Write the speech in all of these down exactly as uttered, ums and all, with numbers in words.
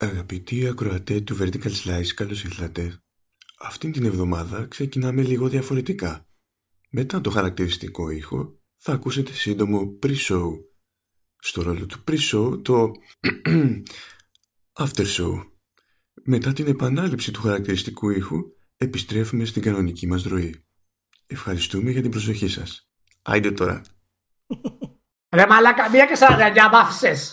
Αγαπητοί ακροατές του Vertical Slice, καλώς ήρθατε. Αυτήν την εβδομάδα ξεκινάμε λίγο διαφορετικά. Μετά το χαρακτηριστικό ήχο θα ακούσετε σύντομο pre-show. Στο ρόλο του pre-show το after show. Μετά την επανάληψη του χαρακτηριστικού ήχου επιστρέφουμε στην κανονική μας ροή. Ευχαριστούμε για την προσοχή σας. Άιντε τώρα. Ρε μαλάκα, μία και σαραντανιά μ' άφησες.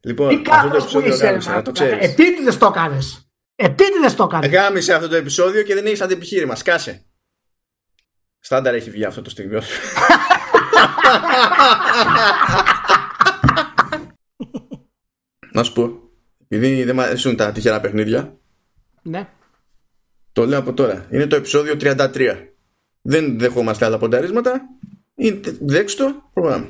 Λοιπόν, τι αυτό το επεισόδιο γάμισε, να το ξέρεις. Επίτηδες το κάνες. Επίτηδες το κάνες. Γάμισε αυτό το επεισόδιο και δεν έχεις αντιεπιχείρημα. Σκάσε. Στάνταρ έχει βγει αυτό το στιγμιό. Να σου πω, επειδή δεν μ' αρέσουν τα τυχερά παιχνίδια. Ναι. Το λέω από τώρα. Είναι το επεισόδιο τριάντα τρία. Δεν δεχόμαστε άλλα πονταρίσματα. Δέξτε το πρόγραμμα.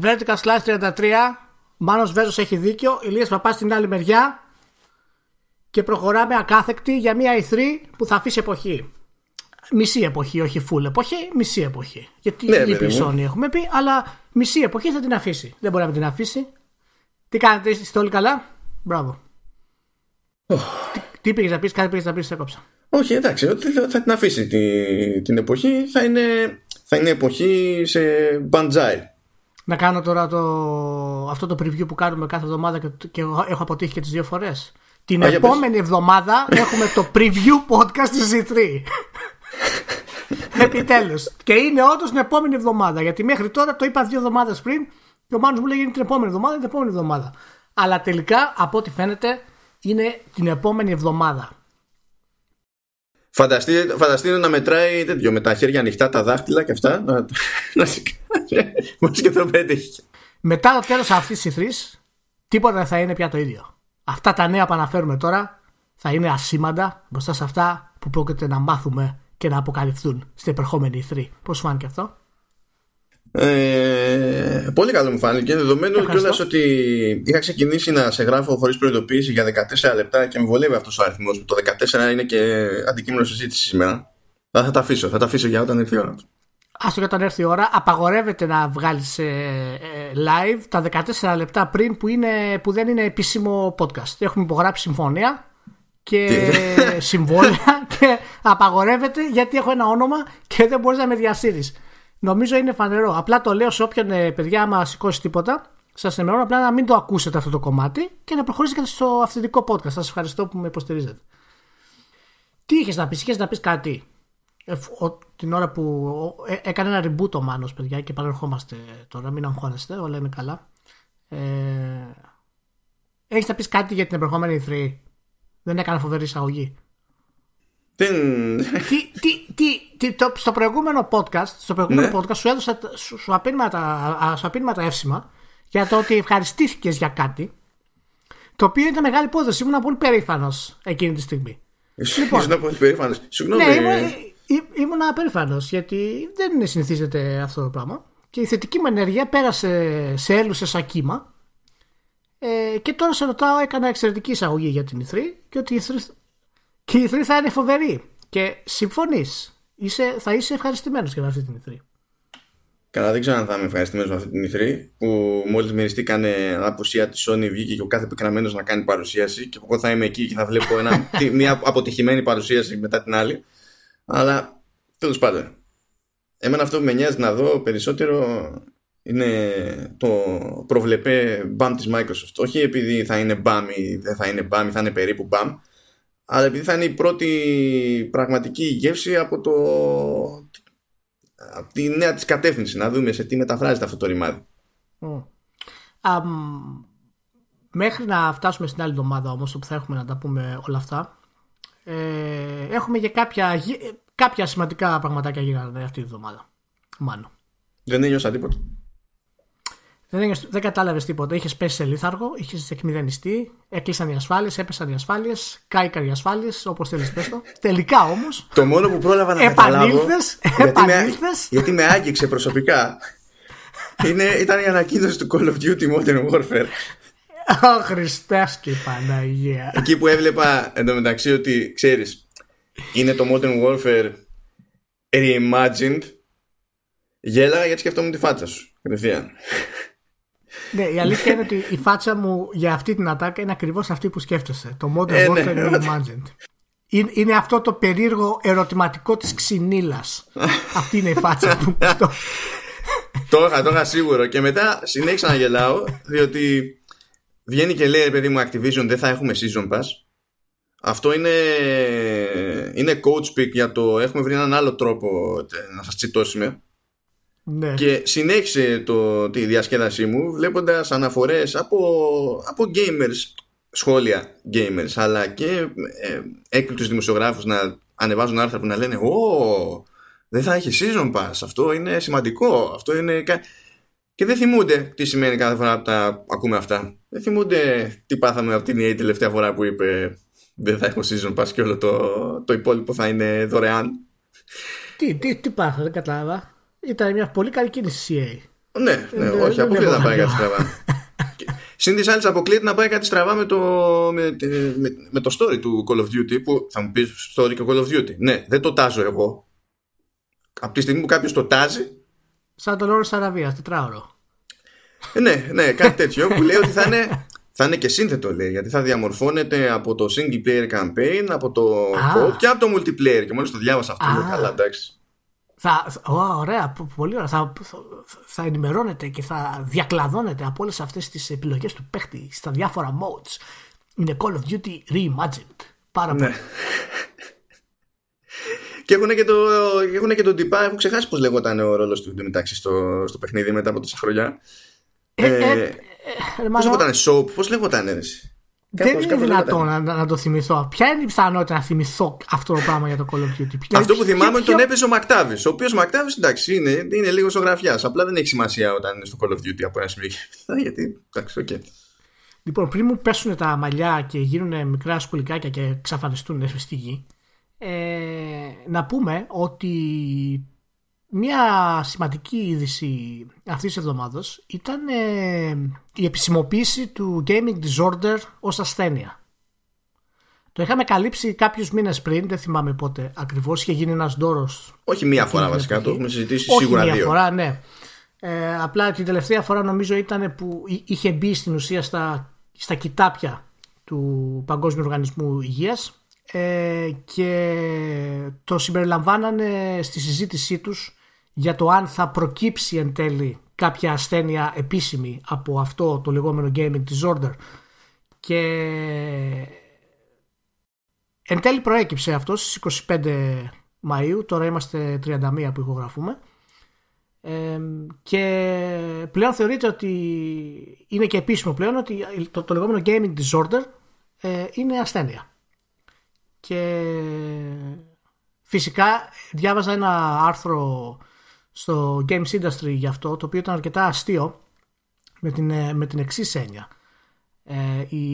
Vertical Slash τριάντα τρία. Μάνος Βέζος έχει δίκιο. Ηλίας Παπάς στην άλλη μεριά. Και προχωράμε ακάθεκτη για μια ι θρι που θα αφήσει εποχή. Μισή εποχή, όχι full εποχή. Μισή εποχή. Γιατί ναι, λείπει η Sony, έχουμε πει. Αλλά μισή εποχή θα την αφήσει. Δεν μπορεί να μην την αφήσει. Τι κάνετε, είστε όλοι καλά? Μπράβο. Oh. Τι, τι πήγες να πεις, κάτι πήγες να πεις, σε έκοψα. Όχι, εντάξει, θα την αφήσει την, την εποχή. Θα είναι, θα είναι εποχή σε μπαντζάι. Να κάνω τώρα το, αυτό το preview που κάνουμε κάθε εβδομάδα και, και έχω αποτύχει και τις δύο φορές. Την Ά, επόμενη εβδομάδα έχουμε το preview podcast της ι θρι. Επιτέλους. Και είναι όντως την επόμενη εβδομάδα. Γιατί μέχρι τώρα το είπα δύο εβδομάδες πριν και ο Μάνος μου λέει είναι την επόμενη εβδομάδα, την επόμενη εβδομάδα. Αλλά τελικά από ό,τι φαίνεται είναι την επόμενη εβδομάδα. Φανταστείτε, φανταστείτε να μετράει τέτοιο, με τα χέρια ανοιχτά, τα δάχτυλα και αυτά. Να, να σηκάνει. Μόλις και το πέτυχε. Μετά το τέλος αυτής της ι θρι, τίποτα θα είναι πια το ίδιο. Αυτά τα νέα που αναφέρουμε τώρα θα είναι ασήμαντα μπροστά σε αυτά που πρόκειται να μάθουμε και να αποκαλυφθούν στην επερχόμενη ι θρι. Πώς σου φάνηκε αυτό? Ε, πολύ καλό μου φάνηκε. Δεδομένου κιόλας ότι είχα ξεκινήσει να σε γράφω χωρίς προειδοποίηση για δεκατέσσερα λεπτά και με βολεύει αυτός ο αριθμός που το δεκατέσσερα είναι και αντικείμενο συζήτηση σήμερα. Θα τα αφήσω, θα τα αφήσω για όταν έρθει η ώρα. Άστο για όταν έρθει η ώρα. Απαγορεύεται να βγάλεις ε, ε, live τα δεκατέσσερα λεπτά πριν που, είναι, που δεν είναι επίσημο podcast. Έχουμε υπογράψει συμφωνία και συμβόλαια και απαγορεύεται γιατί έχω ένα όνομα και δεν μπορείς να με διασύρεις. Νομίζω είναι φανερό. Απλά το λέω σε όποιον παιδιά, άμα σηκώσει τίποτα, σας ενημερώνω απλά να μην το ακούσετε αυτό το κομμάτι και να προχωρήσετε στο αυθεντικό podcast. Σας ευχαριστώ που με υποστηρίζετε. Τι είχες να πεις, είχες να πεις κάτι? Ε, ο, την ώρα που ε, έκανε ένα reboot ο Μάνος, παιδιά, και παρερχόμαστε τώρα, μην αγχώνεστε, όλα είναι καλά. Ε, έχεις να πεις κάτι για την επερχόμενη ι θρι? Δεν έκανα φοβερή εισαγωγή. Τι, τι, τι, τι, το, στο προηγούμενο podcast, στο προηγούμενο ναι. podcast σου, έδωσα, σου, σου απίνημα τα εύσημα για το ότι ευχαριστήθηκες για κάτι, το οποίο ήταν μεγάλη υπόθεση. Ήμουν πολύ περήφανος εκείνη τη στιγμή. Λοιπόν, ήσουν πολύ περήφανος. Συγγνώμη. Ναι, ήμουν περήφανος γιατί δεν συνηθίζεται αυτό το πράγμα. Και η θετική μου ενέργεια πέρασε σε έλουσε σαν κύμα. Ε, και τώρα σε ρωτάω, έκανα εξαιρετική εισαγωγή για την ι θρι και ότι η ι θρι. Και η ι θρι θα είναι φοβερή. Και συμφωνείς, είσαι, θα είσαι ευχαριστημένος και με αυτή την ι θρι. Καλά, δεν ξέρω αν θα είμαι ευχαριστημένος με αυτή την ι θρι που μόλις μυριστήκανε απουσία τη Sony, βγήκε και ο κάθε πικραμένος να κάνει παρουσίαση. Και εγώ θα είμαι εκεί και θα βλέπω ένα, μια αποτυχημένη παρουσίαση μετά την άλλη. Αλλά τέλος πάντων, εμένα αυτό που με νοιάζει να δω περισσότερο είναι το προβλεπέ μπαμ της Microsoft. Όχι επειδή θα είναι μπαμ ή δεν θα είναι μπαμ ή θα είναι περίπου μπαμ, αλλά επειδή θα είναι η πρώτη πραγματική γεύση από, το... από τη νέα της κατεύθυνση. Να δούμε σε τι μεταφράζεται αυτό το ρημάδι. Mm. Um, μέχρι να φτάσουμε στην άλλη εβδομάδα όμως, όπου θα έχουμε να τα πούμε όλα αυτά, ε, έχουμε και κάποια, κάποια σημαντικά πραγματάκια γίνανε αυτή τη εβδομάδα. Μάλλον. Δεν ένιωσα τίποτα. Δεν, δεν κατάλαβες τίποτα. Είχες πέσει σε λίθαργο, είχες εκμηδενιστεί, έκλεισαν οι ασφάλειες, έπεσαν οι ασφάλειες, κάηκαν οι ασφάλειες, όπως θέλεις πες το. Τελικά όμως. Το μόνο που πρόλαβα να καταλάβω. Γιατί, γιατί με άγγιξε προσωπικά. Είναι, ήταν η ανακοίνωση του Call of Duty Modern Warfare. Ω Χριστός και η Παναγία. Εκεί που έβλεπα εντωμεταξύ ότι ξέρεις, είναι το Modern Warfare reimagined. Γέλαγα γιατί σκεφτόμουν τη φάτσα σου. Κατευθείαν. Ναι, η αλήθεια είναι ότι η φάτσα μου για αυτή την ατάκα είναι ακριβώς αυτή που σκέφτεσαι. Το Modern Warfare Reimagined. Είναι αυτό το περίεργο ερωτηματικό της ξυνήλας. Αυτή είναι η φάτσα που πιστεύω. Τώρα, τώρα σίγουρο. Και μετά συνέχισα να γελάω, διότι βγαίνει και λέει, παιδί μου, Activision δεν θα έχουμε season pass. Αυτό είναι, είναι coach pick για το έχουμε βρει έναν άλλο τρόπο να σας τσιτώσουμε. Ναι. Και συνέχισε το, τη διασκέδασή μου βλέποντας αναφορές από, από gamers, σχόλια gamers, αλλά και ε, έκπληκτους δημοσιογράφους να ανεβάζουν άρθρα που να λένε «Ω, δεν θα έχει season pass, αυτό είναι σημαντικό, αυτό είναι...» Και δεν θυμούνται τι σημαίνει κάθε φορά που τα ακούμε αυτά. Δεν θυμούνται τι πάθαμε από την ι έι τελευταία φορά που είπε «Δεν θα έχω season pass» και όλο το, το υπόλοιπο θα είναι δωρεάν. Τι, τι, τι πάθα, δεν κατάλαβα. Ήταν μια πολύ καλή κίνηση η ι έι. Ναι, ναι, ε, όχι, αποκλείται να πάει κάτι στραβά. Συν της άλλης αποκλείται να πάει κάτι στραβά με το, με, με, με το story του Call of Duty, που θα μου πεις story και Call of Duty. Ναι, δεν το τάζω εγώ. Από τη στιγμή που κάποιος το τάζει. Σαν τον όρο της Αραβίας, τετράωρο. Ναι, ναι, κάτι τέτοιο που λέει ότι θα είναι, θα είναι και σύνθετο, λέει, γιατί θα διαμορφώνεται από το single player campaign, από το co-op και από το multiplayer. Και μόλις το διάβασα αυτό, λέω, καλά, εντάξει. Θα, ω, ωραία, πολύ ωραία. Θα, θα ενημερώνεται και θα διακλαδώνεται από όλες αυτές τις επιλογές του παίχτη στα διάφορα modes. Είναι Call of Duty Reimagined. Πάρα πολύ. Ναι. Και έχουν και, το, έχουν και τον τυπά, έχουν ξεχάσει πώς λεγόταν ο ρόλος του μεταξύ στο, στο παιχνίδι μετά από τόσα χρόνια. Ε, ε, ε, ε, πώς λεγόταν, Soap, πώς λεγόταν, έτσι. Δεν κάπως, είναι δυνατόν να, να το θυμηθώ. Ποια είναι η πιθανότητα να θυμηθώ αυτό το πράγμα για το Call of Duty? Αυτό που θυμάμαι είναι ότι τον έπαιζε ο Μακτάβης, ο οποίος Μακτάβης, εντάξει, είναι, είναι λίγο ζωγραφιάς. Απλά δεν έχει σημασία όταν είναι στο Call of Duty από ένα σημείο. Γιατί, εντάξει, οκ. Okay. Λοιπόν, πριν μου πέσουν τα μαλλιά και γίνουν μικρά σκουλικάκια και εξαφανιστούν στη γη, ε, να πούμε ότι μια σημαντική είδηση αυτής της εβδομάδας ήταν ε, η επισημοποίηση του Gaming Disorder ως ασθένεια. Το είχαμε καλύψει κάποιους μήνες πριν, δεν θυμάμαι πότε ακριβώς, είχε γίνει ένας ντόρος. Όχι μία φορά βασικά, το έχουμε συζητήσει όχι σίγουρα δύο. Όχι μία φορά, ναι. Ε, απλά την τελευταία φορά νομίζω ήταν που είχε μπει στην ουσία στα, στα κοιτάπια του Παγκόσμιου Οργανισμού Υγείας ε, και το συμπεριλαμβάνανε στη συζήτησή τους για το αν θα προκύψει εν τέλει κάποια ασθένεια επίσημη από αυτό το λεγόμενο gaming disorder. Και εν τέλει προέκυψε αυτό στις είκοσι πέντε Μαΐου. Τώρα είμαστε τριάντα μία που ηχογραφούμε. Ε, και πλέον θεωρείται ότι είναι και επίσημο πλέον ότι το, το λεγόμενο gaming disorder ε, είναι ασθένεια. Και φυσικά διάβαζα ένα άρθρο στο Games Industry για αυτό, το οποίο ήταν αρκετά αστείο με την, με την εξής έννοια. Ε, η,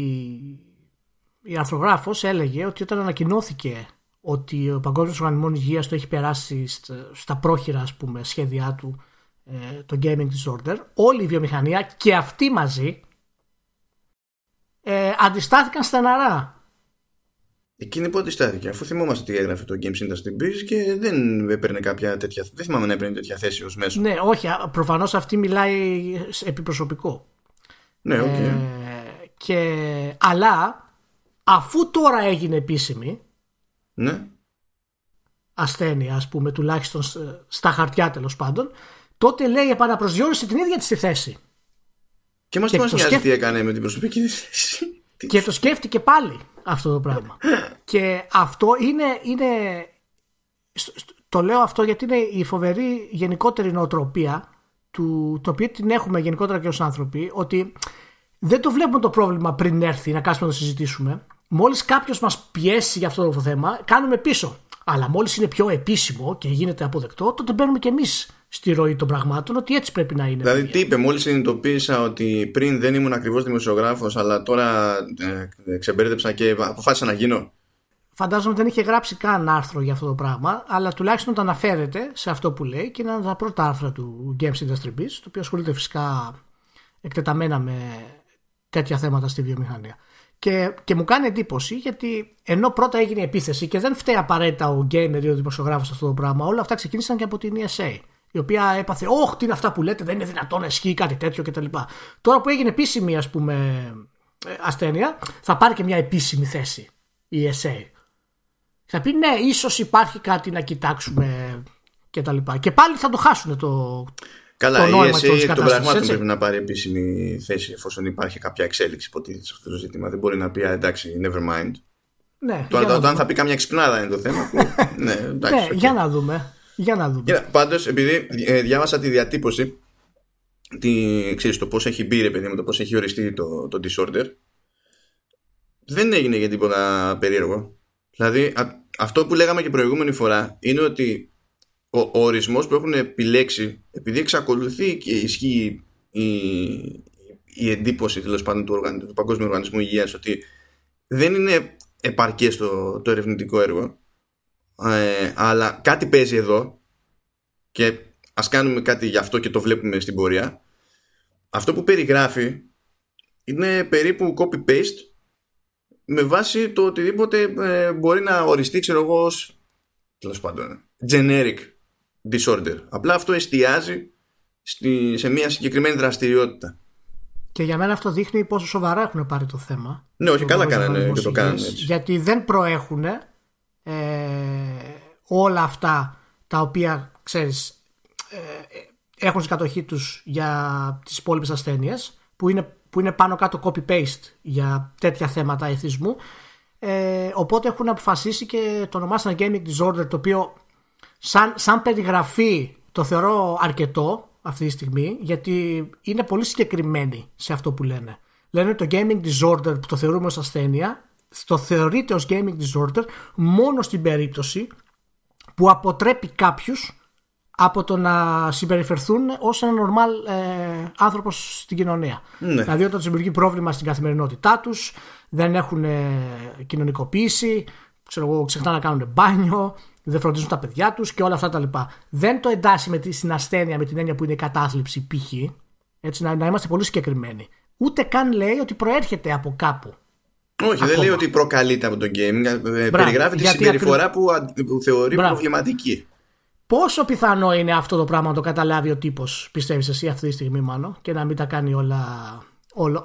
η αρθρογράφος έλεγε ότι όταν ανακοινώθηκε ότι ο Παγκόσμιος Οργανισμός Υγείας το έχει περάσει στα, στα πρόχειρα, ας πούμε, σχέδιά του ε, το gaming disorder, όλη η βιομηχανία και αυτοί μαζί ε, αντιστάθηκαν στεναρά. Εκείνη που αντιστάθηκε, αφού θυμόμαστε τι έγραφε το Games Industry Biz και δεν έπαιρνε κάποια τέτοια, δεν θυμάμαι να έπαιρνε τέτοια θέση ως μέσο. Ναι, όχι, προφανώς αυτή μιλάει επιπροσωπικό. Ναι, οκ. Okay. Ε, και, αλλά, αφού τώρα έγινε επίσημη, ναι, ασθένεια, ας πούμε, τουλάχιστον στα χαρτιά τέλος πάντων, τότε λέει επαναπροσδιορίσε την ίδια της τη θέση. Και μας το μας νοιάζει τι έκανε με την προσωπική θέση. Και το σκέφτηκε πάλι αυτό το πράγμα. Και αυτό είναι, είναι, το λέω αυτό γιατί είναι η φοβερή γενικότερη νοοτροπία του, το οποίο την έχουμε γενικότερα και ως άνθρωποι, ότι δεν το βλέπουμε το πρόβλημα πριν έρθει να κάτσουμε να το συζητήσουμε. Μόλις κάποιος μας πιέσει για αυτό το θέμα, κάνουμε πίσω. Αλλά μόλις είναι πιο επίσημο και γίνεται αποδεκτό, τότε μπαίνουμε κι εμείς στη ροή των πραγμάτων ότι έτσι πρέπει να είναι. Δηλαδή, τι είπε, μόλις συνειδητοποίησα ότι πριν δεν ήμουν ακριβώς δημοσιογράφος, αλλά τώρα ε, ξεμπέρδεψα και αποφάσισα να γίνω. Φαντάζομαι δεν είχε γράψει καν άρθρο για αυτό το πράγμα, αλλά τουλάχιστον το αναφέρεται σε αυτό που λέει και είναι ένα από τα πρώτα άρθρα του Games Industry Biz, το οποίο ασχολείται φυσικά εκτεταμένα με τέτοια θέματα στη βιομηχανία. Και, και μου κάνει εντύπωση γιατί ενώ πρώτα έγινε η επίθεση και δεν φταίει απαραίτητα ο γκέιμερ ή ο δημοσιογράφος αυτό το πράγμα, όλα αυτά ξεκίνησαν και από την ι ες έι. η οποία έπαθε «Ωχ, τι είναι αυτά που λέτε, δεν είναι δυνατόν να ισχύει κάτι τέτοιο» κτλ. Τώρα που έγινε επίσημη, ας πούμε, ασθένεια, θα πάρει και μια επίσημη θέση η ι ες έι. Θα πει «Ναι, ίσως υπάρχει κάτι να κοιτάξουμε» κτλ. Και, και πάλι θα το χάσουν το... Καλά, το η ι ες έι εκ των πραγμάτων πρέπει να πάρει επίσημη θέση, εφόσον υπάρχει κάποια εξέλιξη υποτίθεται σε αυτό το ζήτημα. Δεν μπορεί να πει «Εντάξει, never mind». Ναι, το, το, το αν θα πει καμιά ξυπνάδα είναι το θέμα που... ναι, εντάξει, ναι okay. για να δούμε, για να δούμε. Για, πάντως επειδή ε, διάβασα τη διατύπωση τη, ξέρεις, το πώς έχει μπει ρε παιδί μου, το πώς έχει οριστεί το, το disorder, δεν έγινε για τίποτα περίεργο. Δηλαδή α, αυτό που λέγαμε και προηγούμενη φορά είναι ότι ο, ο ορισμός που έχουν επιλέξει, επειδή εξακολουθεί και ισχύει η, η εντύπωση τέλος πάντων του, οργαν, του Παγκόσμιου Οργανισμού Υγείας ότι δεν είναι επαρκές το, το ερευνητικό έργο, ε, αλλά κάτι παίζει εδώ και ας κάνουμε κάτι γι' αυτό και το βλέπουμε στην πορεία. Αυτό που περιγράφει είναι περίπου copy-paste με βάση το οτιδήποτε ε, μπορεί να οριστεί, ξέρω εγώ, ως, τέλος πάντων, generic disorder. Απλά αυτό εστιάζει στη, σε μια συγκεκριμένη δραστηριότητα. Και για μένα αυτό δείχνει πόσο σοβαρά έχουν πάρει το θέμα. Ναι, όχι, καλά κάνανε και το κάνανε. Γιατί δεν προέχουν ε, όλα αυτά τα οποία, ξέρεις, ε, έχουν στην κατοχή τους για τις υπόλοιπες ασθένειες, που είναι, που είναι πάνω κάτω copy-paste για τέτοια θέματα εθισμού. Ε, οπότε έχουν αποφασίσει και το ονομάσαν Gaming Disorder, το οποίο σαν, σαν περιγραφή το θεωρώ αρκετό αυτή τη στιγμή, γιατί είναι πολύ συγκεκριμένοι σε αυτό που λένε. Λένε ότι το gaming disorder που το θεωρούμε ως ασθένεια, το θεωρείται ως gaming disorder μόνο στην περίπτωση που αποτρέπει κάποιους από το να συμπεριφερθούν ως ένα normal ε, άνθρωπος στην κοινωνία. Ναι. Δηλαδή όταν τους δημιουργεί πρόβλημα στην καθημερινότητά τους, δεν έχουν ε, κοινωνικοποίηση, ξέρω εγώ, ξεχνά να κάνουν μπάνιο, δεν φροντίζουν τα παιδιά τους και όλα αυτά τα λοιπά. Δεν το εντάσσει με τη, στην ασθένεια με την έννοια που είναι η κατάθλιψη π.χ. Έτσι, να, να είμαστε πολύ συγκεκριμένοι. Ούτε καν λέει ότι προέρχεται από κάπου. Όχι, ακόμα. Δεν λέει ότι προκαλείται από το gaming. Μπράβο, περιγράφει τη συμπεριφορά ακρι... που, αν, που θεωρεί Μπράβο. προβληματική. Πόσο πιθανό είναι αυτό το πράγμα να το καταλάβει ο τύπος, πιστεύεις εσύ, αυτή τη στιγμή μάλλον, και να μην τα κάνει όλα, όλα,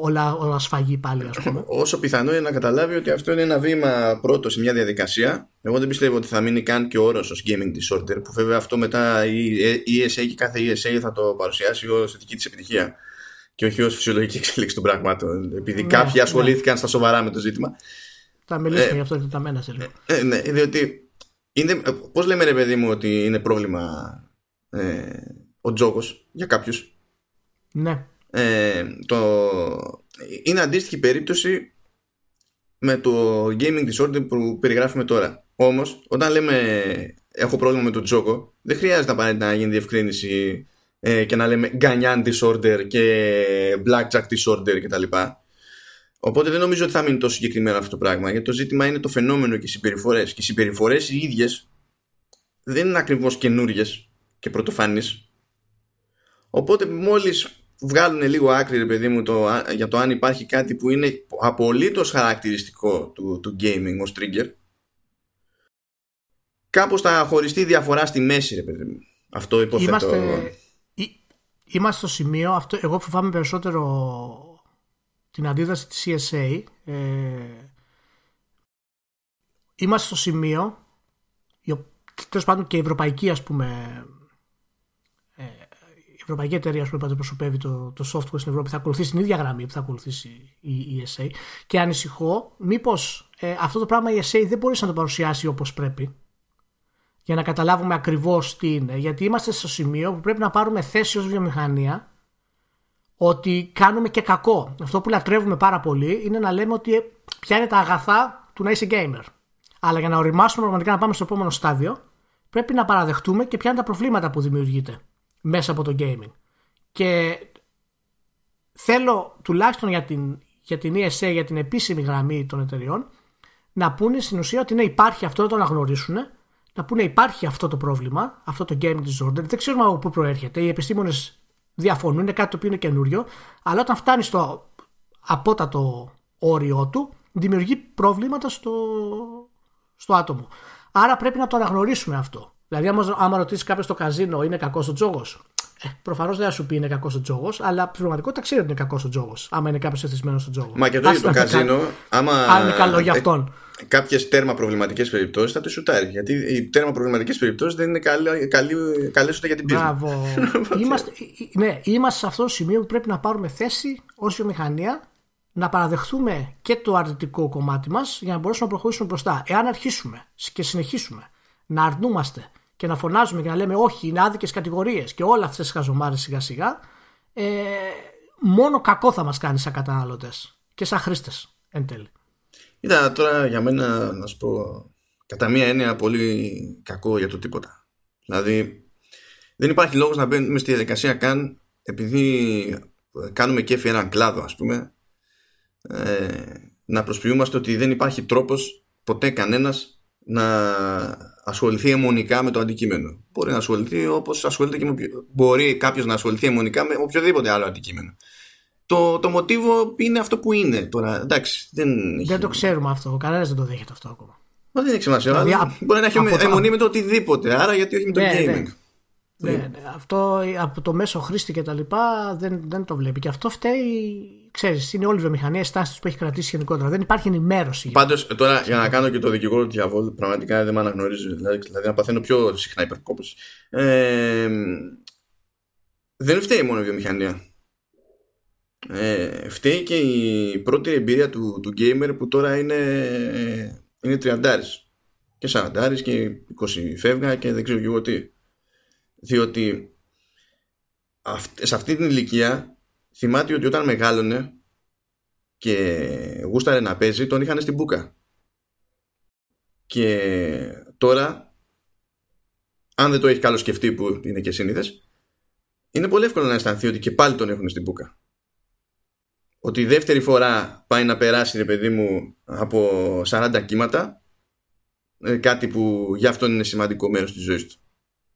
όλα, όλα σφαγή πάλι, ας πούμε. Όσο πιθανό είναι να καταλάβει ότι αυτό είναι ένα βήμα πρώτο σε μια διαδικασία. Εγώ δεν πιστεύω ότι θα μείνει καν και ο όρος ως gaming disorder, που βέβαια αυτό μετά η ι ες έι και κάθε ι ες έι θα το παρουσιάσει ως θετική της επιτυχία και όχι ως φυσιολογική εξέλιξη των πραγμάτων, επειδή ναι, κάποιοι ασχολήθηκαν ναι. στα σοβαρά με το ζήτημα. Θα μιλήσουμε ε, γι' αυτό εκτεταμένα σε λίγο. Ε, ναι, διότι είναι, πώς λέμε ρε παιδί μου ότι είναι πρόβλημα ε, ο τζόγος για κάποιους. Ναι. Ε, το, είναι αντίστοιχη περίπτωση με το gaming disorder που περιγράφουμε τώρα. Όμως, όταν λέμε έχω πρόβλημα με τον τζόγο, δεν χρειάζεται απαραίτητα να γίνει διευκρίνηση ε, και να λέμε γκανιάν disorder και blackjack disorder κτλ. Οπότε δεν νομίζω ότι θα μείνει τόσο συγκεκριμένο αυτό το πράγμα, γιατί το ζήτημα είναι το φαινόμενο και οι συμπεριφορές. Και οι συμπεριφορές οι ίδιες δεν είναι ακριβώς καινούριες και πρωτοφανείς. Οπότε μόλις βγάλουν λίγο άκρη ρε παιδί μου το, για το αν υπάρχει κάτι που είναι απολύτως χαρακτηριστικό του, του gaming ως trigger, κάπως θα χωριστεί διαφορά στη μέση ρε παιδί μου. Αυτό υποθέτω. Είμαστε, ή, είμαστε στο σημείο αυτό, εγώ φοβάμαι περισσότερο την αντίδραση της ι ες έι. ε, Είμαστε στο σημείο, τέλος πάντων, και η ευρωπαϊκή, ας πούμε, η ευρωπαϊκή εταιρεία που αντιπροσωπεύει το, το software στην Ευρώπη θα ακολουθήσει την ίδια γραμμή που θα ακολουθήσει η ι ες έι. Και ανησυχώ μήπως ε, αυτό το πράγμα η ι ες έι δεν μπορείς να το παρουσιάσει όπως πρέπει, για να καταλάβουμε ακριβώς τι είναι. Γιατί είμαστε στο σημείο που πρέπει να πάρουμε θέση ως βιομηχανία ότι κάνουμε και κακό. Αυτό που λατρεύουμε πάρα πολύ είναι να λέμε ότι ποια είναι τα αγαθά του να είσαι gamer. Αλλά για να οριμάσουμε πραγματικά, να πάμε στο επόμενο στάδιο, πρέπει να παραδεχτούμε και ποια είναι τα προβλήματα που δημιουργείται μέσα από το gaming. Και θέλω τουλάχιστον για την, για την ι ες έι, για την επίσημη γραμμή των εταιριών, να πούνε στην ουσία ότι ναι, υπάρχει αυτό, να το αναγνωρίσουν, να πούνε υπάρχει αυτό το πρόβλημα, αυτό το gaming disorder, δεν ξέρουμε από πού προέρχεται, οι επιστήμονες διαφωνούν, είναι κάτι το οποίο είναι καινούριο, αλλά όταν φτάνει στο απότατο όριό του, δημιουργεί προβλήματα στο, στο άτομο. Άρα πρέπει να το αναγνωρίσουμε αυτό. Δηλαδή, άμα ρωτήσει κάποιο το καζίνο, είναι κακός ο τζόγος. Ε, προφανώς δεν θα σου πει είναι κακός ο τζόγος, αλλά στην πραγματικότητα ξέρει ότι είναι κακός ο τζόγος. Άμα είναι κάποιος εθισμένος στο τζόγο. Μα και το ίδιο το καζίνο, άμα. Αν είναι καλό για αυτόν. Κάποιες τέρμα προβληματικές περιπτώσεις θα το σουτάρει. Γιατί οι τέρμα προβληματικές περιπτώσεις δεν είναι καλές ούτε για την πίστη. Είμαστε, ναι, είμαστε σε αυτό το σημείο που πρέπει να πάρουμε θέση ως βιομηχανία, να παραδεχθούμε και το αρνητικό κομμάτι μας για να μπορέσουμε να προχωρήσουμε μπροστά. Εάν αρχίσουμε και συνεχίσουμε να αρνούμαστε και να φωνάζουμε και να λέμε όχι, είναι άδικες κατηγορίες και όλα αυτές τις χαζομάρες σιγά σιγά, ε, μόνο κακό θα μας κάνει σαν καταναλωτές και σαν χρήστες εν τέλει. Ήταν τώρα για μένα, να σου πω, κατά μία έννοια πολύ κακό για το τίποτα. Δηλαδή δεν υπάρχει λόγος να μπαίνουμε στη διαδικασία καν, επειδή κάνουμε κέφι έναν κλάδο, ας πούμε, ε, να προσποιούμαστε ότι δεν υπάρχει τρόπος ποτέ κανένας να ασχοληθεί αιμονικά με το αντικείμενο. Μπορεί να ασχοληθεί όπως ασχολείται και με, μπορεί κάποιος να ασχοληθεί αιμονικά με οποιοδήποτε άλλο αντικείμενο. Το, το μοτίβο είναι αυτό που είναι τώρα. Εντάξει, δεν, δεν το ξέρουμε αυτό. Κανένας δεν το δέχεται αυτό ακόμα. Μα δεν έχει σημασία. Δηλαδή, α... Μπορεί να έχει αιμονή το... με το οτιδήποτε. Άρα, γιατί όχι με το ναι, gaming. Ναι. Ναι, ναι. Αυτό από το μέσο χρήστη και τα λοιπά δεν, δεν το βλέπει. Και αυτό φταίει, ξέρεις, είναι όλη η βιομηχανία, η στάση που έχει κρατήσει γενικότερα. Δεν υπάρχει ενημέρωση. Πάντως, τώρα για να κάνω και το δικηγόρο του διαβόλου, πραγματικά δεν με αναγνωρίζει. Δηλαδή, να παθαίνω πιο συχνά υπερκόπωση. Ε, δεν φταίει μόνο η βιομηχανία. Ε, φταίει και η πρώτη εμπειρία του, του gamer που τώρα είναι, είναι τριαντάρι και σαραντάρι και είκοσι φεύγα και δεν ξέρω εγώ τι. Διότι αυ- σε αυτή την ηλικία θυμάται ότι όταν μεγάλωνε και γούσταρε να παίζει, τον είχαν στην μπούκα. Και τώρα, αν δεν το έχει καλό σκεφτεί, που είναι και σύνηθες, είναι πολύ εύκολο να αισθανθεί ότι και πάλι τον έχουν στην μπούκα. Ότι η δεύτερη φορά πάει να περάσει, ρε παιδί μου, από σαράντα κύματα, κάτι που γι' αυτό είναι σημαντικό μέρος της ζωής του.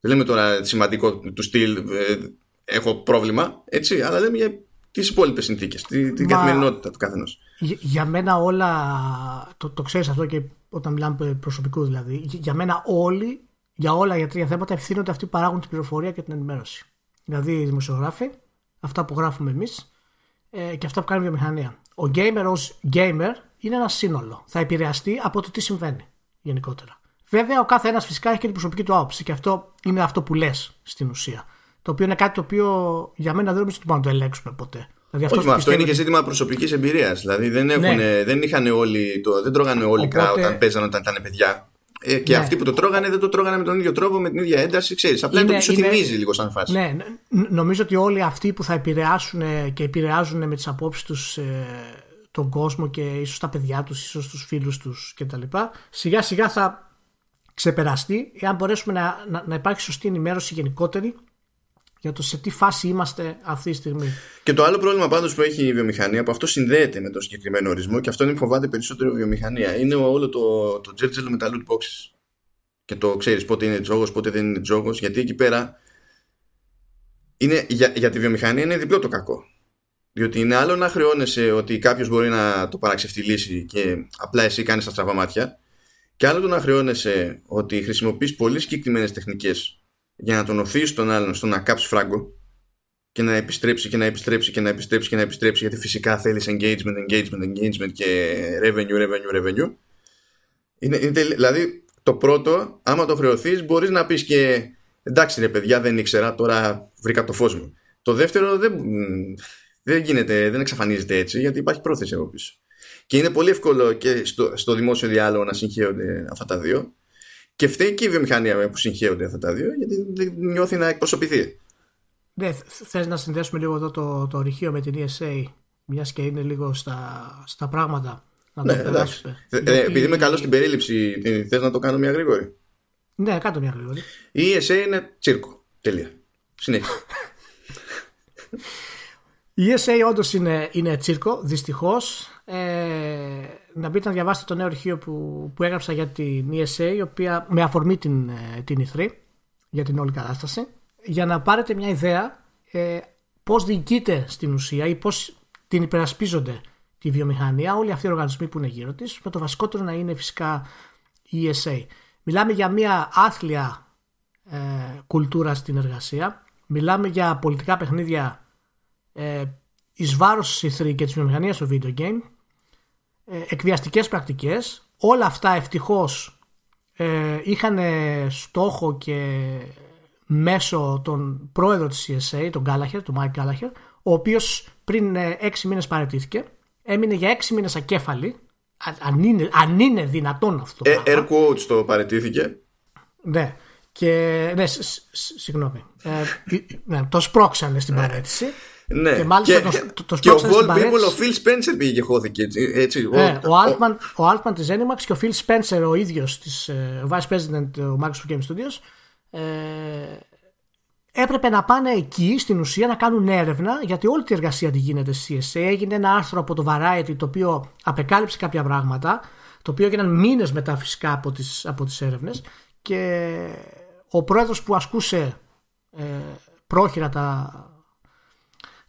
Δεν λέμε τώρα σημαντικό του στυλ, ε, έχω πρόβλημα, έτσι, αλλά λέμε για τις υπόλοιπες συνθήκες, την, την Μα, καθημερινότητα του καθενός. Για, για μένα όλα, το, το ξέρεις αυτό και όταν μιλάμε προσωπικού δηλαδή, για μένα όλοι, για όλα για τρία θέματα ευθύνονται αυτοί που παράγουν την πληροφορία και την ενημέρωση. Δηλαδή οι δημοσιογράφοι, αυτά που γράφουμε εμείς, και αυτά που κάνει η βιομηχανία. Ο gamer ως gamer είναι ένα σύνολο. Θα επηρεαστεί από το τι συμβαίνει γενικότερα. Βέβαια, ο κάθε ένας φυσικά έχει και την προσωπική του άποψη και αυτό είναι αυτό που λες στην ουσία. Το οποίο είναι κάτι το οποίο για μένα δεν νομίζω ότι μπορούμε να το ελέγξουμε ποτέ. Δηλαδή, αυτό, πιστεύω... αυτό είναι και ζήτημα προσωπικής εμπειρίας. Δηλαδή δεν, έχουν, ναι. δεν, είχαν όλοι το, δεν τρώγανε όλοι Οπότε... κρά όταν παίζανε όταν ήταν παιδιά. Ε, και ναι. αυτοί που το τρώγανε δεν το τρώγανε με τον ίδιο τρόπο, με την ίδια ένταση, ξέρεις. Απλά είναι, το σου θυμίζει λίγο σαν φάση. Ναι, νομίζω ότι όλοι αυτοί που θα επηρεάσουν και επηρεάζουν με τις απόψεις τους ε, τον κόσμο και ίσως τα παιδιά τους, ίσως τους φίλους τους κτλ. Σιγά σιγά θα ξεπεραστεί, εάν μπορέσουμε να, να, να υπάρχει σωστή ενημέρωση γενικότερη για το σε τι φάση είμαστε αυτή τη στιγμή. Και το άλλο πρόβλημα πάντως που έχει η βιομηχανία, που αυτό συνδέεται με τον συγκεκριμένο ορισμό και αυτό είναι που φοβάται περισσότερο η βιομηχανία, είναι όλο το, το τζέρτζελο με τα loot boxes. Και το ξέρεις πότε είναι τζόγος, πότε δεν είναι τζόγος, γιατί εκεί πέρα είναι, για, για τη βιομηχανία είναι διπλό το κακό. Διότι είναι άλλο να χρεώνεσαι ότι κάποιος μπορεί να το παραξευθυλίσει και απλά εσύ κάνεις τα στραβά μάτια, και άλλο το να χρεώνεσαι ότι χρησιμοποιείς πολύ συγκεκριμένες τεχνικές για να τον οθήσει τον άλλον στο να κάψει φράγκο και να επιστρέψει και να επιστρέψει και να επιστρέψει και να επιστρέψει, γιατί φυσικά θέλεις engagement, engagement, engagement και revenue, revenue, revenue. Είναι, είναι, δηλαδή το πρώτο, άμα το χρεωθείς, μπορείς να πεις και εντάξει ρε παιδιά, δεν ήξερα, τώρα βρήκα το φως μου. Το δεύτερο δεν, δεν γίνεται, δεν εξαφανίζεται έτσι, γιατί υπάρχει πρόθεση από πίσω. Και είναι πολύ εύκολο και στο, στο δημόσιο διάλογο να συγχέονται αυτά τα δύο. Και φταίει και η βιομηχανία που συγχέονται αυτά τα δύο, γιατί δεν νιώθει να εκπροσωπηθεί. Ναι, θες να συνδέσουμε λίγο εδώ το, το ρηχείο με την ι ες έι, μιας και είναι λίγο στα, στα πράγματα. Να ναι, εντάξει. Ε, ε, επειδή είμαι καλός στην περίληψη, θες να το κάνω μια γρήγορη. Ναι, κάτω μια γρήγορη. Η ι ες έι είναι τσίρκο. Τελεία. Συνέχισε. Η ι ες έι όντως είναι, είναι τσίρκο, δυστυχώς. Ε, να μπείτε να διαβάσετε το νέο αρχείο που, που έγραψα για την ι ες έι, η οποία, με αφορμή την, την ι θρι, για την όλη κατάσταση, για να πάρετε μια ιδέα ε, πώς διοικείται στην ουσία ή πώς την υπερασπίζονται τη βιομηχανία, όλοι αυτοί οι οργανισμοί που είναι γύρω της, με το βασικότερο να είναι φυσικά η ι ες έι. Μιλάμε για μια άθλια ε, κουλτούρα στην εργασία. Μιλάμε για πολιτικά παιχνίδια ε, εις βάρος της ι θρι και της βιομηχανίας του video game, ε, εκβιαστικές πρακτικές. Όλα αυτά ευτυχώς ε, είχαν στόχο και μέσω τον πρόεδρο της ι ες έι, τον Gallagher, τον Mike Gallagher, ο οποίος πριν έξι μήνες παραιτήθηκε, έμεινε για έξι μήνες ακέφαλη. Αν είναι, αν είναι δυνατόν αυτό. Ε, air quotes το παραιτήθηκε. Ναι, και, ναι σ, σ, συγγνώμη. Ε, ναι, το σπρώξανε στην παρέτηση. Ναι. Και μάλιστα και, το, το και ο Gold People, ο Phil Spencer πήγε και χώθηκε. Έτσι, έτσι, ναι, ο, Altman, ο... ο Altman της Zenimax και ο Phil Spencer ο ίδιος, της, ο Vice President του Microsoft Game Studios, ε, έπρεπε να πάνε εκεί στην ουσία να κάνουν έρευνα, γιατί όλη τη εργασία τη γίνεται στη ι ες έι. Έγινε ένα άρθρο από το Variety το οποίο απεκάλυψε κάποια πράγματα, το οποίο έγιναν μήνες μετά φυσικά από τις, από τις έρευνες, και ο πρόεδρος που ασκούσε ε, πρόχειρα τα,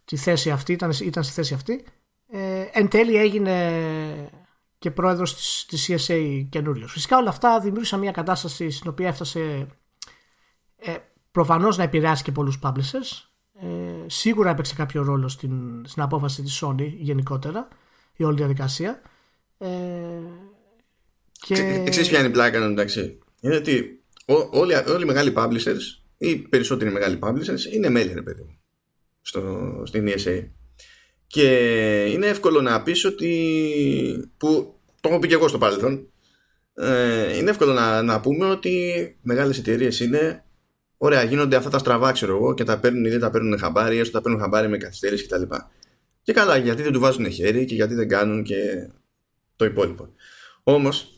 τη θέση αυτή, ήταν, ήταν στη θέση αυτή, ε, εν τέλει έγινε και πρόεδρος της, της ι ες έι καινούριος. Φυσικά όλα αυτά δημιούργησαν μια κατάσταση στην οποία έφτασε... Ε, προφανώς να επηρεάσει και πολλούς publishers. Ε, σίγουρα έπαιξε κάποιο ρόλο στην, στην απόφαση της Sony γενικότερα, η όλη διαδικασία. Ε, και... Εξής ποια είναι η πλάκα, εντάξει. Είναι ότι ό, όλοι, όλοι οι μεγάλοι publishers ή περισσότεροι μεγάλοι publishers είναι μέλη, ρε παιδί μου, στην ι ες έι. Και είναι εύκολο να πεις ότι, που το έχω πει και εγώ στο παρελθόν, ε, είναι εύκολο να, να πούμε ότι μεγάλες εταιρείες είναι... Ωραία, γίνονται αυτά τα στραβά, ξέρω εγώ, και τα παίρνουν ή δεν τα παίρνουν χαμπάρι, έστω τα παίρνουν χαμπάρι με καθυστέρηση κτλ. Και, και καλά, γιατί δεν του βάζουν χέρι και γιατί δεν κάνουν και το υπόλοιπο. Όμως,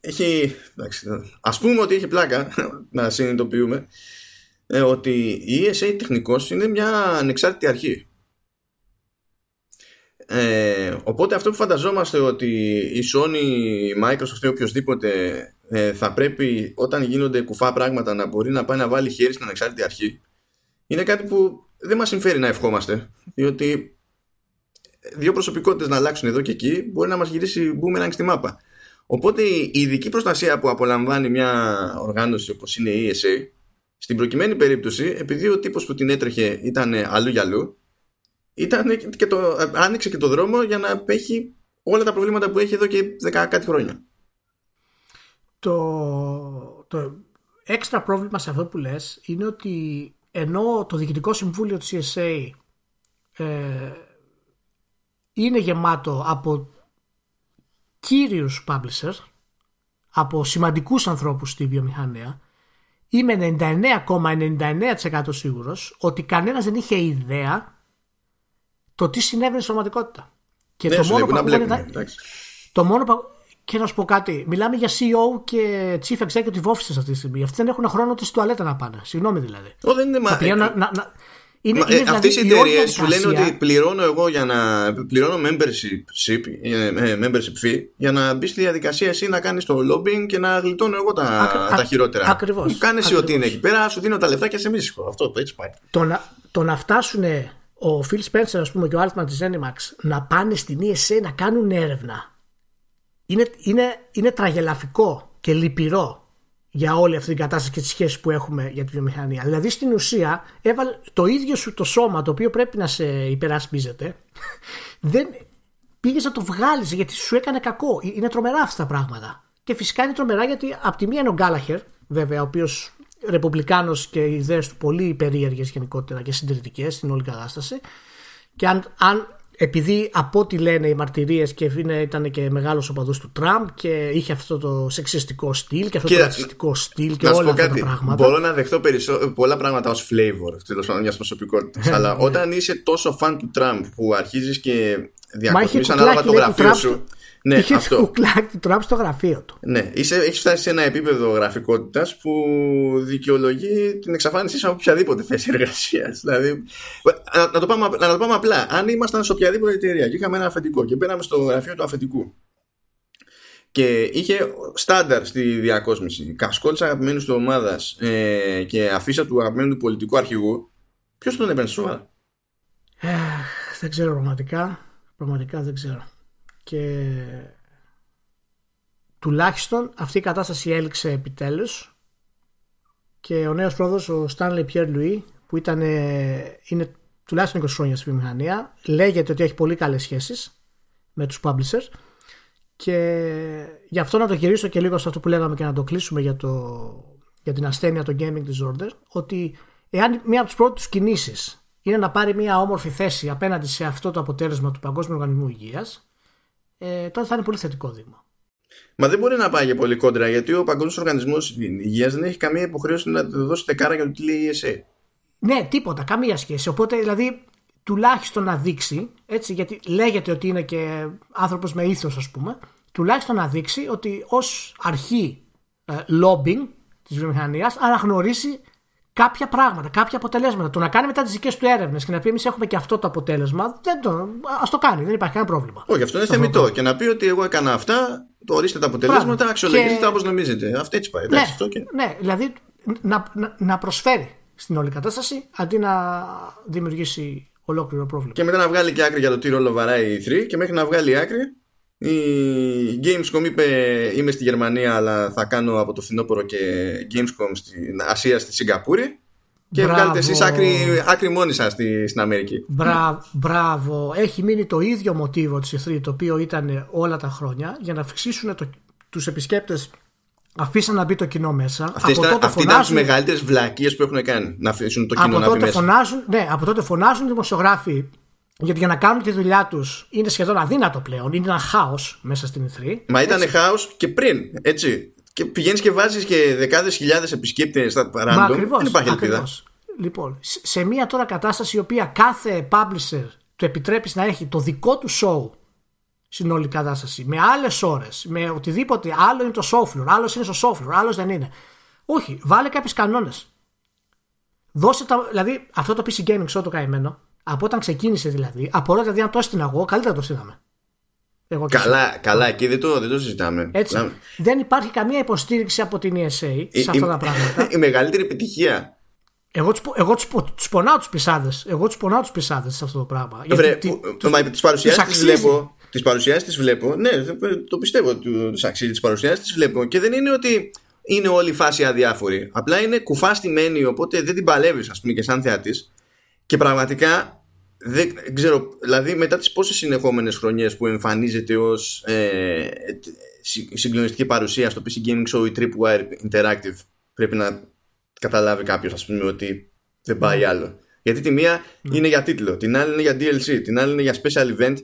έχει. Εντάξει, ας πούμε ότι έχει πλάκα να συνειδητοποιούμε ε, ότι η ι ες έι τεχνικώς είναι μια ανεξάρτητη αρχή. Ε, οπότε αυτό που φανταζόμαστε ότι η Sony, η Microsoft ή οποιοδήποτε ε, θα πρέπει όταν γίνονται κουφά πράγματα να μπορεί να πάει να βάλει χέρι στην ανεξάρτητη αρχή, είναι κάτι που δεν μας συμφέρει να ευχόμαστε, διότι δύο προσωπικότητες να αλλάξουν εδώ και εκεί μπορεί να μας γυρίσει μπούμερανγκ στη μάπα. Οπότε η ειδική προστασία που απολαμβάνει μια οργάνωση όπως είναι η ι ες έι, στην προκειμένη περίπτωση, επειδή ο τύπος που την έτρεχε ήταν αλλού για αλλού, ήταν και το, άνοιξε και το δρόμο για να έχει όλα τα προβλήματα που έχει εδώ και δέκα κάτι χρόνια. Το, το έξτρα πρόβλημα σε αυτό που λες είναι ότι ενώ το Διοικητικό Συμβούλιο της ι ες έι ε, είναι γεμάτο από κύριους publisher, από σημαντικούς ανθρώπους στη βιομηχανία, είμαι ενενήντα εννέα κόμμα ενενήντα εννέα τοις εκατό σίγουρος ότι κανένας δεν είχε ιδέα το τι συνέβαινε στην πραγματικότητα. Και ναι, το, μόνο λέγουν, μπλέκουν, ήταν... το μόνο που. Και να σου πω κάτι. Μιλάμε για σι ι ο και Chief Executive Officers αυτή τη στιγμή. Αυτοί δεν έχουν χρόνο ούτε στη τουαλέτα να πάνε. Συγγνώμη δηλαδή. Ό, δεν είναι μα... να, να, να... Είναι, μα, είναι δηλαδή αυτές οι εταιρείες σου λένε ότι πληρώνω εγώ για να. Πληρώνω membership, membership fee για να μπει στη διαδικασία εσύ να κάνεις το lobbying και να γλιτώνω εγώ τα, α, τα χειρότερα. Ακριβώς. Μου κάνεις ό,τι είναι εκεί πέρα, σου δίνω τα λεφτά και σε μίσχο. Αυτό το έτσι πάει. Το να, το να φτάσουνε ο Phil Spencer, ας πούμε, και ο Altman της Zenimax να πάνε στην ι ες έι να κάνουν έρευνα είναι, είναι, είναι τραγελαφικό και λυπηρό για όλη αυτή την κατάσταση και τις σχέσεις που έχουμε για τη βιομηχανία. Δηλαδή στην ουσία έβαλε το ίδιο σου το σώμα, το οποίο πρέπει να σε υπερασπίζεται, δεν πήγες να το βγάλεις γιατί σου έκανε κακό. Είναι τρομερά αυτά τα πράγματα. Και φυσικά είναι τρομερά γιατί από τη μία είναι ο Γκάλαχερ, βέβαια, ο οποίος ρεπουμπλικάνος και οι ιδέες του πολύ περίεργες γενικότερα και συντηρητικές στην όλη κατάσταση. Και αν, αν επειδή από ό,τι λένε οι μαρτυρίες και ήταν και μεγάλος οπαδός του Τραμπ και είχε αυτό το σεξιστικό στυλ και αυτό και το ρατσιστικό στυλ και όλα αυτά τα πράγματα. Μπορώ να δεχτώ περισσό, πολλά πράγματα ως flavor τέλος πάντων μιας προσωπικότητας. Αλλά όταν είσαι τόσο φαν του Τραμπ που αρχίζεις και διακοσμείς ανάλογα το γραφείο σου. Ναι, είχε αυτό. Κουκλάκι του Τραμπ στο γραφείο του. Ναι, έχει φτάσει σε ένα επίπεδο γραφικότητας που δικαιολογεί την εξαφάνισή σε οποιαδήποτε θέση εργασίας. Δηλαδή, να, να, το πάμε, να το πάμε απλά. Αν ήμασταν σε οποιαδήποτε εταιρεία και είχαμε ένα αφεντικό και μπαίναμε στο γραφείο του αφεντικού και είχε στάνταρ στη διακόσμηση κασκόλ της αγαπημένης του ομάδας ε, και αφίσα του αγαπημένου του πολιτικού αρχηγού, ποιος τον έπαιρνε σοβαρά? Ε, δεν ξέρω πραγματικά. Πραγματικά δεν ξέρω. Και τουλάχιστον αυτή η κατάσταση έληξε επιτέλους και ο νέος πρόεδρος, ο Stanley Pierre Louis, που ήταν, είναι τουλάχιστον είκοσι χρόνια στη βιομηχανία, λέγεται ότι έχει πολύ καλές σχέσεις με τους publishers, και γι' αυτό να το γυρίσω και λίγο σε αυτό που λέγαμε και να το κλείσουμε για, το, για την ασθένεια, το gaming disorder, ότι εάν μία από τις πρώτες κινήσεις είναι να πάρει μία όμορφη θέση απέναντι σε αυτό το αποτέλεσμα του Παγκόσμιου Οργανισμού Υγείας, ε, τότε θα είναι πολύ θετικό δείγμα. Μα δεν μπορεί να πάει για πολύ κόντρα, γιατί ο Παγκόσμιος Οργανισμός Υγείας δεν έχει καμία υποχρέωση να του δώσει τεκάρα για το τι λέει η ι ες έι. Ναι, τίποτα, καμία σχέση. Οπότε δηλαδή τουλάχιστον να δείξει, έτσι, γιατί λέγεται ότι είναι και άνθρωπος με ήθος, ας πούμε, τουλάχιστον να δείξει ότι ως αρχή ε, lobbying της βιομηχανίας αναγνωρίσει κάποια πράγματα, κάποια αποτελέσματα. Το να κάνει μετά τις δικές του έρευνες και να πει: εμείς έχουμε και αυτό το αποτέλεσμα, δεν το, ας το κάνει, δεν υπάρχει κανένα πρόβλημα. Όχι, αυτό είναι θεμιτό. Και να πει ότι εγώ έκανα αυτά, το ορίστε τα αποτελέσματα, αξιολογήστε τα όπως νομίζετε. Αυτό έτσι πάει. Ναι, αυτό και... ναι, δηλαδή να, να, να προσφέρει στην όλη κατάσταση αντί να δημιουργήσει ολόκληρο πρόβλημα. Και μετά να βγάλει και άκρη για το τι ρόλο βαράει η ι θρι, και μέχρι να βγάλει άκρη. Η Gamescom είπε: είμαι στη Γερμανία, αλλά θα κάνω από το φθινόπωρο και Gamescom στην Ασία, στη Σιγκαπούρη. Και μπράβο. Βγάλετε εσείς άκρη, άκρη μόνοι σας στη, στην Αμερική. Μπρά, μπράβο. Έχει μείνει το ίδιο μοτίβο της ι θρι, το οποίο ήταν όλα τα χρόνια, για να αυξήσουν το, τους επισκέπτες. Αφήσαν να μπει το κοινό μέσα. Αυτές ήταν, αυτοί φωνάζουν... ήταν τις μεγαλύτερες βλακίες που έχουν κάνει. Να αφήσουν το κοινό από να μπει μέσα. Φωνάζουν, ναι, από τότε φωνάζουν δημοσιογράφοι. Γιατί για να κάνουν τη δουλειά τους είναι σχεδόν αδύνατο πλέον. Είναι ένα χάος μέσα στην ι θρι. Μα ήταν χάος και πριν, έτσι. Και πηγαίνεις και βάζεις και δεκάδες χιλιάδες επισκέπτες στα random. Δεν υπάρχει ελπίδα. Λοιπόν, σε μια τώρα κατάσταση η οποία κάθε publisher του επιτρέπει να έχει το δικό του show στην όλη κατάσταση, με άλλες ώρες, με οτιδήποτε άλλο, είναι το software, άλλος είναι στο software, άλλος δεν είναι. Όχι, βάλε κάποιους κανόνες. Δώσε τα, δηλαδή αυτό το πι σι Gaming Show το καημένο. Από όταν ξεκίνησε δηλαδή, από όλα δηλαδή αν το έστεινα εγώ, καλύτερα το στείλαμε. Καλά, καλά, εκεί δεν το, δεν το συζητάμε. Έτσι, να... δεν υπάρχει καμία υποστήριξη από την ι ες έι σε η, αυτά η, τα πράγματα. Η μεγαλύτερη επιτυχία. Εγώ τους, εγώ τους, τους πονάω τους πισάδες. Εγώ τους πονάω τους πισάδες σε αυτό το πράγμα. Βρε, τι, τους, μα, τις παρουσιάσεις τις βλέπω, τις παρουσιάσεις τις βλέπω. Ναι, το πιστεύω, τους αξίζει. Τις παρουσιάσεις τις βλέπω. Και δεν είναι ότι είναι όλη η φάση αδιάφορη. Απλά είναι κουφά στημένη, οπότε δεν την παλεύεις, ας πούμε, και σαν θεατής. Και πραγματικά δεν ξέρω, δηλαδή μετά τις πόσες συνεχόμενες χρονιές που εμφανίζεται ως ε, συγκλονιστική παρουσία στο πι σι Gaming Show ή Tripwire Interactive, πρέπει να καταλάβει κάποιος, ας πούμε, ότι δεν πάει άλλο. Γιατί τη μία mm. είναι για τίτλο, την άλλη είναι για ντι ελ σι, την άλλη είναι για special event.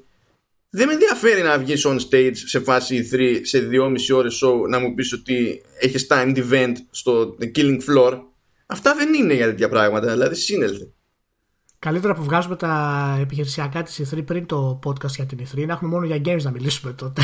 Δεν με ενδιαφέρει να βγεις on stage σε φάση ι θρι σε δυόμιση ώρες show να μου πεις ότι έχεις timed event στο Killing Floor. Αυτά δεν είναι για τέτοια πράγματα, δηλαδή σύνελθε. Καλύτερα που βγάζουμε τα επιχειρησιακά της ι θρι πριν το podcast για την ι θρι, να έχουμε μόνο για games να μιλήσουμε τότε.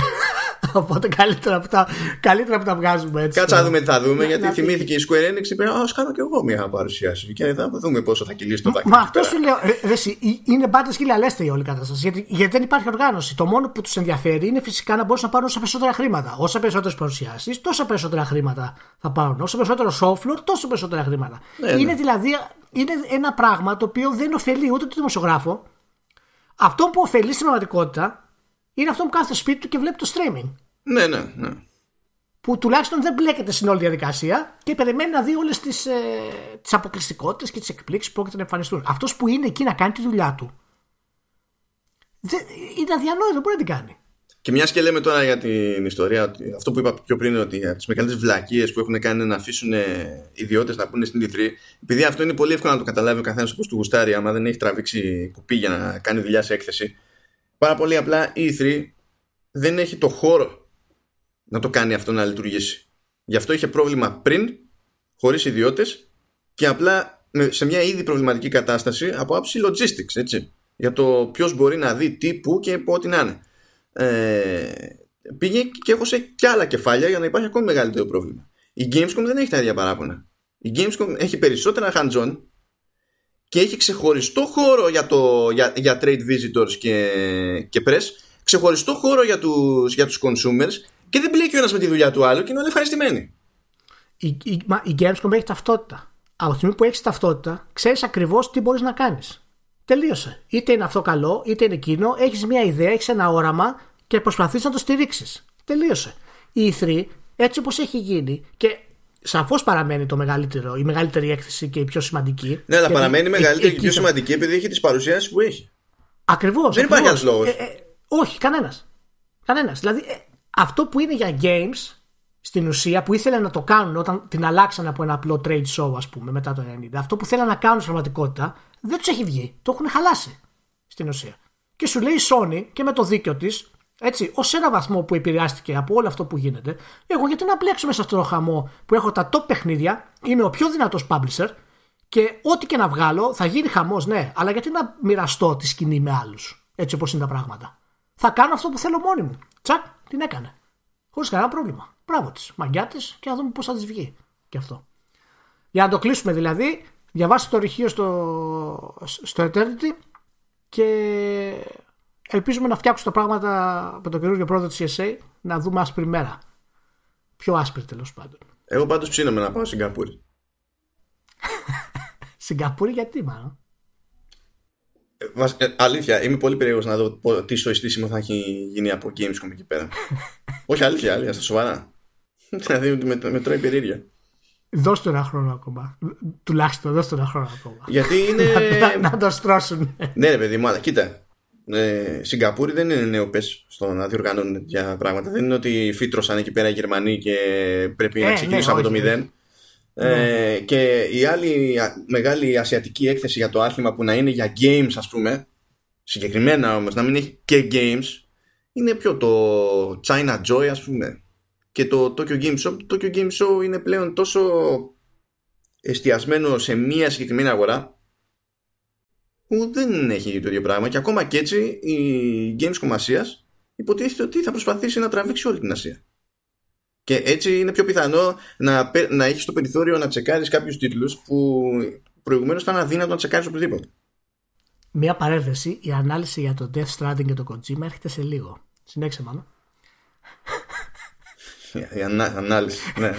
Οπότε καλύτερα που τα, καλύτερα που τα βγάζουμε έτσι. Κάτσα να δούμε τι θα δούμε, γιατί να... θυμήθηκε η Square Enix και είπε: ας κάνω κι εγώ μια παρουσίαση. Και θα δούμε πόσο θα κυλήσει το δάκτυλο. Μα αυτό σου λέω. Ρε, εσύ, είναι μπάντες χιλιαλέστε η όλη κατάσταση. Γιατί, γιατί δεν υπάρχει οργάνωση. Το μόνο που τους ενδιαφέρει είναι φυσικά να μπορούν να πάρουν όσα περισσότερα χρήματα. Όσα περισσότερες παρουσιάσεις, τόσα περισσότερα χρήματα θα πάρουν. Όσο περισσότερο software, τόσο περισσότερα χρήματα. Ναι, είναι, ναι. Δηλαδή, είναι ένα πράγμα το οποίο δεν ωφελεί ούτε τον δημοσιογράφο. Αυτό που ωφελεί στην πραγματικότητα είναι αυτό που κάθεται σπίτι του και βλέπει το streaming. Ναι, ναι, ναι. Που τουλάχιστον δεν μπλέκεται στην όλη διαδικασία και περιμένει να δει όλες τις, ε, τις αποκλειστικότητες και τις εκπλήξεις που πρόκειται να εμφανιστούν. Αυτός που είναι εκεί να κάνει τη δουλειά του, δεν, είναι αδιανόητο, μπορεί να την κάνει. Και μιας και λέμε τώρα για την ιστορία, ότι αυτό που είπα πιο πριν, ότι τις μεγαλύτερες βλακίες που έχουν κάνει να αφήσουν ιδιώτες να πούνε στην ι θρι, επειδή αυτό είναι πολύ εύκολο να το καταλάβει ο καθένας όπως του γουστάρει, άμα δεν έχει τραβήξει κουπί για να κάνει δουλειά σε έκθεση. Πάρα πολύ απλά η ι θρι δεν έχει το χώρο να το κάνει αυτό να λειτουργήσει. Γι' αυτό είχε πρόβλημα πριν, χωρίς ιδιώτες, και απλά σε μια ήδη προβληματική κατάσταση από άψη logistics, έτσι, για το ποιος μπορεί να δει τι, που και από ό,τι να είναι. Ε, πήγε και έχωσε κι άλλα κεφάλια για να υπάρχει ακόμη μεγαλύτερο πρόβλημα. Η Gamescom δεν έχει τα ίδια παράπονα. Η Gamescom έχει περισσότερα hands-on και έχει ξεχωριστό χώρο για, το, για, για trade visitors και, και press, ξεχωριστό χώρο για τους, για τους consumers, και δεν μπλέκει ο ένας με τη δουλειά του άλλου και είναι όλοι ευχαριστημένοι. Η, η, μα, η Gamescom έχει ταυτότητα. Από τη στιγμή που έχεις ταυτότητα, ξέρεις ακριβώς τι μπορείς να κάνεις. Τελείωσε. Είτε είναι αυτό καλό, είτε είναι εκείνο. Έχεις μια ιδέα, έχεις ένα όραμα και προσπαθείς να το στηρίξεις. Τελείωσε. Η ι θρι, έτσι όπως έχει γίνει, και σαφώς παραμένει το μεγαλύτερο, η μεγαλύτερη έκθεση και η πιο σημαντική. Ναι, αλλά παραμένει μεγαλύτερη και η πιο σημαντική επειδή έχει τις παρουσιάσεις που έχει. Ακριβώς. Δεν υπάρχει άλλος λόγος. Ε, ε, όχι, κανένας. Κανένας. Δηλαδή, ε, αυτό που είναι για games, στην ουσία που ήθελαν να το κάνουν όταν την αλλάξαν από ένα απλό trade show, ας πούμε, μετά το ενενήντα, αυτό που θέλαν να κάνουν στην πραγματικότητα δεν τους έχει βγει. Το έχουν χαλάσει στην ουσία. Και σου λέει η Sony, και με το δίκιο της, έτσι, ως ένα βαθμό που επηρεάστηκε από όλο αυτό που γίνεται, εγώ γιατί να μπλέξω μέσα στον χαμό που έχω τα top παιχνίδια, είμαι ο πιο δυνατός publisher και ό,τι και να βγάλω θα γίνει χαμός, ναι, αλλά γιατί να μοιραστώ τη σκηνή με άλλους, έτσι όπως είναι τα πράγματα. Θα κάνω αυτό που θέλω μόνη μου. Τσακ, την έκανε. Χωρίς κανένα πρόβλημα. Μπράβο της, μαγκιά της, και να δούμε πώς θα της βγει και αυτό. Για να το κλείσουμε δηλαδή, διαβάστε το ρηχείο στο, στο Eternity και ελπίζουμε να φτιάξουν τα πράγματα με τον καινούργιο πρόεδρο της ι ες έι, να δούμε άσπρη μέρα. Πιο άσπρη τέλος πάντων. Εγώ πάντως ψήνομαι να πάω Σιγκαπούρη. Σιγκαπούρη γιατί μάλλον? Ε, αλήθεια, είμαι πολύ περίεργος να δω τι σοϊστήσιμο θα έχει γίνει από Gamescom εκεί πέρα. Όχι αλήθεια, αλήθεια, στα σοβαρά. Δηλαδή με, με τρώει περίεργεια. Δώσ' του ένα χρόνο ακόμα. Τουλάχιστον δώσ' του ένα χρόνο ακόμα. Γιατί είναι. να, να το στρώσουν. Ναι, ρε παιδί μου, αλλά κοίτα. Ε, Σιγκαπούρη δεν είναι νεοπές στο να διοργανώνουν για πράγματα. Δεν είναι ότι φύτρωσαν εκεί πέρα οι Γερμανοί και πρέπει ε, να ξεκινήσουν ναι, από όχι, το μηδέν. Ε, ναι. Και η άλλη μεγάλη ασιατική έκθεση για το άθλημα που να είναι για games, ας πούμε, συγκεκριμένα όμως, να μην έχει και games, είναι πιο το China Joy, ας πούμε. Και το Tokyo Game Show. Το Tokyo Game Show είναι πλέον τόσο εστιασμένο σε μία συγκεκριμένη αγορά που δεν έχει το ίδιο πράγμα. Και ακόμα και έτσι η Gamescom Ασίας υποτίθεται ότι θα προσπαθήσει να τραβήξει όλη την Ασία. Και έτσι είναι πιο πιθανό να, να έχεις το περιθώριο να τσεκάρεις κάποιους τίτλους που προηγουμένως ήταν αδύνατο να τσεκάρεις οπουδήποτε. Μία παρένθεση, η ανάλυση για το Death Stranding και το Kojima έρχεται σε λίγο. Συνέχισε μάλλον. Η ανά, ανάλυση, ναι.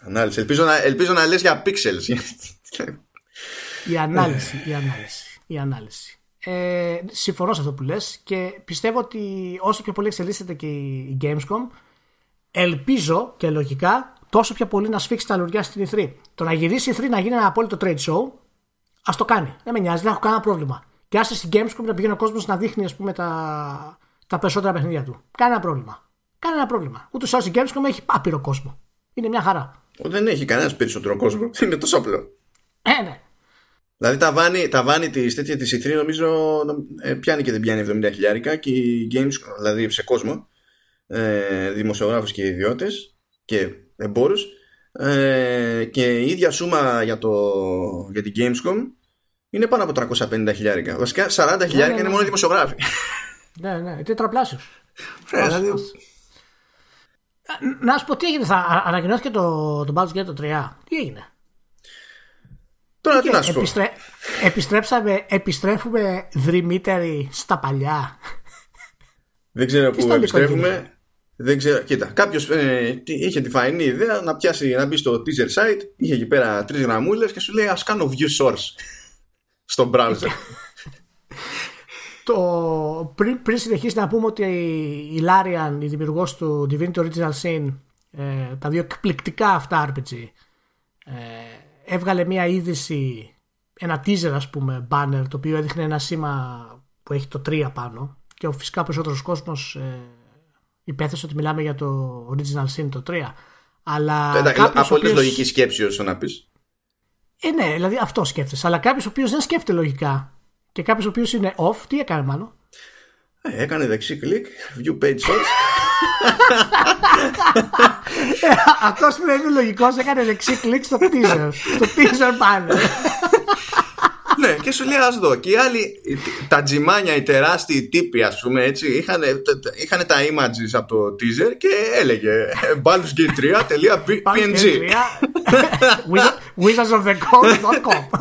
ανάλυση. Ελπίζω να, ελπίζω να λες για pixels. η ανάλυση, η ανάλυση, η ανάλυση. Ε, συμφωνώ σε αυτό που λες και πιστεύω ότι όσο πιο πολύ εξελίσσεται και η Gamescom, ελπίζω και λογικά τόσο πιο πολύ να σφίξει τα λουριά στην ι θρι. Το να γυρίσει η ι θρι να γίνει ένα απόλυτο trade show, ας το κάνει. Δεν με νοιάζει, δεν έχω κανένα πρόβλημα. Και άσε στην Gamescom να πηγαίνει ο κόσμος να δείχνει, ας πούμε, τα, τα περισσότερα παιχνίδια του. Κανένα πρόβλημα. Κανένα πρόβλημα. Ούτως ή άλλως η Gamescom έχει άπειρο κόσμο. Είναι μια χαρά. Δεν έχει κανένας περισσότερο κόσμο. Είναι τόσο απλό. Ε, ναι. Δηλαδή τα βάνη, τα βάνη της τέτοια της ι θρι νομίζω πιάνει και δεν πιάνει εβδομήντα χιλιάρικα και η Gamescom, δηλαδή σε κόσμο. Ε, δημοσιογράφους και ιδιώτες και εμπόρους, ε, και η ίδια σούμα για, το, για την Gamescom είναι πάνω από τριακόσια πενήντα χιλιάρικα. Βασικά σαράντα χιλιάρικα ναι, ναι, είναι ναι. μόνο δημοσιογράφοι. Ναι, ναι, τετραπλάσιος. Δηλαδή... Να σου πω τι έγινε, θα ανακοινώθηκε το, το Baldur's Gate το τρία. Τι έγινε? Τώρα τι να σου πω. Επιστρέ... Επιστρέψαμε, επιστρέφουμε δρυμύτεροι στα παλιά. Δεν ξέρω πού επιστρέφουμε. Δεν ξέρω. Κοίτα, κάποιος ε, είχε τη φαϊνή ιδέα να πιάσει, να μπει στο teaser site, είχε εκεί πέρα τρεις γραμμούλες και σου λέει ας κάνω view source στον browser. το, πριν, πριν συνεχίσει να πούμε ότι η Larian, η δημιουργός του Divinity Original Sin, ε, τα δύο εκπληκτικά αυτά αρ πι τζι, ε, έβγαλε μια είδηση, ένα teaser ας πούμε, banner, το οποίο έδειχνε ένα σήμα που έχει το τρία πάνω. Και φυσικά ο περισσότερος κόσμος ε, υπέθεσε ότι μιλάμε για το Original Sin το τρία. Αλλά απολύτως λογική σκέψη όσο να πεις. Ε, ναι, δηλαδή αυτό σκέφτεσαι. Αλλά κάποιος ο οποίος δεν σκέφτεται λογικά και κάποιος ο οποίος είναι off, τι έκανε μάλλον? Ε, έκανε δεξί κλικ, view page source. ε, αυτός που δεν είναι λογικός έκανε δεξί κλικ στο teaser. στο teaser πάνε. Ναι, και σου λέει ας δω. Και οι άλλοι, τα τζιμάνια, οι τεράστιοι τύποι, ας πούμε, έτσι, είχαν, είχαν τα images από το teaser και έλεγε Baldur's Gate τρία.png. Wizards of the Coast dot com.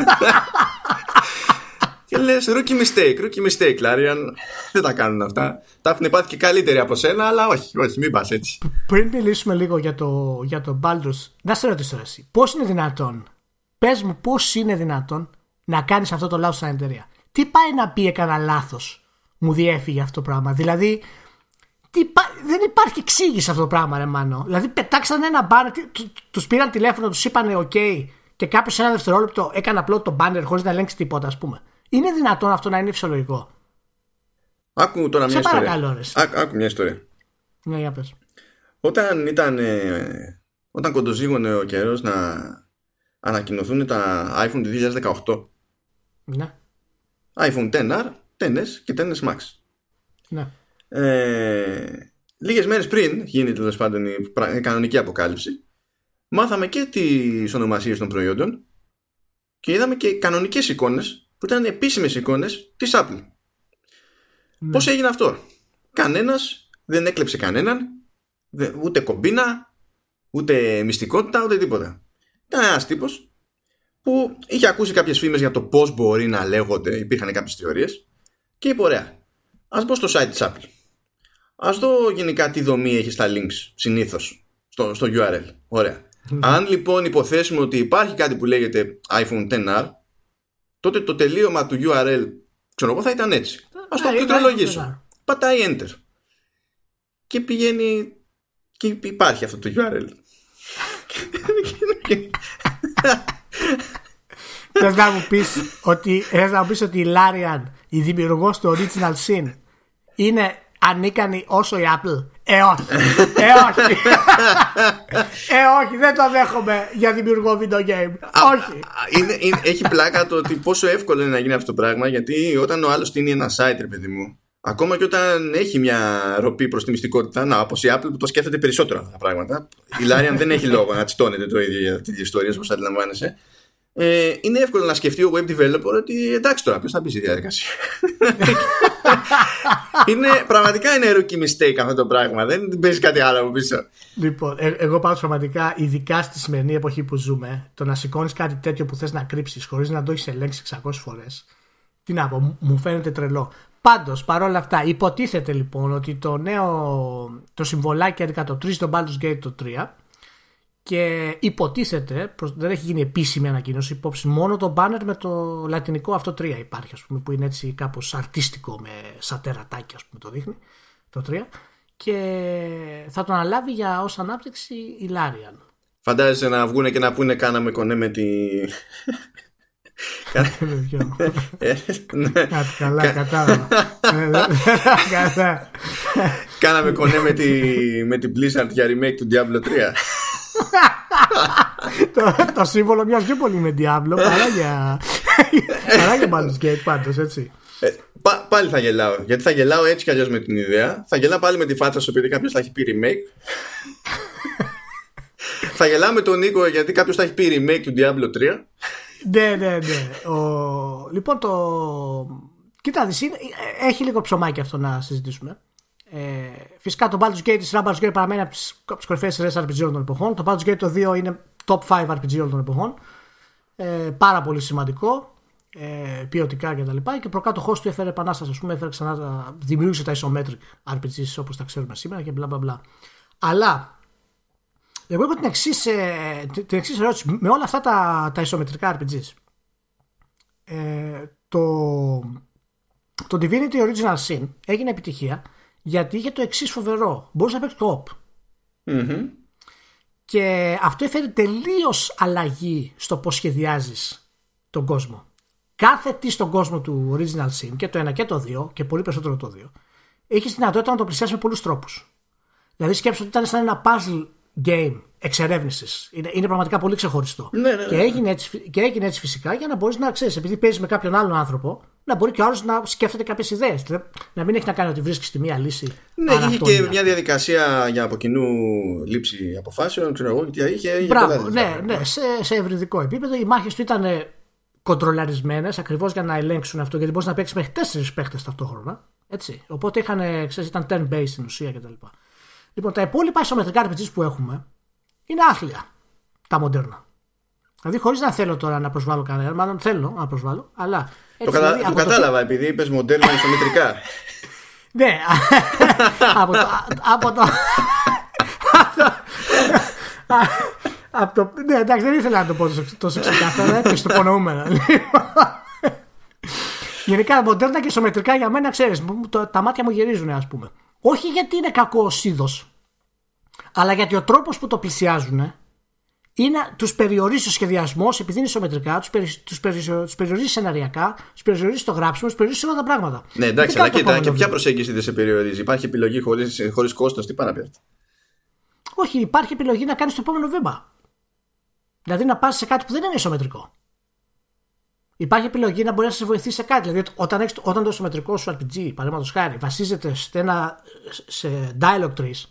Και λες rookie mistake, rookie mistake, Larian. Δεν τα κάνουν αυτά. Τα έχουν πάθει και καλύτεροι από σένα, αλλά όχι, όχι, μην πας έτσι. Πριν μιλήσουμε λίγο για το, για το Baldur's, να σε ρωτήσω εσύ, πώς είναι δυνατόν, πες μου πώς είναι δυνατόν να κάνεις αυτό το λάθος σαν εταιρεία? Τι πάει να πει έκανα λάθος, μου διέφυγε αυτό το πράγμα? Δηλαδή Δεν υπάρχει εξήγηση αυτό το πράγμα, ρε Μάνο. Δηλαδή, πετάξανε ένα μπάνερ, τους πήραν τηλέφωνο, τους είπανε οκ, okay, και κάποιος ένα δευτερόλεπτο έκανε απλό το μπάνερ χωρίς να ελέγξει τίποτα, ας πούμε. Είναι δυνατόν αυτό να είναι φυσιολογικό? Άκου τώρα μια ιστορία. Άκου, άκου μια ιστορία. Ναι, για πες. Όταν ήταν, ε, όταν κοντοζήγωνε ο καιρός να ανακοινωθούν τα iPhone δύο χιλιάδες δεκαοκτώ. Ναι. iPhone X R, X S και X S Max. Ναι. Ε, λίγες μέρες πριν γίνει τέλος πάντων η κανονική αποκάλυψη, μάθαμε και τις ονομασίες των προϊόντων και είδαμε και κανονικές εικόνες που ήταν επίσημες εικόνες της Apple. Ναι. Πώς έγινε αυτό? Κανένας δεν έκλεψε κανέναν, ούτε κομπίνα, ούτε μυστικότητα, ούτε τίποτα. Ήταν ένας τύπος που είχε ακούσει κάποιες φήμες για το πώς μπορεί να λέγονται, υπήρχαν κάποιες θεωρίες, και είπε ωραία, ας μπω στο site της Apple, ας δω γενικά τι δομή έχει στα links συνήθως στο, στο γιου αρ ελ. Ωραία. Mm-hmm. Αν λοιπόν υποθέσουμε ότι υπάρχει κάτι που λέγεται iPhone X R, τότε το τελείωμα του γιου αρ ελ, ξέρω εγώ, θα ήταν έτσι. Ας το πληκτρολογήσω. Πατάει Enter και πηγαίνει, και υπάρχει αυτό το γιου αρ ελ. Θες να μου πεις ότι, θες να μου πεις ότι η Larian, η δημιουργός του Original Sin, είναι ανίκανη όσο η Apple? Ε όχι. Ε όχι. Ε όχι, δεν το δέχομαι για δημιουργό video game. Όχι. Είναι, είναι, έχει πλάκα το ότι πόσο εύκολο είναι να γίνει αυτό το πράγμα, γιατί όταν ο άλλος στείνει ένα site, ρε παιδί μου, ακόμα και όταν έχει μια ροπή προς τη μυστικότητα, να, όπως η Apple που το σκέφτεται περισσότερο αυτά τα πράγματα, η Larian δεν έχει λόγο να τσιτώνεται το ίδιο για τέτοιες ιστορίες, όπως αντιλαμβάνεσαι. Ε, είναι εύκολο να σκεφτεί ο web developer ότι εντάξει τώρα, ποιος θα μπει στη διαδικασία. Είναι, πραγματικά είναι rookie mistake αυτό το πράγμα. Δεν παίζει κάτι άλλο από πίσω. Λοιπόν, ε, εγώ πάντως πραγματικά, ειδικά στη σημερινή εποχή που ζούμε, το να σηκώνεις κάτι τέτοιο που θες να κρύψεις χωρίς να το έχεις ελέγξει εξακόσιες φορές, τι να πω, μου φαίνεται τρελό. Πάντως, παρόλα αυτά, υποτίθεται λοιπόν ότι το νέο, το συμβολάκι αντικατοπτρίζει τον Baldur's Gate το τρία. Και υποτίθεται, δεν έχει γίνει επίσημη ανακοίνωση, υπόψη, μόνο το banner με το λατινικό αυτό τρία υπάρχει, ας πούμε, που είναι έτσι κάπως αρτίστικο, με σατερατάκι, ας πούμε, το δείχνει το τρία, και θα το αναλάβει για ως ανάπτυξη η Larian. Φαντάζεσαι να βγούνε και να πούνε κάναμε κονέ με τη... Κάτι καλά, κατάλαβα. Κάναμε κονέ με την Blizzard για remake του Diablo τρία. το, το σύμβολο μοιάζει πιο πολύ με Diablo παρά για Baldur's Gate, πάντως έτσι. Ε, πα, πάλι θα γελάω, γιατί θα γελάω έτσι κι αλλιώς με την ιδέα. Θα γελάω πάλι με τη φάτσα σου επειδή κάποιος θα έχει πει remake. Θα γελάω με τον Νίκο γιατί κάποιος θα έχει πει remake του Diablo τρία. Ναι, ναι, ναι. Ο... Λοιπόν, το. Κοίτα, δεις, έχει λίγο ψωμάκι αυτό να συζητήσουμε. Ε, φυσικά το Baldur's Gate, η σειρά Baldur's Gate παραμένει από τις κορυφαίες σειρές αρ πι τζι των εποχών. Το Baldur's Gate το δύο είναι top πέντε αρ πι τζι των εποχών. Ε, πάρα πολύ σημαντικό, ε, ποιοτικά κτλ. Και, τα λοιπά. Και προκάτοχός του έφερε επανάσταση, ας πούμε, έφερε ξανά τα, δημιούργησε τα isometric αρ πι τζι όπως τα ξέρουμε σήμερα και μπλα μπλα μπλα. Αλλά εγώ έχω την εξής ε, ερώτηση. Με όλα αυτά τα, τα ισομετρικά αρ πι τζις, ε, το, το Divinity Original Sin έγινε επιτυχία γιατί είχε το εξής φοβερό: μπορούσε να παίξει το op. Mm-hmm. Και αυτό έφερε τελείως αλλαγή στο πώς σχεδιάζεις τον κόσμο. Κάθε τι στον κόσμο του Original Sin, και το ένα και το δύο, και πολύ περισσότερο το δύο, έχεις δυνατότητα να το πλησιάσεις με πολλούς τρόπους. Δηλαδή σκέψου ότι ήταν σαν ένα puzzle game εξερεύνησης. Είναι, είναι πραγματικά πολύ ξεχωριστό. Ναι, ναι, ναι. Και, έγινε έτσι, και έγινε έτσι φυσικά για να μπορείς να ξέρεις, επειδή παίζεις με κάποιον άλλον άνθρωπο, να μπορεί και ο άλλος να σκέφτεται κάποιες ιδέες. Δηλαδή, να μην έχει να κάνει ότι βρίσκεις τη μία λύση. Ναι, είχε και μια διαδικασία για από κοινού λήψη αποφάσεων, ξέρω εγώ. Γιατί είχε, είχε Μπράβο, ναι, ναι, σε, σε ευρυδικό επίπεδο. Οι μάχες του ήταν κοντρολαρισμένες ακριβώς για να ελέγξουν αυτό, γιατί μπορείς να παίξεις μέχρι τέσσερις παίχτες ταυτόχρονα. Έτσι. Οπότε είχαν, ξέρεις, ήταν turn-based στην ουσία κτλ. Λοιπόν, τα υπόλοιπα ισομετρικά αρ πι τζι που έχουμε είναι άθλια, τα μοντέρνα. Δηλαδή, χωρίς να θέλω τώρα να προσβάλλω κανένα, μάλλον θέλω να προσβάλλω, αλλά. Το, κατα... δηλαδή, το κατάλαβα, το... επειδή είπες μοντέρνα ισομετρικά. Ναι, από το. Από το... από το... Ναι, εντάξει, δεν ήθελα να το πω τόσο ξεκάθαρα, έτσι το υπονοούμενα. Γενικά, μοντέρνα και ισομετρικά για μένα, ξέρεις, τα μάτια μου γυρίζουν, ας πούμε. Όχι γιατί είναι κακό ως είδος, αλλά γιατί ο τρόπος που το πλησιάζουν είναι, τους περιορίζει ο σχεδιασμός, επειδή είναι ισομετρικά, τους, περι, τους, περιοριζ, τους περιορίζει σεναριακά, τους περιορίζει το γράψιμο, τους περιορίζει όλα τα πράγματα. Ναι, εντάξει, αλλά κοίτα, και ποια προσέγγιση δεν σε περιορίζει. Υπάρχει επιλογή χωρίς, χωρίς κόστος, τι παραπέμπει. Όχι, υπάρχει επιλογή να κάνεις το επόμενο βήμα. Δηλαδή να πας σε κάτι που δεν είναι ισομετρικό. Υπάρχει επιλογή να μπορεί να σε βοηθήσει σε κάτι. Δηλαδή, όταν, έχεις, όταν το ισομετρικό σου αρ πι τζι, παραδείγματος χάρη, βασίζεται σε, ένα, σε dialogue trees,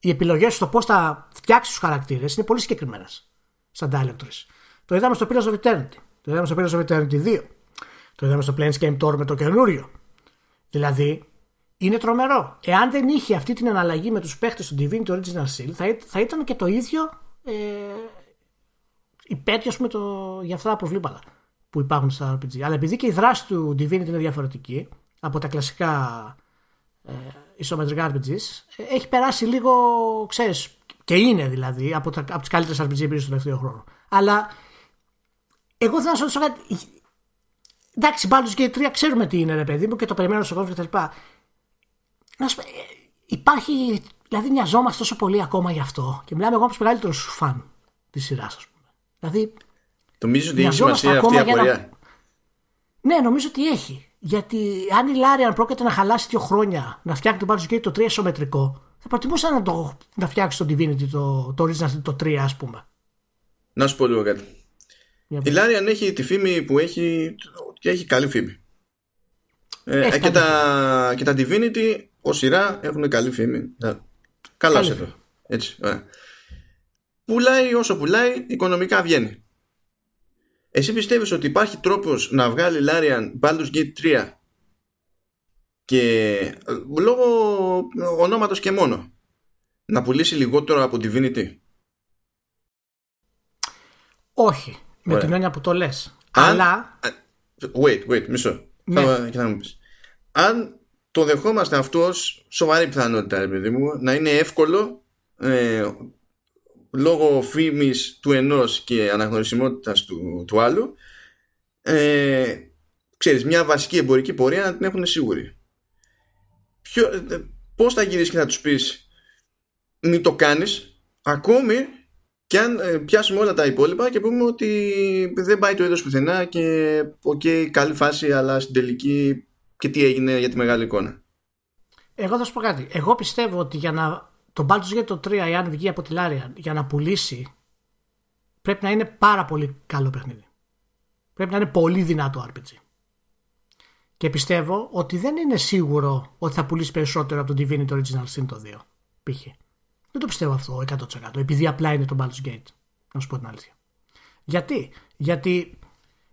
οι επιλογές στο πώς θα φτιάξεις τους χαρακτήρες είναι πολύ συγκεκριμένες στα dialogue trees. Το είδαμε στο Pillars of Eternity. Το είδαμε στο Pillars of Eternity δύο. Το είδαμε στο Planescape Torment με το καινούριο. Δηλαδή, είναι τρομερό. Εάν δεν είχε αυτή την αναλλαγή με τους παίχτες του Divinity Original Sin, θα, θα ήταν και το ίδιο ε, υπέτειος με το, για αυτά τα προβλήματα που υπάρχουν στα αρ πι τζι. Αλλά επειδή και η δράση του Divinity είναι διαφορετική από τα κλασικά ε, ισομετρικά αρ πι τζις, έχει περάσει λίγο, ξέρεις, και είναι δηλαδή από, τα, από τις καλύτερες αρ πι τζι εμπειρίες του τελευταίου χρόνου. Αλλά εγώ θέλω να σου ρωτήσω κάτι. Εντάξει, Baldur's Gate τρία ξέρουμε τι είναι, ρε παιδί μου, και το περιμένω στον κόσμο κτλ. Να σου πω, υπάρχει, δηλαδή νοιαζόμαστε τόσο πολύ ακόμα γι' αυτό και μιλάμε εγώ από τους μεγαλύτερους φαν της σειράς, ας πούμε. Δηλαδή, νομίζω ότι έχει σημασία αυτή η απορία. Να... Ναι, νομίζω ότι έχει. Γιατί αν η Larian πρόκειται να χαλάσει δύο χρόνια να φτιάξει τον Baldur's Gate το τρία ισομετρικό, θα προτιμούσα να, το, να φτιάξει τον Divinity το, το Original το τρία, ας πούμε. Να σου πω λίγο κάτι. Η Larian έχει τη φήμη που έχει και έχει καλή φήμη. Ε, και, τα, και τα Divinity ως σειρά έχουν καλή φήμη. Yeah. Καλά σε αυτό. Έτσι, ωραία. Πουλάει όσο πουλάει, οικονομικά βγαίνει. Εσύ πιστεύεις ότι υπάρχει τρόπος να βγάλει Larian Baldur's Gate τρία και λόγω ονόματος και μόνο να πουλήσει λιγότερο από Divinity? Όχι, με την έννοια που το λες. Αν... Αλλά... Wait, wait, μισό. Ναι. Θα, θα μου πεις. Αν το δεχόμαστε αυτό, σοβαρή πιθανότητα, ρε παιδί μου, να είναι εύκολο ε, λόγω φήμης του ενός και αναγνωρισιμότητας του, του άλλου, ε, ξέρεις, μια βασική εμπορική πορεία να την έχουν σίγουρη. Ποιο, ε, πώς θα γυρίσεις και θα τους πεις μη το κάνεις, ακόμη και αν ε, πιάσουμε όλα τα υπόλοιπα και πούμε ότι δεν πάει το είδος πουθενά και οκ, okay, καλή φάση, αλλά στην τελική και τι έγινε για τη μεγάλη εικόνα? Εγώ θα σου πω κάτι. Εγώ πιστεύω ότι για να... το Baldur's Gate το τρία, εάν βγει από τη Larian, για να πουλήσει, πρέπει να είναι πάρα πολύ καλό παιχνίδι. Πρέπει να είναι πολύ δυνατό αρ πι τζι. Και πιστεύω ότι δεν είναι σίγουρο ότι θα πουλήσει περισσότερο από το Divinity Original Sin το δύο, π.χ. Δεν το πιστεύω αυτό εκατό τοις εκατό, επειδή απλά είναι το Baldur's Gate, να σου πω την αλήθεια. Γιατί? Γιατί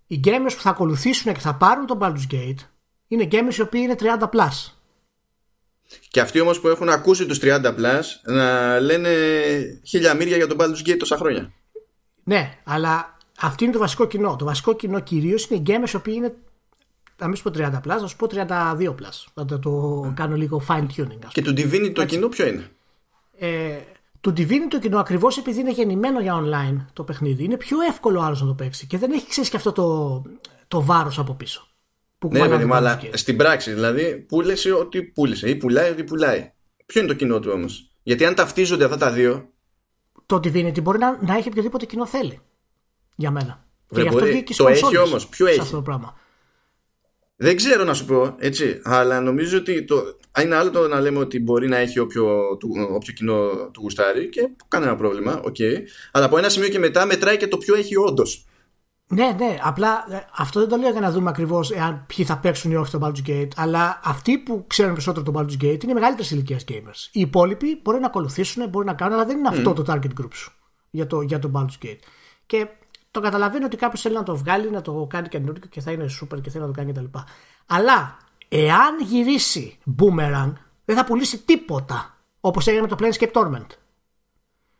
οι gamers που θα ακολουθήσουν και θα πάρουν το Baldur's Gate είναι gamers οι οποίοι είναι τριάντα συν. Και αυτοί όμως που έχουν ακούσει τους τριάντα συν να λένε χίλια μύρια για τον Baldur's Gate τόσα χρόνια. Ναι, αλλά αυτό είναι το βασικό κοινό. Το βασικό κοινό κυρίως είναι οι gamers οι οποίοι είναι, να μην σου πω τριάντα συν, να σου πω τριάντα δύο συν. Θα το mm. κάνω λίγο fine tuning. Και του Divinity το κοινό ποιο είναι? Ε, του Divinity το κοινό, ακριβώς επειδή είναι γεννημένο για online το παιχνίδι, είναι πιο εύκολο άλλος να το παίξει και δεν έχει, ξέρεις, και αυτό το, το βάρος από πίσω. Που ναι, παιδί, αλλά στην πράξη δηλαδή πούλησε ό,τι πούλησε ή πουλάει ό,τι πουλάει. Ποιο είναι το κοινό του όμως? Γιατί αν ταυτίζονται αυτά τα δύο, το Divinity μπορεί να, να έχει οποιοδήποτε κοινό θέλει. Για μένα. Βρε, και μπορεί, και το έχει όμως. Ποιο έχει? Αυτό το πράγμα. Δεν ξέρω να σου πω, έτσι. Αλλά νομίζω ότι το, είναι άλλο το να λέμε ότι μπορεί να έχει όποιο, του, όποιο κοινό του γουστάρει και κανένα πρόβλημα. Okay. Αλλά από ένα σημείο και μετά μετράει και το ποιο έχει όντως. Ναι, ναι, απλά αυτό δεν το λέω για να δούμε ακριβώς εάν ποιοι θα παίξουν ή όχι το Baldur's Gate, αλλά αυτοί που ξέρουν περισσότερο το Baldur's Gate είναι μεγαλύτερες ηλικίες gamers. Οι υπόλοιποι μπορεί να ακολουθήσουν, μπορεί να κάνουν, αλλά δεν είναι αυτό mm. το target group σου για το, για το Baldur's Gate. Και το καταλαβαίνω ότι κάποιος θέλει να το βγάλει, να το κάνει καινούργιο και θα είναι super και θέλει να το κάνει κτλ. Αλλά εάν γυρίσει boomerang, δεν θα πουλήσει τίποτα, όπως έγινε με το Planescape Torment.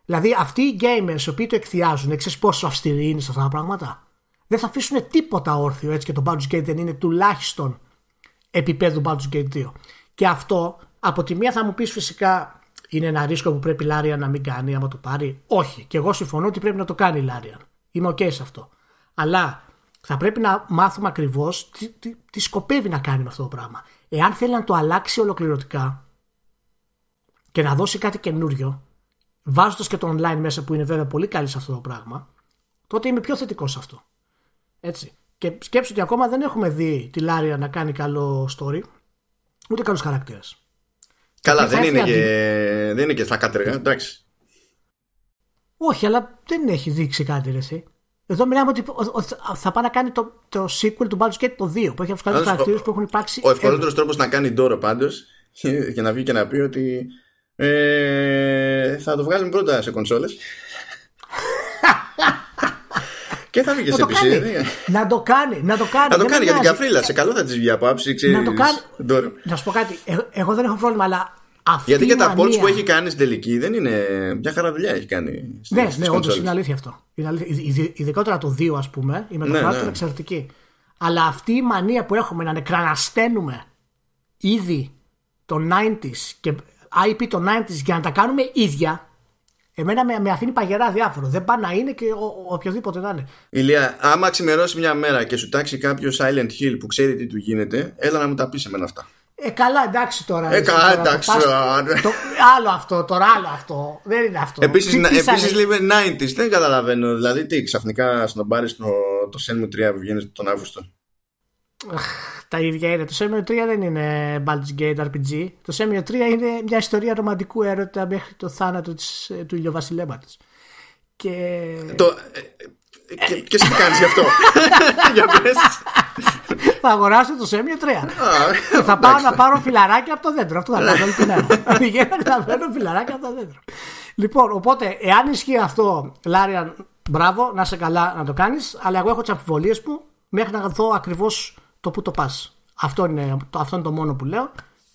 Δηλαδή αυτοί οι gamers οι οποίοι το εκθιάζουν, ξέρεις πόσο αυστηροί είναι σε αυτά τα πράγματα. Δεν θα αφήσουν τίποτα όρθιο, έτσι, και το Baldur's Gate δεν είναι τουλάχιστον επίπεδου Baldur's Gate δύο. Και αυτό από τη μία θα μου πεις φυσικά είναι ένα ρίσκο που πρέπει η Larian να μην κάνει άμα το πάρει. Όχι. Και εγώ συμφωνώ ότι πρέπει να το κάνει η Larian. Είμαι οκ okay σε αυτό. Αλλά θα πρέπει να μάθουμε ακριβώς τι, τι, τι σκοπεύει να κάνει με αυτό το πράγμα. Εάν θέλει να το αλλάξει ολοκληρωτικά, και να δώσει κάτι καινούριο, βάζοντας και το online μέσα που είναι βέβαια πολύ καλή σε αυτό το πράγμα, τότε είμαι πιο θετικός σε αυτό. Έτσι. Και σκέψου ότι ακόμα δεν έχουμε δει τη Λάρια να κάνει καλό story, ούτε καλούς χαρακτήρες. Καλά, δεν είναι, και... δεν είναι και θα κατεργά, εντάξει. Όχι, αλλά δεν έχει δείξει κάτι, ρε εσύ. Εδώ μιλάμε ότι θα πάει να κάνει το, το sequel του Baldur's Gate το δύο, που έχει από τους καλύτερους χαρακτήρες που έχουν υπάρξει. Ο ευκολότερος τρόπος να κάνει ντόρο πάντως, και να βγει και να πει ότι ε, θα το βγάλουμε πρώτα σε κονσόλες και θα βγει και σε πι σι. Να το κάνει, να το κάνει. Να το κάνει για την καφρίλα. Σε καλό θα τη βγει από άψη. Να το κάνει. Να σου πω κάτι. Εγώ δεν έχω πρόβλημα, αλλά αυτή. Γιατί και τα ports που έχει κάνει στην τελική δεν είναι. Μια χαρά δουλειά έχει κάνει. Ναι, ναι, όντως είναι αλήθεια αυτό. Ειδικότερα το δύο, ας πούμε, η μεταφράση είναι εξαιρετική. Αλλά αυτή η μανία που έχουμε να νεκρανασταίνουμε ήδη το ενενήντα και άι πι το ενενήντα για να τα κάνουμε ίδια. Εμένα με, με αφήνει παγερά διάφορο. Δεν πάει να είναι και ο, οποιοδήποτε να είναι. Ηλία, άμα ξημερώσει μια μέρα και σου τάξει κάποιο Silent Hill που ξέρει τι του γίνεται, έλα να μου τα πεις εμένα αυτά. Ε, καλά, εντάξει τώρα. Ε, καλά, εντάξει. Άλλο αυτό, τώρα άλλο αυτό. Δεν είναι αυτό. Επίσης, επίσης λίγο ενενήντα, δεν καταλαβαίνω. Δηλαδή, τι ξαφνικά στον πάρει το, το Shenmue τρία που βγαίνει τον Αύγουστο. Τα ίδια είναι. Το Shenmue τρία δεν είναι Baldur's Gate αρ πι τζι. Το Shenmue τρία είναι μια ιστορία ρομαντικού έρωτα μέχρι το θάνατο της, του ηλιοβασιλέματος. Και. Το, ε, και, και εσύ τι κάνεις γι' αυτό? Για πες. Θα αγοράσω το Shenmue τρία. Θα πάω να πάρω φιλαράκι από το δέντρο. Αυτό θα κάνω όλη την ώρα. Πηγαίνω να παίρνω φιλαράκι από το δέντρο. Λοιπόν, οπότε, εάν ισχύει αυτό, Λάριαν, μπράβο, να είσαι καλά να το κάνεις. Αλλά εγώ έχω τις αμφιβολίες μου μέχρι να δω ακριβώς το που το πας. Αυτό είναι, αυτό είναι το μόνο που λέω.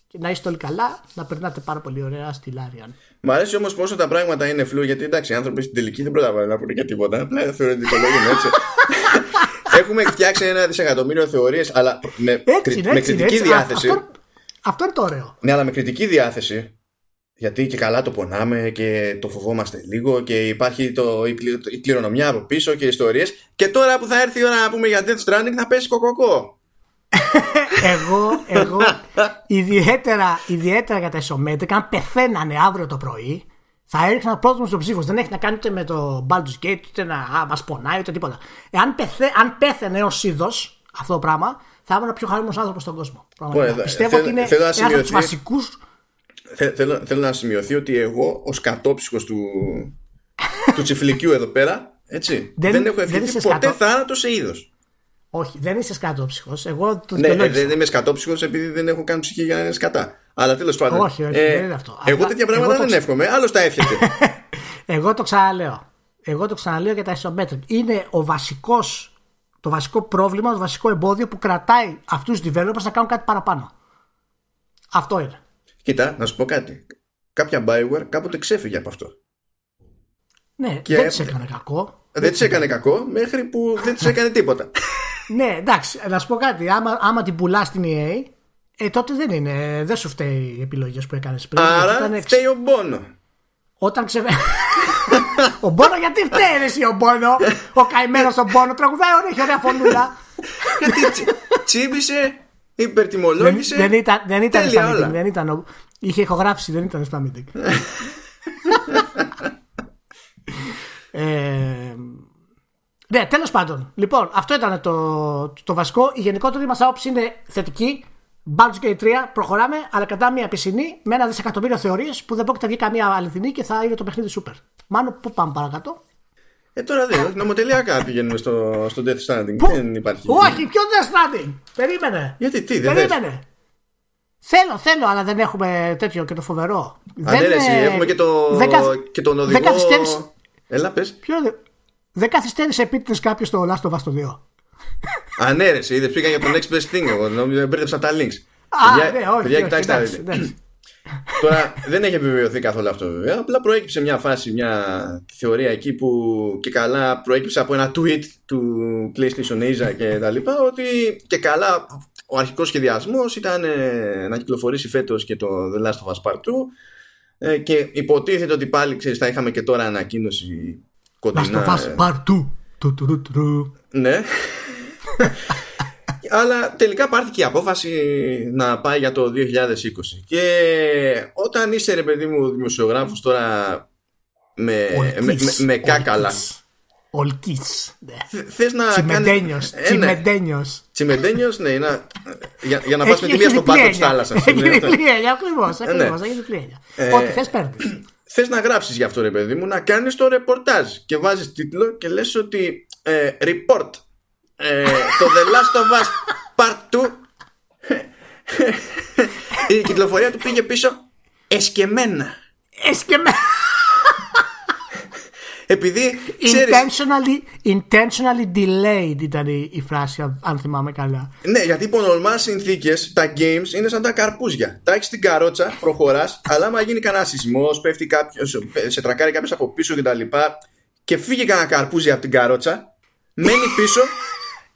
Και να είστε όλοι καλά, να περνάτε πάρα πολύ ωραία στη Λάριαν. Μ' αρέσει όμως πόσο τα πράγματα είναι φλού, γιατί εντάξει, οι άνθρωποι στην τελική δεν προλαβαίνουν να πούνε για τίποτα. Απλά θεωρητικολόγουν έτσι. Έχουμε φτιάξει ένα δισεκατομμύριο θεωρίες, αλλά με, έτσι, κρι, έτσι, με κριτική έτσι, διάθεση. Α, αυτό, αυτό είναι το ωραίο. Ναι, αλλά με κριτική διάθεση. Γιατί και καλά το πονάμε και το φοβόμαστε λίγο και υπάρχει το, η, κληρο, η κληρονομιά από πίσω και ιστορίες. Και τώρα που θα έρθει η ώρα να πούμε για Death Stranding θα πέσει κοκοκό. εγώ, εγώ ιδιαίτερα, ιδιαίτερα για τα ισομέτρικα, αν πεθαίνανε αύριο το πρωί, θα έριχνα πρόθυμο στο ψήφο. Δεν έχει να κάνει ούτε με το Baldur's Gate, ούτε να α, μας πονάει, ούτε τίποτα. Ε, αν, πεθέ, αν πέθαινε ως είδος αυτό το πράγμα, θα ήμουν ο πιο χαρούμενος άνθρωπος στον κόσμο. Well, Πιστεύω ε, ότι είναι ένας από τους βασικούς. Θε, θέλω, θέλω να σημειωθεί ότι εγώ ως κατόψυχος του, του τσιφλικιού εδώ πέρα, έτσι, δεν, δεν έχω ευχηθεί ποτέ κατώ... θάνατο σε είδος. Όχι, δεν είσαι σκατόψυχος. Εγώ το ναι, δεν, δεν είμαι σκατόψυχος επειδή δεν έχω κάνει ψυχή για να είναι σκατά. Αλλά τέλος πάντων. Όχι, όχι, ε, δεν είναι αυτό. Εγώ αλλά, τέτοια πράγματα εγώ δεν ξα... εύχομαι. Άλλος τα εύχεται. εγώ το ξαναλέω. Εγώ το ξαναλέω για τα ισομέτρικ. Είναι ο βασικός, το βασικό πρόβλημα, το βασικό εμπόδιο που κρατάει αυτούς τους developers να κάνουν κάτι παραπάνω. Αυτό είναι. Κοίτα, να σου πω κάτι. Κάποια Bioware κάποτε ξέφυγε από αυτό. Ναι, και δεν της έκανε κακό. Δεν της έκανε κακό μέχρι που δεν της έκανε τίποτα. Ναι, εντάξει, να σου πω κάτι. Άμα, άμα την πουλάς στην ι έι, ε, τότε δεν είναι. Δεν σου φταίει οι επιλογές που έκανες πριν. Άρα εξ... φταίει ο Μπόνο. Όταν ξε... ο Μπόνο γιατί φταίει εσύ ο Μπόνο? Ο καημένος ο Μπόνο τραγουδάει, έχει ωραία φωνούλα. Γιατί τσι, τσίμπησε... Υπερτιμολόγησε. Δεν, δεν ήταν, δεν ήταν στα meeting, δεν ήταν, είχε ηχογράφηση, δεν ήταν στα meeting. ε, ναι, τέλος πάντων. Λοιπόν, αυτό ήταν το, το βασικό. Η γενικότερη μας άποψη είναι θετική. Baldur's Gate τρία, προχωράμε, αλλά κατά μια πισινή με ένα δισεκατομμύριο θεωρίες που δεν πρόκειται να βγει καμία αληθινή και θα είναι το παιχνίδι super. Μάλλον, πού πάμε παρακάτω? Ε, τώρα δεν, νομοτελειακά πηγαίνουμε στο, στο Death Stranding. Δεν υπάρχει. Όχι, ποιο Death Stranding! Περίμενε. Γιατί, τι, δεν Περίμενε. Θες. Θέλω, θέλω, αλλά δεν έχουμε τέτοιο και το φοβερό. Αν δεν εσύ, έχουμε και, το, δεν καθ... και τον οδηγό. Δεν καθυστέρησε. Έλα, πες. Ποιο... Δεν καθυστέρησε επίτηδες κάποιος στο Last of Us δύο. Ανέρεση, είδες, πήγα για τον Next Best Thing. Εγώ νόμιζα, μπέρδεψα τα links. Α, παιδιά, ναι, όχι. Παιδιά, όχι, όχι, εντάξει. Τώρα δεν έχει επιβεβαιωθεί καθόλου αυτό βέβαια. Απλά προέκυψε μια φάση, μια θεωρία εκεί που και καλά προέκυψε από ένα tweet του PlayStation Asia και τα λοιπά, ότι και καλά ο αρχικός σχεδιασμός ήταν ε, να κυκλοφορήσει φέτος και το The Last of Us Part δύο, ε, και υποτίθεται ότι πάλι ξέρεις, θα είχαμε και τώρα ανακοίνωση κοντινά. Last of Us Part δύο. Ναι. αλλά τελικά πάρθηκε η απόφαση να πάει για το δύο χιλιάδες είκοσι. Και όταν είσαι, ρε παιδί μου, δημοσιογράφος τώρα με, ολκής, με, με, με κάκαλα. Ολκής. Θες να τσιμεντένιος, κάνεις... τσιμεντένιος. Ε, ναι. Τσιμεντένιος, ναι, να... για, για να πας με τη μία στο πάτο της θάλασσας. Έχει διπλή, ακριβώς, ακριβώς, έχει διπλή. Ό,τι θες παίρνεις. Θες να γράψεις γι' αυτό, ρε παιδί μου, να κάνεις το ρεπορτάζ και βάζεις τίτλο και λες ότι ε, report ε, το The Last of Us Part two η κυκλοφορία του πήγε πίσω εσκεμμένα. Εσκεμμένα. Επειδή ξέρεις, intentionally, intentionally delayed ήταν η, η φράση, αν θυμάμαι καλά. Ναι, γιατί υπό νορμάλ συνθήκες τα games είναι σαν τα καρπούζια. Τα έχεις στην καρότσα, προχωράς, αλλά άμα γίνει κανένα σεισμός, πέφτει κάποιος, σε τρακάρει κάποιος από πίσω κτλ. Και, και φύγει κανένα καρπούζι από την καρότσα, μένει πίσω,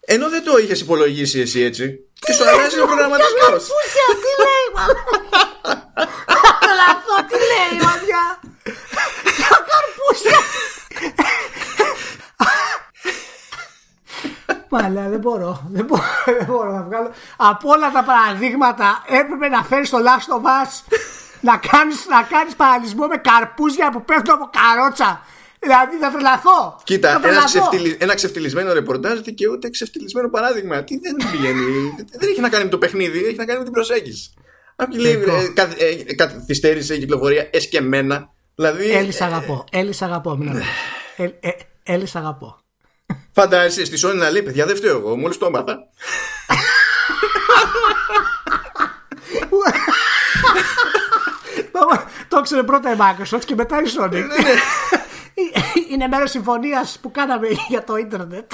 ενώ δεν το είχες υπολογίσει εσύ έτσι. Και σου αλλάζει ο προγραμματισμός. Τι λέει, μάλλον. Τι λέει, μαλλιά. Τα καρπούζια. Μαλά, δεν μπορώ, δεν μπορώ, δεν μπορώ να βγάλω. Από όλα τα παραδείγματα έπρεπε να φέρεις το Last of Us, να κάνεις, να κάνεις παραλυσμό με καρπούζια που πέφτουν από καρότσα. Δηλαδή θα τρελαθώ. Κοίτα, θα τρελαθώ. Ένα, ξεφτυλι, ένα ξεφτυλισμένο ρεπορτάζ δικαιούται ξεφτυλισμένο παράδειγμα. Τι δεν πηγαίνει, δεν έχει να κάνει με το παιχνίδι, έχει να κάνει με την προσέγγιση. Αυτή λέει, καθυστέρησε η κυκλοφορία εσκεμμένα. Δηλαδή... Έλλης αγαπώ, Έλλης αγαπώ, μην αγαπώ. Έλ, ε, Έλλης αγαπώ. Φαντάζεσαι στη Sony να λέει, παιδιά, δεν φταίω εγώ, μόλις το έμαθα. Το ήξερε πρώτα η Microsoft και μετά η Sony. Είναι μέρος συμφωνίας που κάναμε για το ίντερνετ.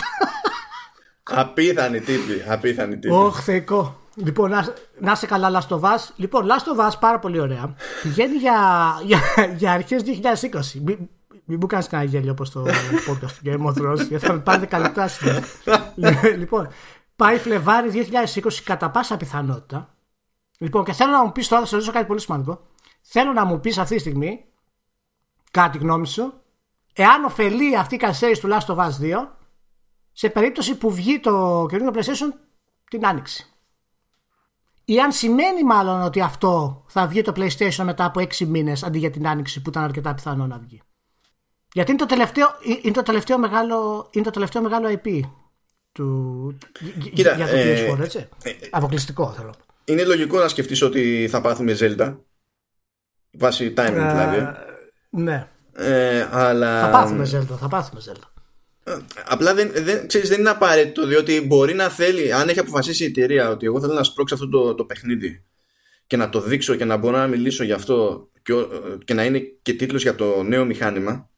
Απίθανη τύπη, απίθανη τύπη. Ωχ, θεϊκό. Λοιπόν, να, να είσαι καλά, Last of Us. Λοιπόν, Last of Us, πάρα πολύ ωραία. Πηγαίνει για, για, για αρχές είκοσι είκοσι. Μην μη μου κάνεις κανένα γέλιο όπως το podcast του Game of Thrones, γιατί θα με πάρει δεκαλεπτά. Λοιπόν, πάει Φλεβάρι είκοσι είκοσι κατά πάσα πιθανότητα. Λοιπόν, και θέλω να μου πεις τώρα, θα σας ρωτήσω κάτι πολύ σημαντικό. Θέλω να μου πεις αυτή τη στιγμή, κάτι γνώμη σου, εάν ωφελεί αυτή η καθυστέρηση του Last of Us δύο σε περίπτωση που βγει το καινούργιο PlayStation την Άνοιξη. Ή αν σημαίνει μάλλον ότι αυτό θα βγει το PlayStation μετά από έξι μήνες αντί για την Άνοιξη που ήταν αρκετά πιθανό να βγει. Γιατί είναι το τελευταίο, είναι το τελευταίο, μεγάλο, είναι το τελευταίο μεγάλο άι πι του, κοίτα, για το πι ες φορ, ε, έτσι. Ε, ε, Αποκλειστικό θέλω. Είναι λογικό να σκεφτείς ότι θα πάθουμε Zelda. Βάσει timing ε, δηλαδή. Ναι. Ε, αλλά... Θα πάθουμε Zelda, θα πάθουμε Zelda. Απλά δεν, δεν, ξέρεις, δεν είναι απαραίτητο, διότι μπορεί να θέλει, αν έχει αποφασίσει η εταιρεία ότι εγώ θέλω να σπρώξω αυτό το, το παιχνίδι και να το δείξω και να μπορώ να μιλήσω γι' αυτό και, και να είναι και τίτλος για το νέο μηχάνημα,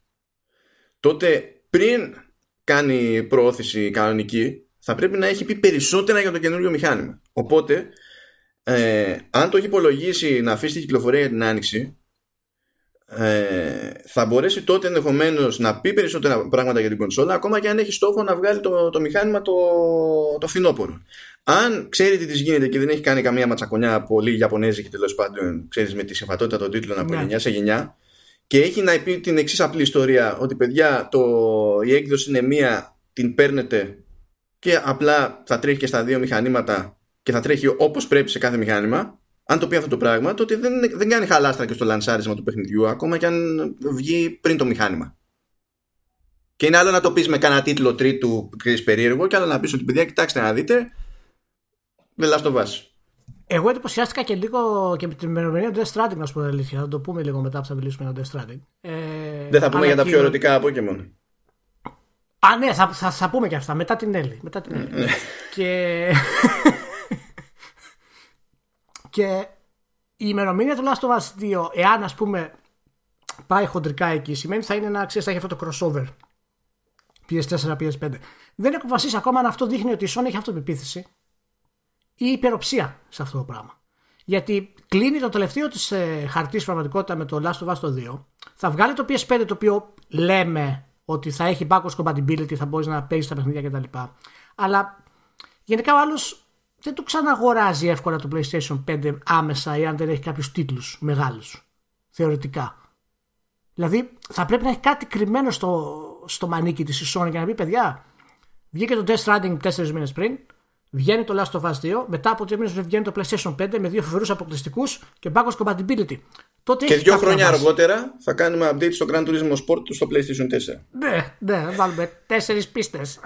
τότε πριν κάνει προώθηση κανονική θα πρέπει να έχει πει περισσότερα για το καινούριο μηχάνημα. Οπότε ε, αν το έχει υπολογίσει να αφήσει την κυκλοφορία για την Άνοιξη, Ε, θα μπορέσει τότε ενδεχομένως να πει περισσότερα πράγματα για την κονσόλα, ακόμα και αν έχει στόχο να βγάλει το, το μηχάνημα το, το φθινόπωρο. Αν ξέρει τι της γίνεται και δεν έχει κάνει καμία ματσακονιά από λίγη Ιαπωνέζικη, τέλος πάντων, ξέρεις, με τη συμβατότητα των τίτλων από γενιά σε γενιά, και έχει να πει την εξής απλή ιστορία, ότι παιδιά, το, η έκδοση είναι μία, την παίρνετε και απλά θα τρέχει και στα δύο μηχανήματα και θα τρέχει όπως πρέπει σε κάθε μηχάνημα. Αν το πει αυτό το πράγμα, τότε δεν, δεν κάνει χαλάστρα και στο λανσάρισμα του παιχνιδιού, ακόμα και αν βγει πριν το μηχάνημα. Και είναι άλλο να το πεις με κανένα τίτλο τρίτου περίεργο, και άλλο να πεις ότι παιδιά, κοιτάξτε να δείτε, δεν λάς το βάζει. Εγώ εντυπωσιάστηκα και λίγο και με την ημερομηνία του Death Stranding, να σου πω την αλήθεια. Θα το πούμε λίγο μετά που θα μιλήσουμε για το Death Stranding. Ε, δεν θα πούμε και... για τα πιο ερωτικά από εκεί μόνο. Α, ναι, θα, θα, θα πούμε και αυτά μετά την Έλλη. Μετά την Έλλη. Mm, και. Και η ημερομηνία του Last of Us δύο, εάν ας πούμε πάει χοντρικά εκεί, σημαίνει ότι θα είναι ένα, ξέρεις, θα έχει αυτό το crossover πι ες φορ, πι ες φάιβ. Δεν έχω αποφασίσει ακόμα αν αυτό δείχνει ότι η Sony έχει αυτοπεποίθηση ή υπεροψία σε αυτό το πράγμα. Γιατί κλείνει το τελευταίο της ε, χαρτί πραγματικότητα με το Last of Us δύο. Θα βγάλει το πι ες φάιβ, το οποίο λέμε ότι θα έχει backwards compatibility, θα μπορείς να παίζεις τα παιχνίδια κτλ. Αλλά γενικά ο άλλος δεν το ξαναγοράζει εύκολα το PlayStation πέντε άμεσα, ή αν δεν έχει κάποιους τίτλους μεγάλους, θεωρητικά. Δηλαδή θα πρέπει να έχει κάτι κρυμμένο στο, στο μανίκι της η Sony για να πει, παιδιά, βγήκε το Death Stranding τέσσερις μήνες πριν, βγαίνει το Last of Us δύο, μετά από τρία μήνες βγαίνει το PlayStation πέντε με δύο φοβερούς αποκλειστικούς και backwards compatibility. Τότε και δύο χρόνια αργότερα θα κάνουμε update στο Gran Turismo Sport του στο PlayStation τέσσερα. Ναι, ναι, βάλουμε τέσσερις πίστες.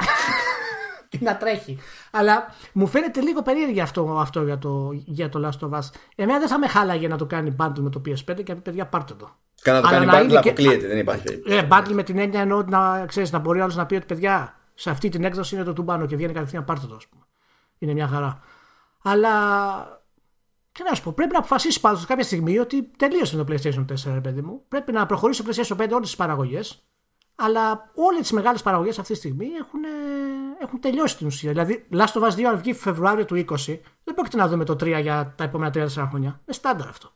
Και να τρέχει. Αλλά μου φαίνεται λίγο περίεργο αυτό, αυτό για, το, για το Last of Us. Εμένα δεν θα με χάλαγε να το κάνει bundle με το πι ες φάιβ και να πει παιδιά πάρτε το. Κάνα το αλλά κάνει bundle, αποκλείεται, δεν υπάρχει. Ε, bundle με την έννοια εννοώ να, ξέρεις, να μπορεί άλλο να πει ότι παιδιά σε αυτή την έκδοση είναι το τουμπάνο και βγαίνει κατευθείαν πάρτε το, ας πούμε. Είναι μια χαρά. Αλλά τι να σου πω, πρέπει να αποφασίσει πάντως κάποια στιγμή ότι τελείωσε το PlayStation τέσσερα, παιδί μου. Πρέπει να προχωρήσει το PlayStation πέντε όλες τις παραγωγές. Αλλά όλες τις μεγάλες παραγωγές αυτή τη στιγμή έχουν, έχουν τελειώσει την ουσία. Δηλαδή, Last of Us δύο, αν βγει Φεβρουάριο του είκοσι, δεν πρόκειται να δούμε το τρία για τα επόμενα τρία τέσσερα χρόνια. Είναι στάνταρ αυτό.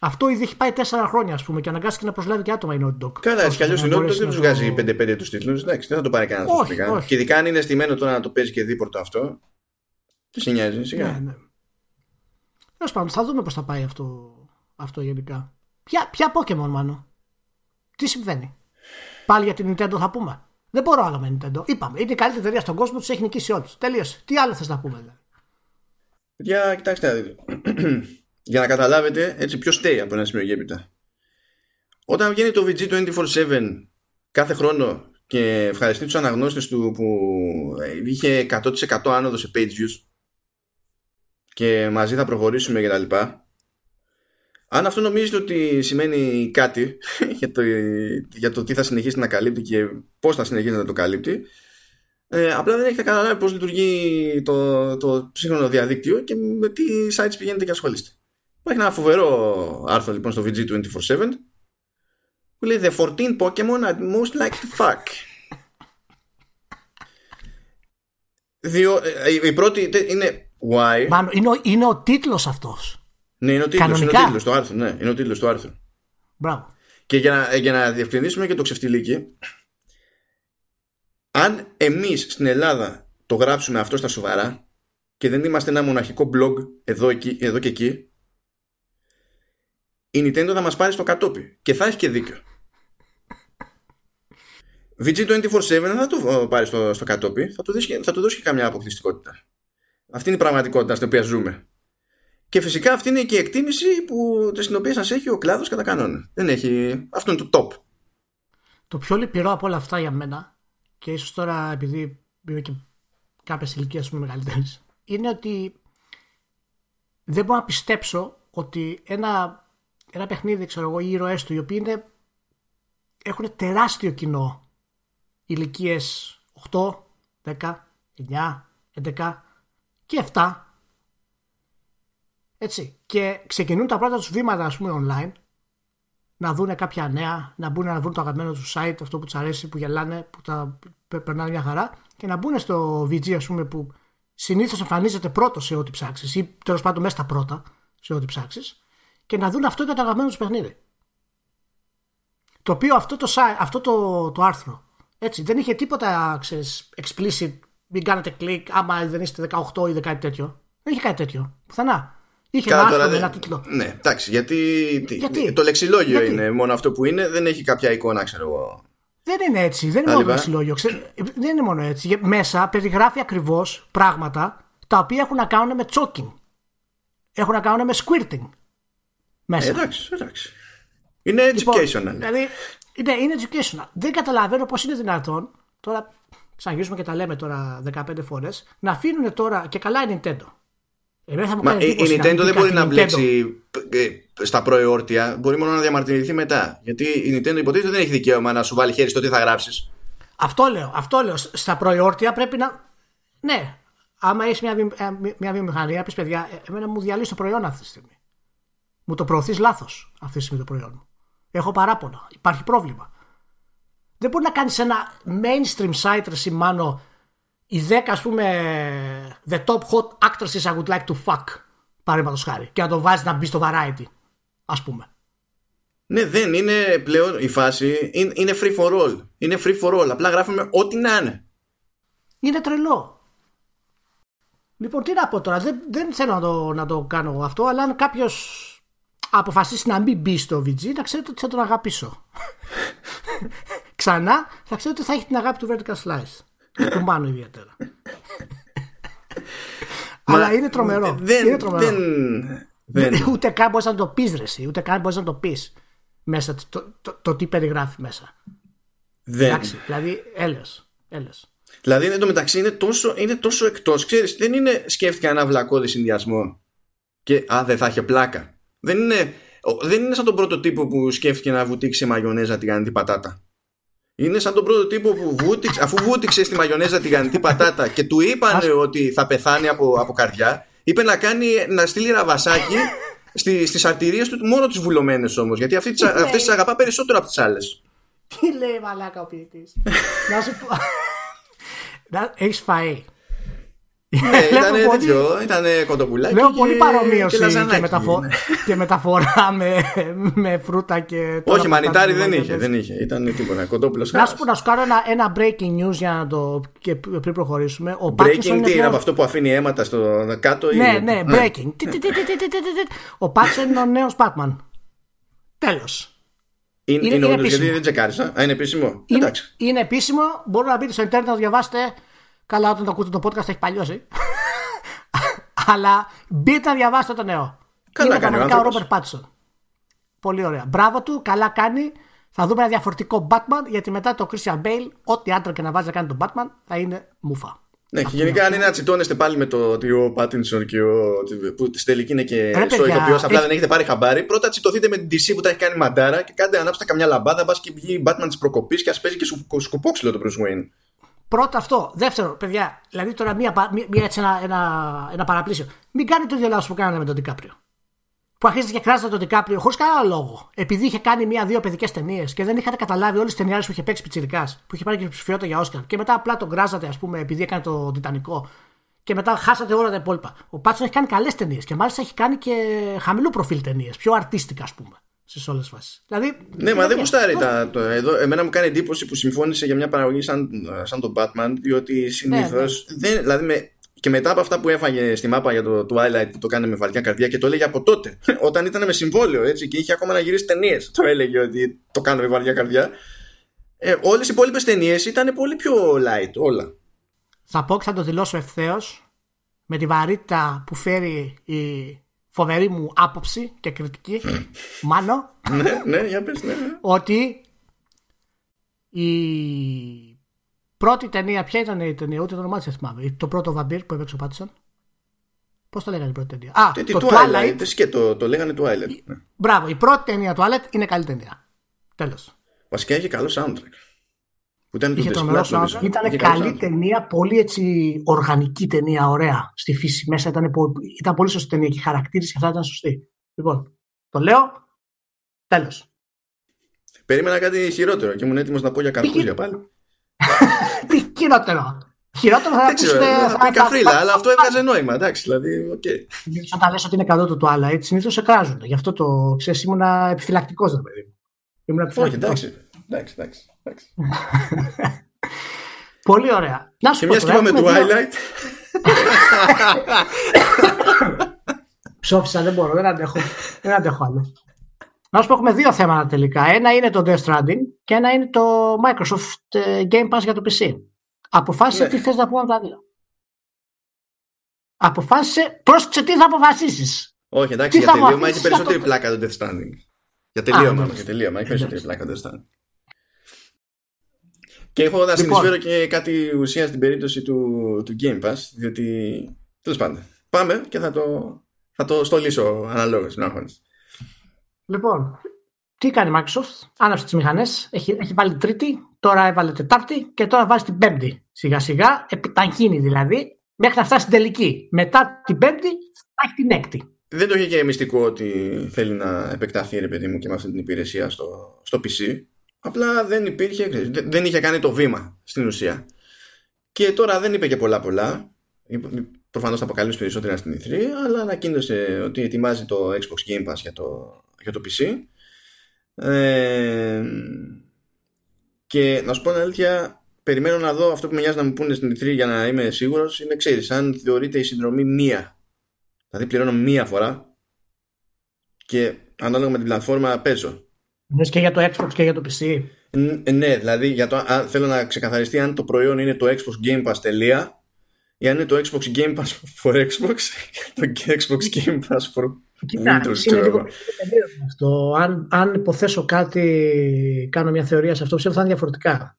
Αυτό ήδη έχει πάει τέσσερα χρόνια, ας πούμε, και αναγκάστηκε να προσλάβει και άτομα η Naughty Dog. Καλά, έτσι κι αλλιώς η Naughty Dog δεν του βγάζει πέντε πέντε του τίτλου. Εντάξει, δεν θα το πάρει κανένα αυτό. Και ειδικά αν είναι στημένο τώρα να το παίζει και δίπορτο αυτό. Τι σε νοιάζει, σιγά. Ναι, ναι. Τέλος πάντων, θα δούμε πώς θα πάει αυτό, αυτό γενικά. Ποια, ποια Pokémon, μάλλον. Τι συμβαίνει. Πάλι για την Nintendo θα πούμε. Δεν μπορώ άλλο με Nintendo. Είπαμε. Είναι η καλύτερη εταιρεία στον κόσμο, τους έχει νικήσει όλους. Τελείωσε. Τι άλλο θες να πούμε, δηλαδή. Για κοιτάξτε, για να καταλάβετε έτσι ποιο στέει από ένα σημείο και έπειτα. Όταν βγαίνει το βι τζι δύο τέσσερα επτά κάθε χρόνο και ευχαριστεί τους αναγνώστες του που είχε εκατό τοις εκατό άνοδο σε page views και μαζί θα προχωρήσουμε και τα λοιπά. Αν αυτό νομίζετε ότι σημαίνει κάτι για, το, για το τι θα συνεχίσει να καλύπτει και πώς θα συνεχίσει να το καλύπτει, ε, απλά δεν έχετε καταλάβει πώς λειτουργεί το, το σύγχρονο διαδίκτυο και με τι sites πηγαίνετε και ασχολείστε. Υπάρχει ένα φοβερό άρθρο λοιπόν στο βι τζι δύο τέσσερα επτά που λέει The δεκατέσσερα Pokemon I'd most like to fuck. Διο, η, η πρώτη είναι Why. Μάνο, είναι, ο, είναι ο τίτλος αυτός. Ναι, είναι ο τίτλος του άρθρου. Ναι, είναι ο τίτλος του άρθρου. Μπράβο. Και για να, για να διευκρινίσουμε και το ξεφτιλίκι, αν εμείς στην Ελλάδα το γράψουμε αυτό στα σοβαρά και δεν είμαστε ένα μοναχικό blog εδώ, εκεί, εδώ και εκεί, η Nintendo θα μας πάρει στο κατόπι. Και θα έχει και δίκιο. βι τζι δύο τέσσερα επτά δεν θα το πάρει στο, στο κατόπι, θα του δώσει, θα του δώσει και καμιά αποκλειστικότητα. Αυτή είναι η πραγματικότητα στην οποία ζούμε. Και φυσικά αυτή είναι και η εκτίμηση που, στην οποία σας έχει ο κλάδος κατά κανόνα. Δεν έχει... Αυτό είναι το top. Το πιο λυπηρό από όλα αυτά για μένα, και ίσως τώρα επειδή είμαι και κάποιες ηλικίες μεγαλύτερες, είναι ότι δεν μπορώ να πιστέψω ότι ένα, ένα παιχνίδι, ξέρω εγώ, οι ήρωές του, οι οποίοι είναι, έχουν τεράστιο κοινό ηλικίες οκτώ, δέκα, εννιά, έντεκα και επτά, έτσι. Και ξεκινούν τα πρώτα τους βήματα, ας πούμε, online, να δούνε κάποια νέα, να μπουν να βρουν το αγαπημένο του site, αυτό που τους αρέσει, που γελάνε, που τα περνάνε μια χαρά, και να μπουν στο βι τζι, ας πούμε, που συνήθως εμφανίζεται πρώτο σε ό,τι ψάξεις, ή τέλος πάντων μέσα στα πρώτα σε ό,τι ψάξεις, και να δουν αυτό για το αγαπημένο τους παιχνίδι. Το οποίο αυτό το, site, αυτό το, το άρθρο, έτσι, δεν είχε τίποτα, ξέρεις, explicit, μην κάνετε κλικ άμα δεν είστε δεκαοκτώ ή κάτι τέτοιο. Δεν είχε κάτι τέτοιο. Πουθενά. Είχε ένα άρθρο με ένα τίτλο. Ναι, εντάξει, γιατί, γιατί το λεξιλόγιο γιατί? Είναι μόνο αυτό που είναι, δεν έχει κάποια εικόνα, ξέρω εγώ. Δεν είναι έτσι, δεν είναι μόνο το λεξιλόγιο. Ξέ, δεν είναι μόνο έτσι. Μέσα περιγράφει ακριβώς πράγματα τα οποία έχουν να κάνουν με choking. Έχουν να κάνουν με squirting. Μέσα. Ε, εντάξει, εντάξει. Είναι educational. Λοιπόν, δηλαδή, ναι, είναι educational. Δεν καταλαβαίνω πώς είναι δυνατόν τώρα, ξαναγυρίζουμε και τα λέμε τώρα δεκαπέντε φορές, να αφήνουν τώρα και καλά η Nintendo. Μα η Nintendo δεν μπορεί να μπλέξει στα προεόρτια, μπορεί μόνο να διαμαρτυρηθεί μετά. Γιατί η Nintendo υποτίθεται δεν έχει δικαίωμα να σου βάλει χέρι στο τι θα γράψεις. Αυτό λέω, αυτό λέω. Στα προεόρτια πρέπει να. Ναι, άμα έχει μια, βιο... μια βιομηχανία, πει παιδιά, εμένα μου διαλύσει το προϊόν αυτή τη στιγμή. Μου το προωθείς λάθος αυτή τη στιγμή το προϊόν μου. Έχω παράπονα. Υπάρχει πρόβλημα. Δεν μπορεί να κάνει ένα mainstream site, ρε Μάνο. Οι δέκα, ας πούμε, the top hot actresses I would like to fuck, παραδείγματος χάρη, και να το βάζει να μπει στο variety, ας πούμε. Ναι, δεν είναι πλέον η φάση, είναι, είναι free for all. Είναι free for all, απλά γράφουμε ό,τι να είναι. Είναι τρελό. Λοιπόν, τι να πω τώρα, δεν, δεν θέλω να το, να το κάνω αυτό, αλλά αν κάποιος αποφασίσει να μην μπει στο βι τζι, να ξέρετε ότι θα τον αγαπήσω. Ξανά, θα ξέρετε ότι θα έχει την αγάπη του Vertical Slice. Του Μάνου ιδιαίτερα. Αλλά είναι τρομερό. Δεν, είναι τρομερό. Δεν, δεν. Ούτε καν μπορείς να το πεις, ρε, ούτε καν μπορείς να το πεις μέσα το, το, το, το τι περιγράφει μέσα. Δεν. Εντάξει, δηλαδή έλεος, έλεος. Δηλαδή εν τω μεταξύ είναι τόσο, είναι τόσο εκτός. Ξέρεις, δεν είναι σκέφτηκα ένα βλακώδη συνδυασμό και α, δεν θα είχε πλάκα. Δεν είναι, δεν είναι σαν τον πρώτο τύπο που σκέφτηκε να βουτήξει μαγιονέζα τηγανητή πατάτα. Είναι σαν τον πρώτο τύπο που βούτυξε, αφού βούτυξε στη μαγιονέζα τηγανητή πατάτα και του είπανε ότι θα πεθάνει από, από καρδιά, είπε να, κάνει, να στείλει ραβασάκι στι, στις αρτηρίες του, μόνο τις βουλωμένες όμως, γιατί αυτή, αυτές τις αγαπά περισσότερο από τις άλλες. Τι λέει μαλάκα ο ποιητής. Να σου πω. Έχεις φαΐ. Ήταν τέτοιο, ήταν κοντοπουλάκι. Λέω πολύ παρομοίωση και μεταφορά με φρούτα και. Όχι, μανιτάρι δεν είχε, δεν είχε. Ήταν τίποτα, κοντόπουλος. Να σου κάνω ένα breaking news για να το. Πριν προχωρήσουμε. Breaking τι, από αυτό που αφήνει αίματα στο κάτω. Ναι, ναι, breaking. Ο Πάτσον είναι ο νέος Batman. Τέλος. Είναι, είναι, είναι επίσημο. Γιατί δεν τσεκάρισα. Α, είναι επίσημο. Είναι, είναι επίσημο. Μπορείτε να μπείτε στο internet να το διαβάσετε. Καλά, όταν το ακούτε το podcast έχει παλιώσει. Αλλά μπείτε να διαβάσετε το νέο. Καλά είναι πραγματικά ο Robert Pattinson. Πολύ ωραία. Μπράβο του, καλά κάνει. Θα δούμε ένα διαφορετικό Batman, γιατί μετά το Christian Bale, ό,τι άντρα και να βάζει να κάνει τον Batman, θα είναι μουφα. Ναι, και γενικά αν είναι να τσιτώνεστε πάλι με το ότι ο Πάτινσον και ο. Που στη τελική είναι και στο ηθοποιός, απλά δεν έχετε πάρει χαμπάρι. Πρώτα τσιτωθείτε με την ντι σι που τα έχει κάνει μαντάρα και κάντε ανάψτε καμιά λαμπάδα. Μπα και βγει η Batman τη προκοπή και α παίζει και σκουπόξυλο το Bruce Wayne. Πρώτα αυτό. Δεύτερο, παιδιά, δηλαδή τώρα μία, μία, έτσι ένα, ένα, ένα παραπλήσιο. Μην κάνετε το ίδιο λάθος που κάνατε με τον Ντικάπριο. Που αρχίζετε και κράζετε τον Ντικάπριο χωρίς κανένα λόγο. Επειδή είχε κάνει μία-δύο παιδικές ταινίες και δεν είχατε καταλάβει όλες τις ταινιάρες που είχε παίξει πιτσιρικάς, που είχε πάρει και ψηφιότητα για Όσκαρ. Και μετά απλά τον κράζατε, ας πούμε, επειδή έκανε το Τιτανικό. Και μετά χάσατε όλα τα υπόλοιπα. Ο Πάτσον έχει κάνει καλές ταινίες και μάλιστα έχει κάνει και χαμηλού προφίλ ταινίες, πιο αρτίστικα, ας πούμε. Στις όλες τις φάσεις. Δηλαδή, ναι, μα δεν γουστάρει. Εμένα μου κάνει εντύπωση που συμφώνησε για μια παραγωγή σαν, σαν τον Batman, διότι συνήθως. Ναι, ναι. Δηλαδή με, και μετά από αυτά που έφαγε στη μάπα για το Twilight που το κάνει με βαριά καρδιά και το έλεγε από τότε, όταν ήταν με συμβόλαιο έτσι, και είχε ακόμα να γυρίσει ταινίες, το έλεγε ότι το κάνω με βαριά καρδιά. Ε, όλες οι υπόλοιπες ταινίες ήταν πολύ πιο light, όλα. Θα πω και θα το δηλώσω ευθέως με τη βαρύτητα που φέρει η. Φοβερή μου άποψη και κριτική, μάλλον, ναι, ναι, για πες, ναι, ναι. Ότι η πρώτη ταινία, ποια ήταν η ταινία, ούτε το όνομά της θυμάμαι, το πρώτο βαμπύρ που έπαιξε ο Πάτισον. Πώς το λέγανε η πρώτη ταινία? Α, το Twilight. Και το, το λέγανε Twilight. Η, ναι. Μπράβο, η πρώτη ταινία Twilight είναι καλή ταινία. Τέλος. Βασικά είχε καλό soundtrack. Που ήταν είχε τρομερό soundtrack. Ήταν καλή ταινία, πολύ έτσι οργανική ταινία, ωραία στη φύση μέσα. Ήταν, ήταν πολύ σωστή ταινία και οι χαρακτήρες και αυτά ήταν σωστοί. Λοιπόν, το λέω. Τέλος. Περίμενα κάτι χειρότερο και ήμουν έτοιμος να πω για καρπούλια πάλι. Τι χειρότερο? Χειρότερο θα ακούσετε. Πει καφρίλα, αλλά αυτό έβγαζε νόημα. Εντάξει, δηλαδή, οκ. Όταν λες ότι είναι καλό το Twilight, έτσι συνήθως σε κράζουν. Γι' αυτό το ξέρεις, ήμουν επιφυλακτικός, ρε παιδί μου. Όχι, εντάξει. Εντάξει, εντάξει, εντάξει. Πολύ ωραία. Να σου και μια σκήμα με Twilight. Ψόφισα, δεν μπορώ, δεν αντέχω. Δεν αντέχω άλλο. Να σου πω, έχουμε δύο θέματα τελικά. Ένα είναι το Death Stranding και ένα είναι το Microsoft Game Pass για το πι σι. Αποφάσισε ναι. Τι θες να πούμε από τα δύο. Αποφάσισε, πρόσεξε τι θα αποφασίσεις. Όχι, εντάξει, τι για τελείωμα έχει περισσότερη πλάκα το Death Stranding. Για τελείωμα, α, για τελείωμα, έχει περισσότερη πλάκα το Death Stranding. Και έχω να συνεισφέρω και κάτι ουσία στην περίπτωση του, του Game Pass, διότι τέλος πάντων. Πάμε και θα το, θα το στολίσω αναλόγως. Λοιπόν, τι κάνει Microsoft? Άναψε τις μηχανές, έχει, έχει βάλει Τρίτη, τώρα έβαλε Τετάρτη και τώρα βάζει την Πέμπτη. Σιγά σιγά, επιταχύνει δηλαδή, μέχρι να φτάσει στην τελική. Μετά την Πέμπτη, φτάνει την Έκτη. Δεν το είχε και μυστικό ότι θέλει να επεκταθεί, ρε παιδί μου, και με αυτή την υπηρεσία στο, στο πι σι. Απλά δεν υπήρχε, δεν είχε κάνει το βήμα στην ουσία. Και τώρα δεν είπε και πολλά πολλά. Προφανώς θα αποκαλύψει περισσότερα στην ι θρι, αλλά ανακοίνωσε ότι ετοιμάζει το Xbox Game Pass για το, για το πι σι. Ε, και να σου πω την αλήθεια, περιμένω να δω αυτό που με νοιάζει να μου πούνε στην ι θρι για να είμαι σίγουρος. Είναι, ξέρεις, αν θεωρείται η συνδρομή μία. Δηλαδή πληρώνω μία φορά και ανάλογα με την πλατφόρμα παίζω. Μες και για το Xbox και για το πι σι. Ν, ναι, δηλαδή για το, α, θέλω να ξεκαθαριστεί αν το προϊόν είναι το Xbox Game Pass τελεία εάν είναι το Xbox Game Pass for Xbox και το Xbox Game Pass for Windows. Αυτό. Αν, αν υποθέσω κάτι, κάνω μια θεωρία σε αυτό, ψεύδω θα είναι διαφορετικά.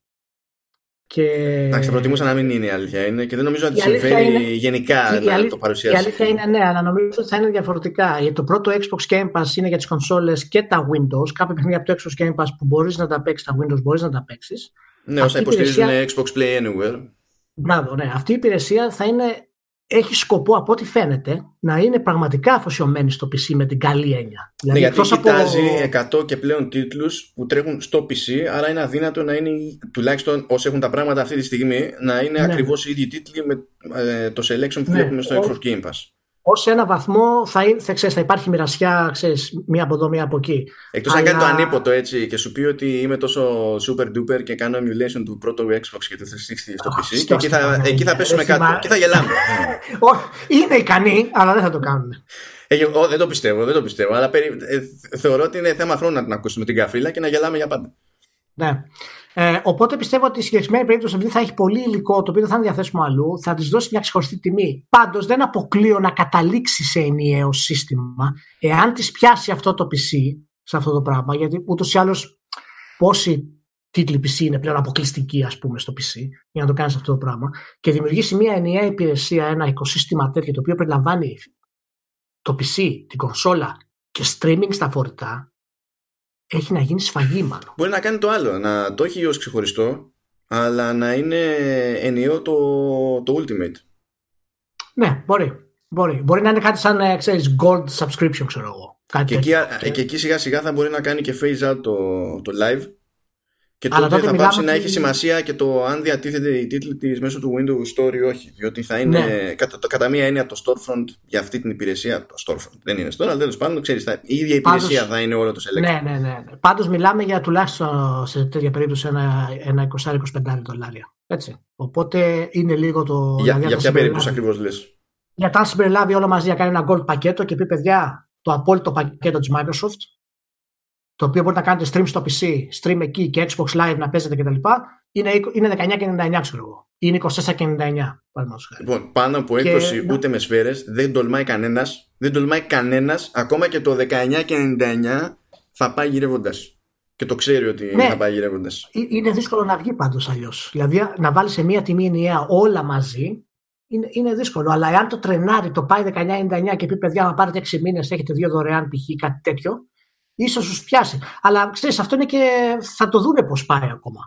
Εντάξει, θα προτιμούσα να μην είναι η αλήθεια είναι και δεν νομίζω ότι συμβαίνει είναι, γενικά η να αλήθεια, το παρουσιάσει. Η αλήθεια είναι ναι, αλλά νομίζω ότι θα είναι διαφορετικά. Γιατί το πρώτο Xbox Game Pass είναι για τις κονσόλες και τα Windows. Κάποια παιχνίδια από το Xbox Game Pass που μπορείς να τα παίξεις, τα Windows μπορείς να τα παίξεις. Ναι, όσα υποστηρίζουν υπηρεσία... Xbox Play Anywhere. Μπράβο, ναι. Αυτή η υπηρεσία θα είναι, έχει σκοπό από ό,τι φαίνεται να είναι πραγματικά αφοσιωμένη στο πι σι με την καλή έννοια. Δηλαδή, ναι, γιατί κοιτάζει από... εκατό και πλέον τίτλους που τρέχουν στο πι σι, άρα είναι αδύνατο να είναι, τουλάχιστον όσοι έχουν τα πράγματα αυτή τη στιγμή, να είναι ναι. ακριβώς οι ίδιοι τίτλοι με ε, το selection που ναι. βλέπουμε στο Xbox Game Pass. Ως ένα βαθμό θα, θα, ξέρεις, θα υπάρχει μοιρασιά, ξέρεις, μία από εδώ, μία από εκεί. Εκτός αν Αλλά... κάνει το ανίποτο έτσι και σου πει ότι είμαι τόσο super duper και κάνω emulation του πρώτου Xbox και του τριακόσια εξήντα στο oh, πι σι και εκεί θα, εκεί θα πέσουμε κάτω και θα γελάμε. Είναι ικανοί, αλλά δεν θα το κάνουν. Ε, ο, δεν το πιστεύω, δεν το πιστεύω. Αλλά περί, ε, θεωρώ ότι είναι θέμα χρόνου να την ακούσουμε την καφρίλα και να γελάμε για πάντα. Ναι. Ε, οπότε πιστεύω ότι η συγκεκριμένη περίπτωση, επειδή θα έχει πολύ υλικό το οποίο θα είναι διαθέσιμο αλλού, θα της δώσει μια ξεχωριστή τιμή. Πάντως δεν αποκλείω να καταλήξει σε ενιαίο σύστημα, εάν της πιάσει αυτό το πι σι, σε αυτό το πράγμα, γιατί ούτως ή άλλως πόσοι τίτλοι πι σι είναι πλέον αποκλειστικοί, ας πούμε, στο πι σι, για να το κάνεις αυτό το πράγμα, και δημιουργήσει μια ενιαία υπηρεσία, ένα οικοσύστημα τέτοιο, το οποίο περιλαμβάνει το πι σι, την κονσόλα και streaming στα φορητά. Έχει να γίνει σφαγή μάλλον. Μπορεί να κάνει το άλλο, να το έχει ως ξεχωριστό, αλλά να είναι ενιαίο το, το Ultimate. Ναι, μπορεί. Μπορεί, μπορεί να είναι κάτι σαν, ξέρεις, Gold Subscription, ξέρω εγώ. Κάτι και, εκεί, και εκεί σιγά σιγά θα μπορεί να κάνει και phase out το, το live. Και τότε, τότε θα πάψει και... να έχει σημασία και το αν διατίθεται η τίτλη της μέσω του Windows Store ή όχι. Διότι θα είναι, ναι. κατά, κατά μία έννοια, το Storefront για αυτή την υπηρεσία. Το Storefront δεν είναι Store, αλλά τέλος πάντων, ξέρεις, θα, η ίδια υπηρεσία Πάντως, θα είναι όλο το selection. Ναι, ναι, ναι. Πάντως μιλάμε για τουλάχιστον σε τέτοια περίπτωση ένα, ένα είκοσι με είκοσι πέντε δολάρια. Έτσι. Οπότε είναι λίγο το. Για, δηλαδή, για ποια περίπτωση ακριβώς λες? Για τα αν συμπεριλάβει όλα μαζί, να κάνει ένα gold πακέτο και πει, παιδιά, το απόλυτο πακέτο της Microsoft, το οποίο μπορείτε να κάνετε stream στο πι σι, stream εκεί και Xbox Live να παίζετε κτλ. Είναι, είναι δεκαεννιά και ενενήντα εννιά, ξέρω εγώ. Είναι είκοσι τέσσερα και ενενήντα εννιά. Λοιπόν, πάνω από είκοσι και... ούτε με σφαίρες, δεν τολμάει κανένας. Δεν τολμάει κανένας. Ακόμα και το δεκαεννιά και ενενήντα εννιά θα πάει γυρεύοντας. Και το ξέρει ότι ναι, θα πάει γυρεύοντας. Είναι δύσκολο να βγει πάντως αλλιώς. Δηλαδή να βάλει σε μία τιμή ενιαία όλα μαζί. Είναι, είναι δύσκολο, αλλά εάν το τρενάρι το πάει δεκαεννιά και ενενήντα εννιά και πει, παιδιά, να πάρετε έξι μήνες, έχετε δύο δωρεάν π.χ. κάτι τέτοιο. Ίσως σου πιάσει. Αλλά ξέρεις, αυτό είναι και θα το δούνε πώς πάει ακόμα.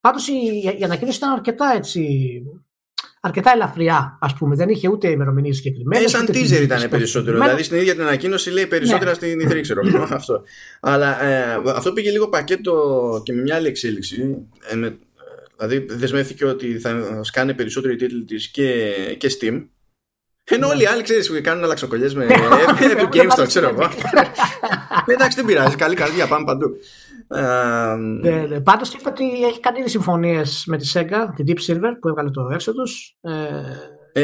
Πάντως η, η ανακοίνωση ήταν αρκετά έτσι, αρκετά ελαφριά, ας πούμε. Δεν είχε ούτε ημερομηνίες συγκεκριμένες. Σαν teaser ήταν περισσότερο. Δηλαδή στην ίδια την ανακοίνωση λέει περισσότερα ναι. στην ι θρι, ξέρω. αυτό. Αλλά ε, αυτό πήγε λίγο πακέτο και με μια άλλη εξέλιξη. Ε, με, δηλαδή δεσμεύθηκε ότι θα σκάνε περισσότεροι τίτλοι της και, και Steam. Ενώ όλοι οι άλλοι, ξέρεις, που κάνουν αλλαξοκολλιές με Epic Games, το ξέρω εγώ. Εντάξει, δεν πειράζει, καλή καρδιά, πάμε παντού. Πάντως είπα ότι έχει κάνει συμφωνίες με τη Sega, την Deep Silver που έβγαλε το Exodus.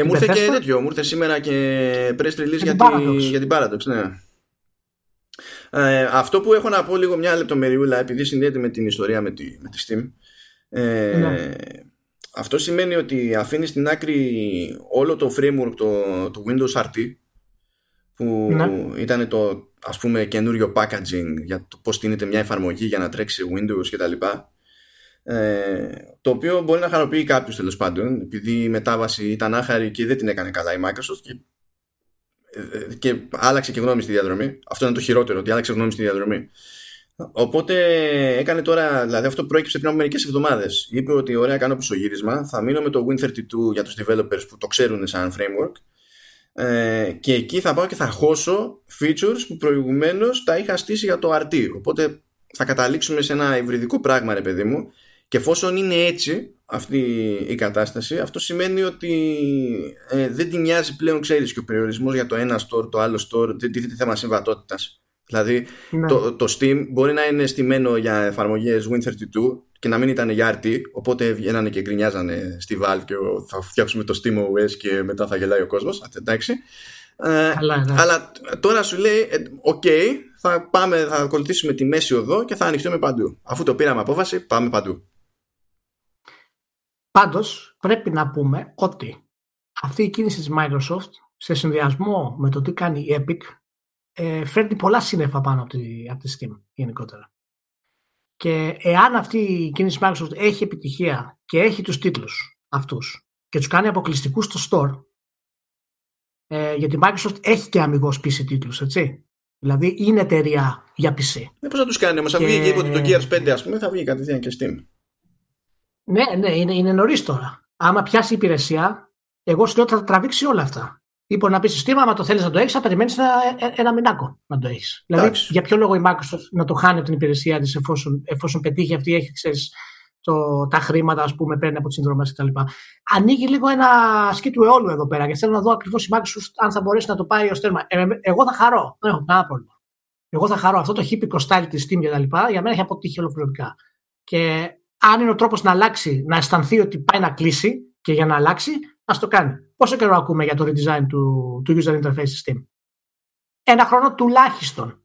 Μου ήρθε και τέτοιο, μου ήρθε σήμερα και press release για την Paradox, ναι. Αυτό που έχω να πω λίγο μια λεπτομεριούλα, επειδή συνδέεται με την ιστορία με τη Steam. Αυτό σημαίνει ότι αφήνει στην άκρη όλο το framework του το Windows αρ τι που ναι. ήταν το, ας πούμε, καινούριο packaging για το πώς στείνεται μια εφαρμογή για να τρέξει Windows και τα λοιπά, ε, το οποίο μπορεί να χαροποιεί κάποιους τέλος πάντων, επειδή η μετάβαση ήταν άχαρη και δεν την έκανε καλά η Microsoft και, και άλλαξε και γνώμη στη διαδρομή. Αυτό είναι το χειρότερο, ότι άλλαξε γνώμη στη διαδρομή. Οπότε έκανε τώρα, δηλαδή αυτό προέκυψε πριν από μερικές εβδομάδες. Είπε ότι ωραία, κάνω πισωγύρισμα, θα μείνω με το γουίν θέρτι τού για τους developers που το ξέρουν σαν framework, ε, και εκεί θα πάω και θα χώσω features που προηγουμένως τα είχα στήσει για το αρ τι. Οπότε θα καταλήξουμε σε ένα υβριδικό πράγμα, ρε παιδί μου. Και εφόσον είναι έτσι αυτή η κατάσταση, αυτό σημαίνει ότι ε, δεν τη νοιάζει πλέον, ξέρεις, και ο περιορισμός για το ένα store, το άλλο store, δεν τίθεται θέμα συμβατότητας. Δηλαδή ναι. το, το Steam μπορεί να είναι στημένο για εφαρμογές γουίν θέρτι τού και να μην ήταν για αρ τι, οπότε βγαίνανε και γκρινιάζανε στη Valve και θα φτιάξουμε το Steam ο ες και μετά θα γελάει ο κόσμος. Εντάξει. Αλλά, ναι. Αλλά τώρα σου λέει, οκ, okay, θα, θα ακολουθήσουμε τη μέση οδό και θα ανοιχτούμε παντού. Αφού το πήραμε απόφαση, πάμε παντού. Πάντως πρέπει να πούμε ότι αυτή η κίνηση της Microsoft σε συνδυασμό με το τι κάνει η Epic ε, φέρνει πολλά σύννεφα πάνω από τη, από τη Steam γενικότερα. Και εάν αυτή η κίνηση της Microsoft έχει επιτυχία και έχει τους τίτλους αυτούς και τους κάνει αποκλειστικούς στο store, ε, γιατί η Microsoft έχει και αμυγός πι σι τίτλους, έτσι. Δηλαδή είναι εταιρεία για πι σι. Ναι, πώς θα τους κάνει όμως, θα βγει και είπε ότι το Gears πέντε ας πούμε θα βγει κατευθείαν και Steam. Ναι, ναι, είναι, είναι νωρίς τώρα. Άμα πιάσει η υπηρεσία, εγώ σου λέω ότι θα τραβήξει όλα αυτά. Είπε να πει συστήμα, άμα το θέλει να το έχει, θα περιμένει ένα, ένα μηνάκο να το έχει. Δηλαδή, Άξ. για ποιο λόγο η Microsoft να το χάνει από την υπηρεσία τη, εφόσον, εφόσον πετύχει αυτή, έχει ξέρεις, το, τα χρήματα, ας πούμε, παίρνει από τι συνδρομέ κτλ. Ανοίγει λίγο ένα σκι του αιώλου εδώ πέρα. Και θέλω να δω ακριβώς η Microsoft αν θα μπορέσει να το πάει ω τέρμα. Ε, εγώ θα χαρώ. Δεν έχω κανένα πρόβλημα. Εγώ θα χαρώ. Αυτό το χύπικο style τη Steam κτλ. Για μένα έχει αποτύχει ολοκληρωτικά. Και αν είναι ο τρόπος να αλλάξει, να αισθανθεί ότι πάει να κλείσει και για να αλλάξει, ας το κάνει. Πόσο καιρό ακούμε για το redesign του, του user interface Steam? Ένα χρόνο τουλάχιστον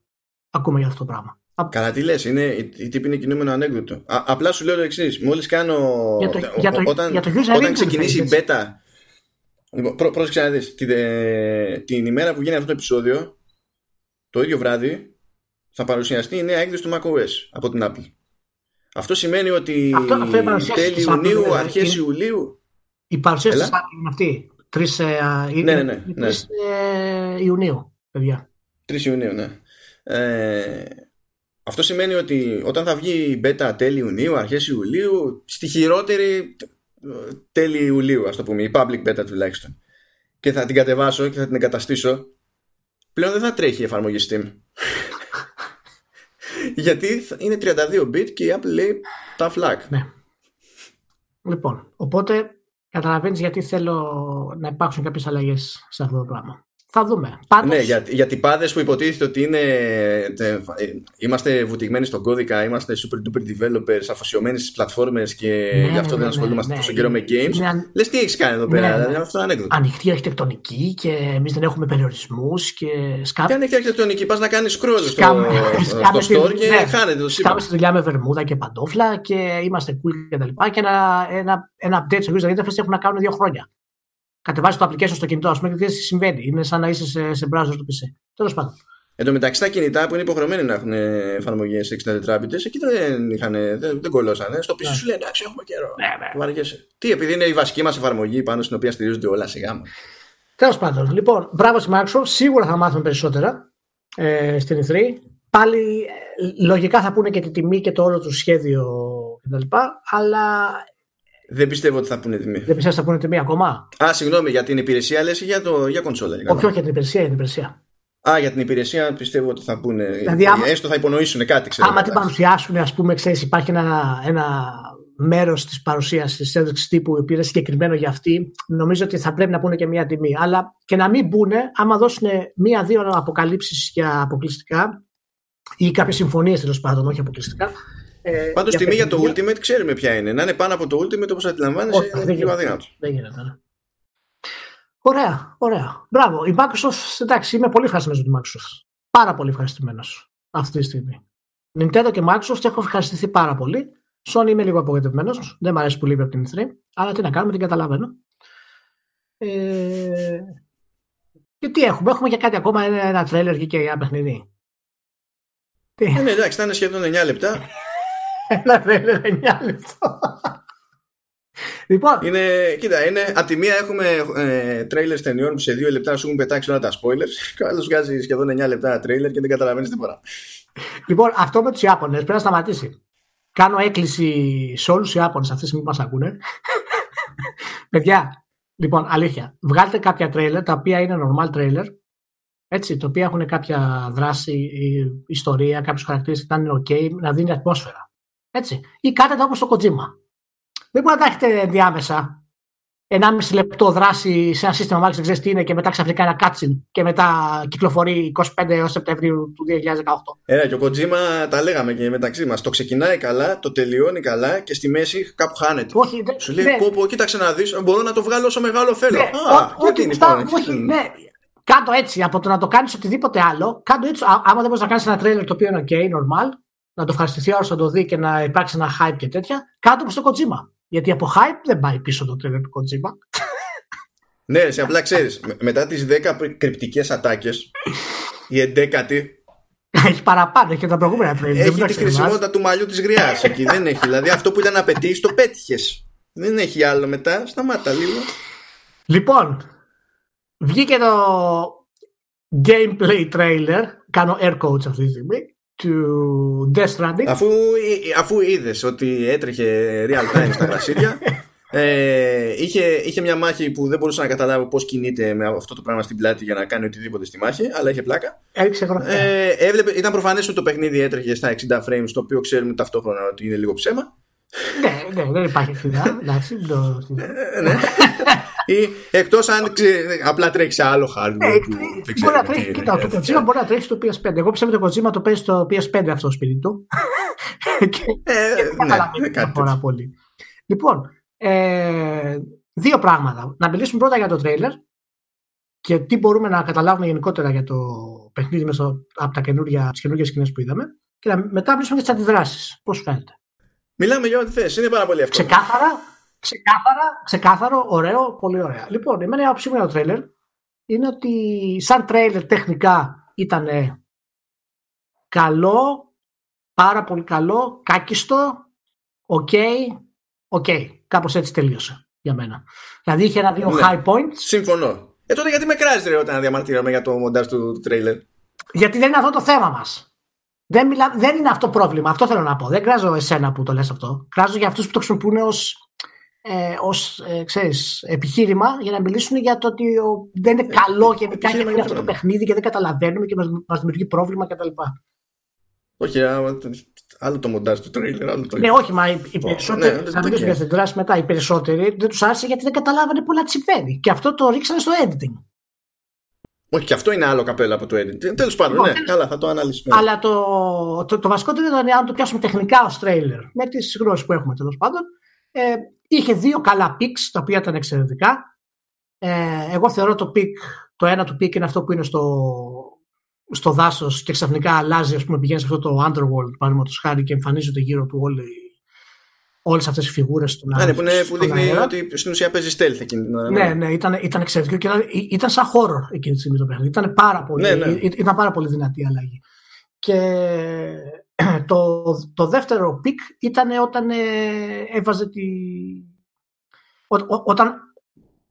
ακούμε για αυτό το πράγμα. Καλά τι λες, είναι, η τύπη είναι κινούμενο ανέκδοτο. Α, απλά σου λέω το εξής, μόλις κάνω... Για το, ό, για το, όταν, για το user όταν ξεκινήσει η beta... Λοιπόν, πρό, πρόσεξε να δεις, την, την ημέρα που γίνει αυτό το επεισόδιο, το ίδιο βράδυ, θα παρουσιαστεί η νέα έκδοση του macOS από την Apple. Αυτό σημαίνει ότι αυτό, αυτό τέλη Ιουνίου, Apple, αρχές είναι... Ιουλίου. Η παρουσίαση της Apple είναι αυτή. Τρεις ε, ναι, ναι, ναι, ναι. ε, Ιουνίου, παιδιά. Τρεις Ιουνίου, ναι. Ε, αυτό σημαίνει ότι όταν θα βγει η beta τέλη Ιουνίου, αρχές Ιουλίου, στη χειρότερη τέλη Ιουλίου, ας το πούμε, η public beta τουλάχιστον. Και θα την κατεβάσω και θα την εγκαταστήσω. Πλέον δεν θα τρέχει η εφαρμογή Steam. Γιατί είναι τριάντα δύο bit και η Apple λέει τα flag. Ναι. Λοιπόν, οπότε καταλαβαίνεις γιατί θέλω να υπάρξουν κάποιες αλλαγές σε αυτό το πράγμα. Θα δούμε. Πάντως... Ναι, για, για τυπάδες που υποτίθεται ότι είναι, τε, είμαστε βουτυγμένοι στον κώδικα, είμαστε super duper developers, αφοσιωμένοι στις πλατφόρμες και ναι, γι' αυτό ναι, δεν ασχολούμαστε ναι, ναι, τόσο ναι, καιρό με games. Ναι, λες τι έχεις κάνει εδώ πέρα, ναι, ναι. Δηλαδή, αυτό είναι ανέκδοτο. Ανοιχτή αρχιτεκτονική και εμείς δεν έχουμε περιορισμούς και σκάμε. Τι ανοιχτή αρχιτεκτονική, πας να κάνεις scroll σκάμε, στο, σκάμε στο store και ναι, χάνεται το σύμπαν. Σκάμε στη δουλειά με βερμούδα και παντόφλα και είμαστε cool και τα λοιπά και ένα, ένα, ένα update στο user interface έχουν να κάνουν δύο χρόνια. Κατεβάζει το application στο κινητό, α πούμε, και τι συμβαίνει. Είναι σαν να είσαι σε, σε browser του πι σι. Τέλος πάντων. Εν τω μεταξύ, τα κινητά που είναι υποχρεωμένοι να έχουν εφαρμογές εξήντα τετράπιτες, εκεί δεν, είχαν, δεν, δεν κολώσανε. Στο πι σι yeah. σου λέει εντάξει, έχουμε καιρό. Yeah, yeah. Τι, επειδή είναι η βασική μας εφαρμογή πάνω στην οποία στηρίζονται όλα σιγά μου. Τέλος πάντων. Λοιπόν, μπράβο στη Microsoft. Σίγουρα θα μάθουμε περισσότερα ε, στην ι θρι. Πάλι λογικά θα πούνε και τη τιμή και το όλο του σχέδιο κτλ. Αλλά. Δεν πιστεύω ότι θα πούνε τιμή. Δεν πιστεύω ότι θα πούνε τιμή ακόμα. Α, συγγνώμη, για την υπηρεσία λες ή για, το, για κονσόλα. Για όχι, όχι, για την υπηρεσία, για την υπηρεσία. Α, για την υπηρεσία πιστεύω ότι θα πούνε. Δηλαδή, άμα, έστω θα υπονοήσουν κάτι, ξέρω. Άμα την παρουσιάσουν, ας πούμε, ξέρεις, υπάρχει ένα, ένα μέρος της παρουσίασης της ένδειξης τύπου που είναι συγκεκριμένο για αυτή, νομίζω ότι θα πρέπει να πούνε και μία τιμή. Αλλά και να μην πούνε, άμα δώσουν μία-δύο αποκαλύψεις για αποκλειστικά ή κάποιες συμφωνίες τέλος πάντων, όχι αποκλειστικά. Ε, Πάντως τιμή για το Ultimate ξέρουμε ποια είναι. Να είναι πάνω από το Ultimate όπως αντιλαμβάνεσαι. Όχι, δεν γίνεται. Δεν, δεν γίνεται. Ωραία, ωραία. Μπράβο. Η Microsoft, εντάξει, είμαι πολύ ευχαριστημένος με τη Microsoft. Πάρα πολύ ευχαριστημένος αυτή τη στιγμή. Nintendo και Microsoft έχω ευχαριστηθεί πάρα πολύ. Sony είμαι λίγο απογοητευμένος. Δεν μου αρέσει που λείπει από την ι θρι. Αλλά τι να κάνουμε, την καταλαβαίνω. Ε... Και τι έχουμε, έχουμε και κάτι ακόμα. Ένα τρέλερ και ένα παιχνίδι. Ναι, εντάξει, θα είναι σχεδόν εννιά λεπτά. Ένα τρέλερ εννιά λεπτό. Λοιπόν. Είναι, κοίτα, είναι, από τη μία έχουμε ε, τρέιλερ ταινιών που σε δύο λεπτά σου έχουν πετάξει όλα τα spoilers. Και ο άλλος βγάζει σχεδόν εννιά λεπτά τρέιλερ και δεν καταλαβαίνεις τίποτα. Λοιπόν, αυτό με τους Ιάπωνες πρέπει να σταματήσει. Κάνω έκκληση σε όλους τους Ιάπωνες αυτή τη στιγμή που μας ακούνε. Παιδιά, λοιπόν, αλήθεια. Βγάλτε κάποια τρέιλερ τα οποία είναι normal τρέιλερ. Έτσι, τα οποία έχουν κάποια δράση, ιστορία, κάποιου χαρακτήρες που είναι ok, να δίνει ατμόσφαιρα. Έτσι. Ή κάτετα όπως το Kojima. Δεν μπορεί να τα έχετε διάμεσα ενάμιση λεπτό δράση σε ένα σύστημα μάλιστα δεν ξέρεις τι είναι και μετά ξαφνικά ένα cutscene και μετά κυκλοφορεί είκοσι πέντε έως Σεπτεμβρίου του δύο χιλιάδες δεκαοκτώ. Ένα και ο Kojima τα λέγαμε και μεταξύ μας. Το ξεκινάει καλά, το τελειώνει καλά και στη μέση κάπου χάνεται. Όχι, δε, σου λέει δε, πω πω κοίταξε να δεις, μπορώ να το βγάλω όσο μεγάλο θέλω. Κάντο έτσι από το να το κάνεις οτιδήποτε άλλο. Κάντο έτσι, άμα δεν μπορείς να κάνεις ένα τρέιλερ το οποίο είναι ok, normal. Να το ευχαριστηθεί όλος να το δει και να υπάρξει ένα hype και τέτοια, κάτω από το Kojima. Γιατί από hype δεν πάει πίσω το τρέλερ του Kojima. Ναι, σε απλά ξέρεις, με, μετά τις δέκα κρυπτικές ατάκες, η εντέκατη έχει παραπάνω, έχει τα προηγούμενα προηγούμενα. Έχει τη χρησιμότητα του μαλλιού της γριάς. Εκεί δεν έχει. Δηλαδή αυτό που ήταν να πετύχεις, το πέτυχες. Δεν έχει άλλο μετά. Σταμάτα λίγο. Λοιπόν, βγήκε το gameplay trailer. Κάνω air quotes αυτή τη στιγμή. Του Death Stranding. Αφού, αφού είδες ότι έτρεχε real time στα γρασίδια. Ε, είχε, είχε μια μάχη που δεν μπορούσα να καταλάβω πώς κινείται με αυτό το πράγμα στην πλάτη για να κάνει οτιδήποτε στη μάχη, αλλά είχε πλάκα. Ε, έβλεπε, ήταν προφανές ότι το παιχνίδι έτρεχε στα εξήντα frames, το οποίο ξέρουμε ταυτόχρονα ότι είναι λίγο ψέμα. Ναι, ναι, δεν υπάρχει φιδά. Εκτός αν απλά τρέχει άλλο hardware. Κοίτα, το Kojima μπορεί να τρέξει το πι ες φάιβ. Εγώ πιστεύω ότι το Kojima το παίζει στο πι ες φάιβ αυτό το σπίτι του. Δεν καταλαβαίνει πολύ. Λοιπόν, Ε, δύο πράγματα. Να μιλήσουμε πρώτα για το τρέιλερ και τι μπορούμε να καταλάβουμε γενικότερα για το παιχνίδι μέσα από τα καινούργια, τις καινούργιες σκηνές που είδαμε, και να, μετά μιλήσουμε για τις αντιδράσεις. Πώς φαίνεται. Μιλάμε για ό,τι θες. Είναι πάρα πολύ εύκολο. Ξεκάθαρα, ξεκάθαρα, ξεκάθαρο, ωραίο, πολύ ωραία. Λοιπόν, εμένα η άποψή μου για το τρέιλερ είναι ότι σαν τρέιλερ τεχνικά ήταν καλό, πάρα πολύ καλό, κάκιστο, οκ, okay, οκ. Okay. Κάπως έτσι τελείωσε για μένα. Δηλαδή είχε ένα-δύο ναι, high points. Συμφωνώ. Ε, τότε γιατί με κράζει όταν διαμαρτύραμε για το μοντάζ του τρέιλερ. Γιατί δεν είναι αυτό το θέμα μας. Δεν, μιλά... δεν είναι αυτό πρόβλημα. Αυτό θέλω να πω. Δεν κράζω εσένα που το λες αυτό. Κράζω για αυτούς που το χρησιμοποιούν ως, ε, ως ε, ξέρεις, επιχείρημα για να μιλήσουν για το ότι δεν είναι ε, καλό και μετά και αυτό το παιχνίδι και δεν καταλαβαίνουμε και μας δημιουργεί πρόβλημα κτλ. Όχι, άμα... άλλο το μοντάζ του τρέιλερ, άλλο το. Ναι, όχι, μα οι περισσότεροι. Oh, ναι, θα μιλήσουμε για την δράση μετά. Οι περισσότεροι δεν τους άρεσε γιατί δεν καταλάβανε πολλά τι συμβαίνει. Και αυτό το ρίξανε στο editing. Όχι, και αυτό είναι άλλο καπέλα από το editing. Τέλος πάντων, ναι, καλά, θα το αναλύσουμε. Αλλά το, το, το βασικότερο ήταν αν το πιάσουμε τεχνικά ως τρέιλερ, με τις γνώσεις που έχουμε τέλος πάντων. Ε, είχε δύο καλά πικς, τα οποία ήταν εξαιρετικά. Ε, εγώ θεωρώ το πικ, το ένα του πικ είναι αυτό που είναι στο. στο δάσος και ξαφνικά αλλάζει, ας πούμε, πηγαίνει σε αυτό το Underworld παραδείγματος χάρη και εμφανίζονται γύρω του όλοι, όλες αυτές οι φιγούρες του. Ναι, που, ναι, που δείχνει αέρα, ότι στην ουσία παίζει stealth εκείνη την ώρα. Ναι, ναι, ήταν, ήταν εξαιρετικό και ήταν, ήταν σαν horror εκείνη τη στιγμή το παιχνίδι. Ήταν πάρα πολύ, ναι, ναι. Ή, ήταν πάρα πολύ δυνατή η αλλαγή. Και το, το δεύτερο πικ ήταν όταν ε, έβαζε τη... Ό, ό, όταν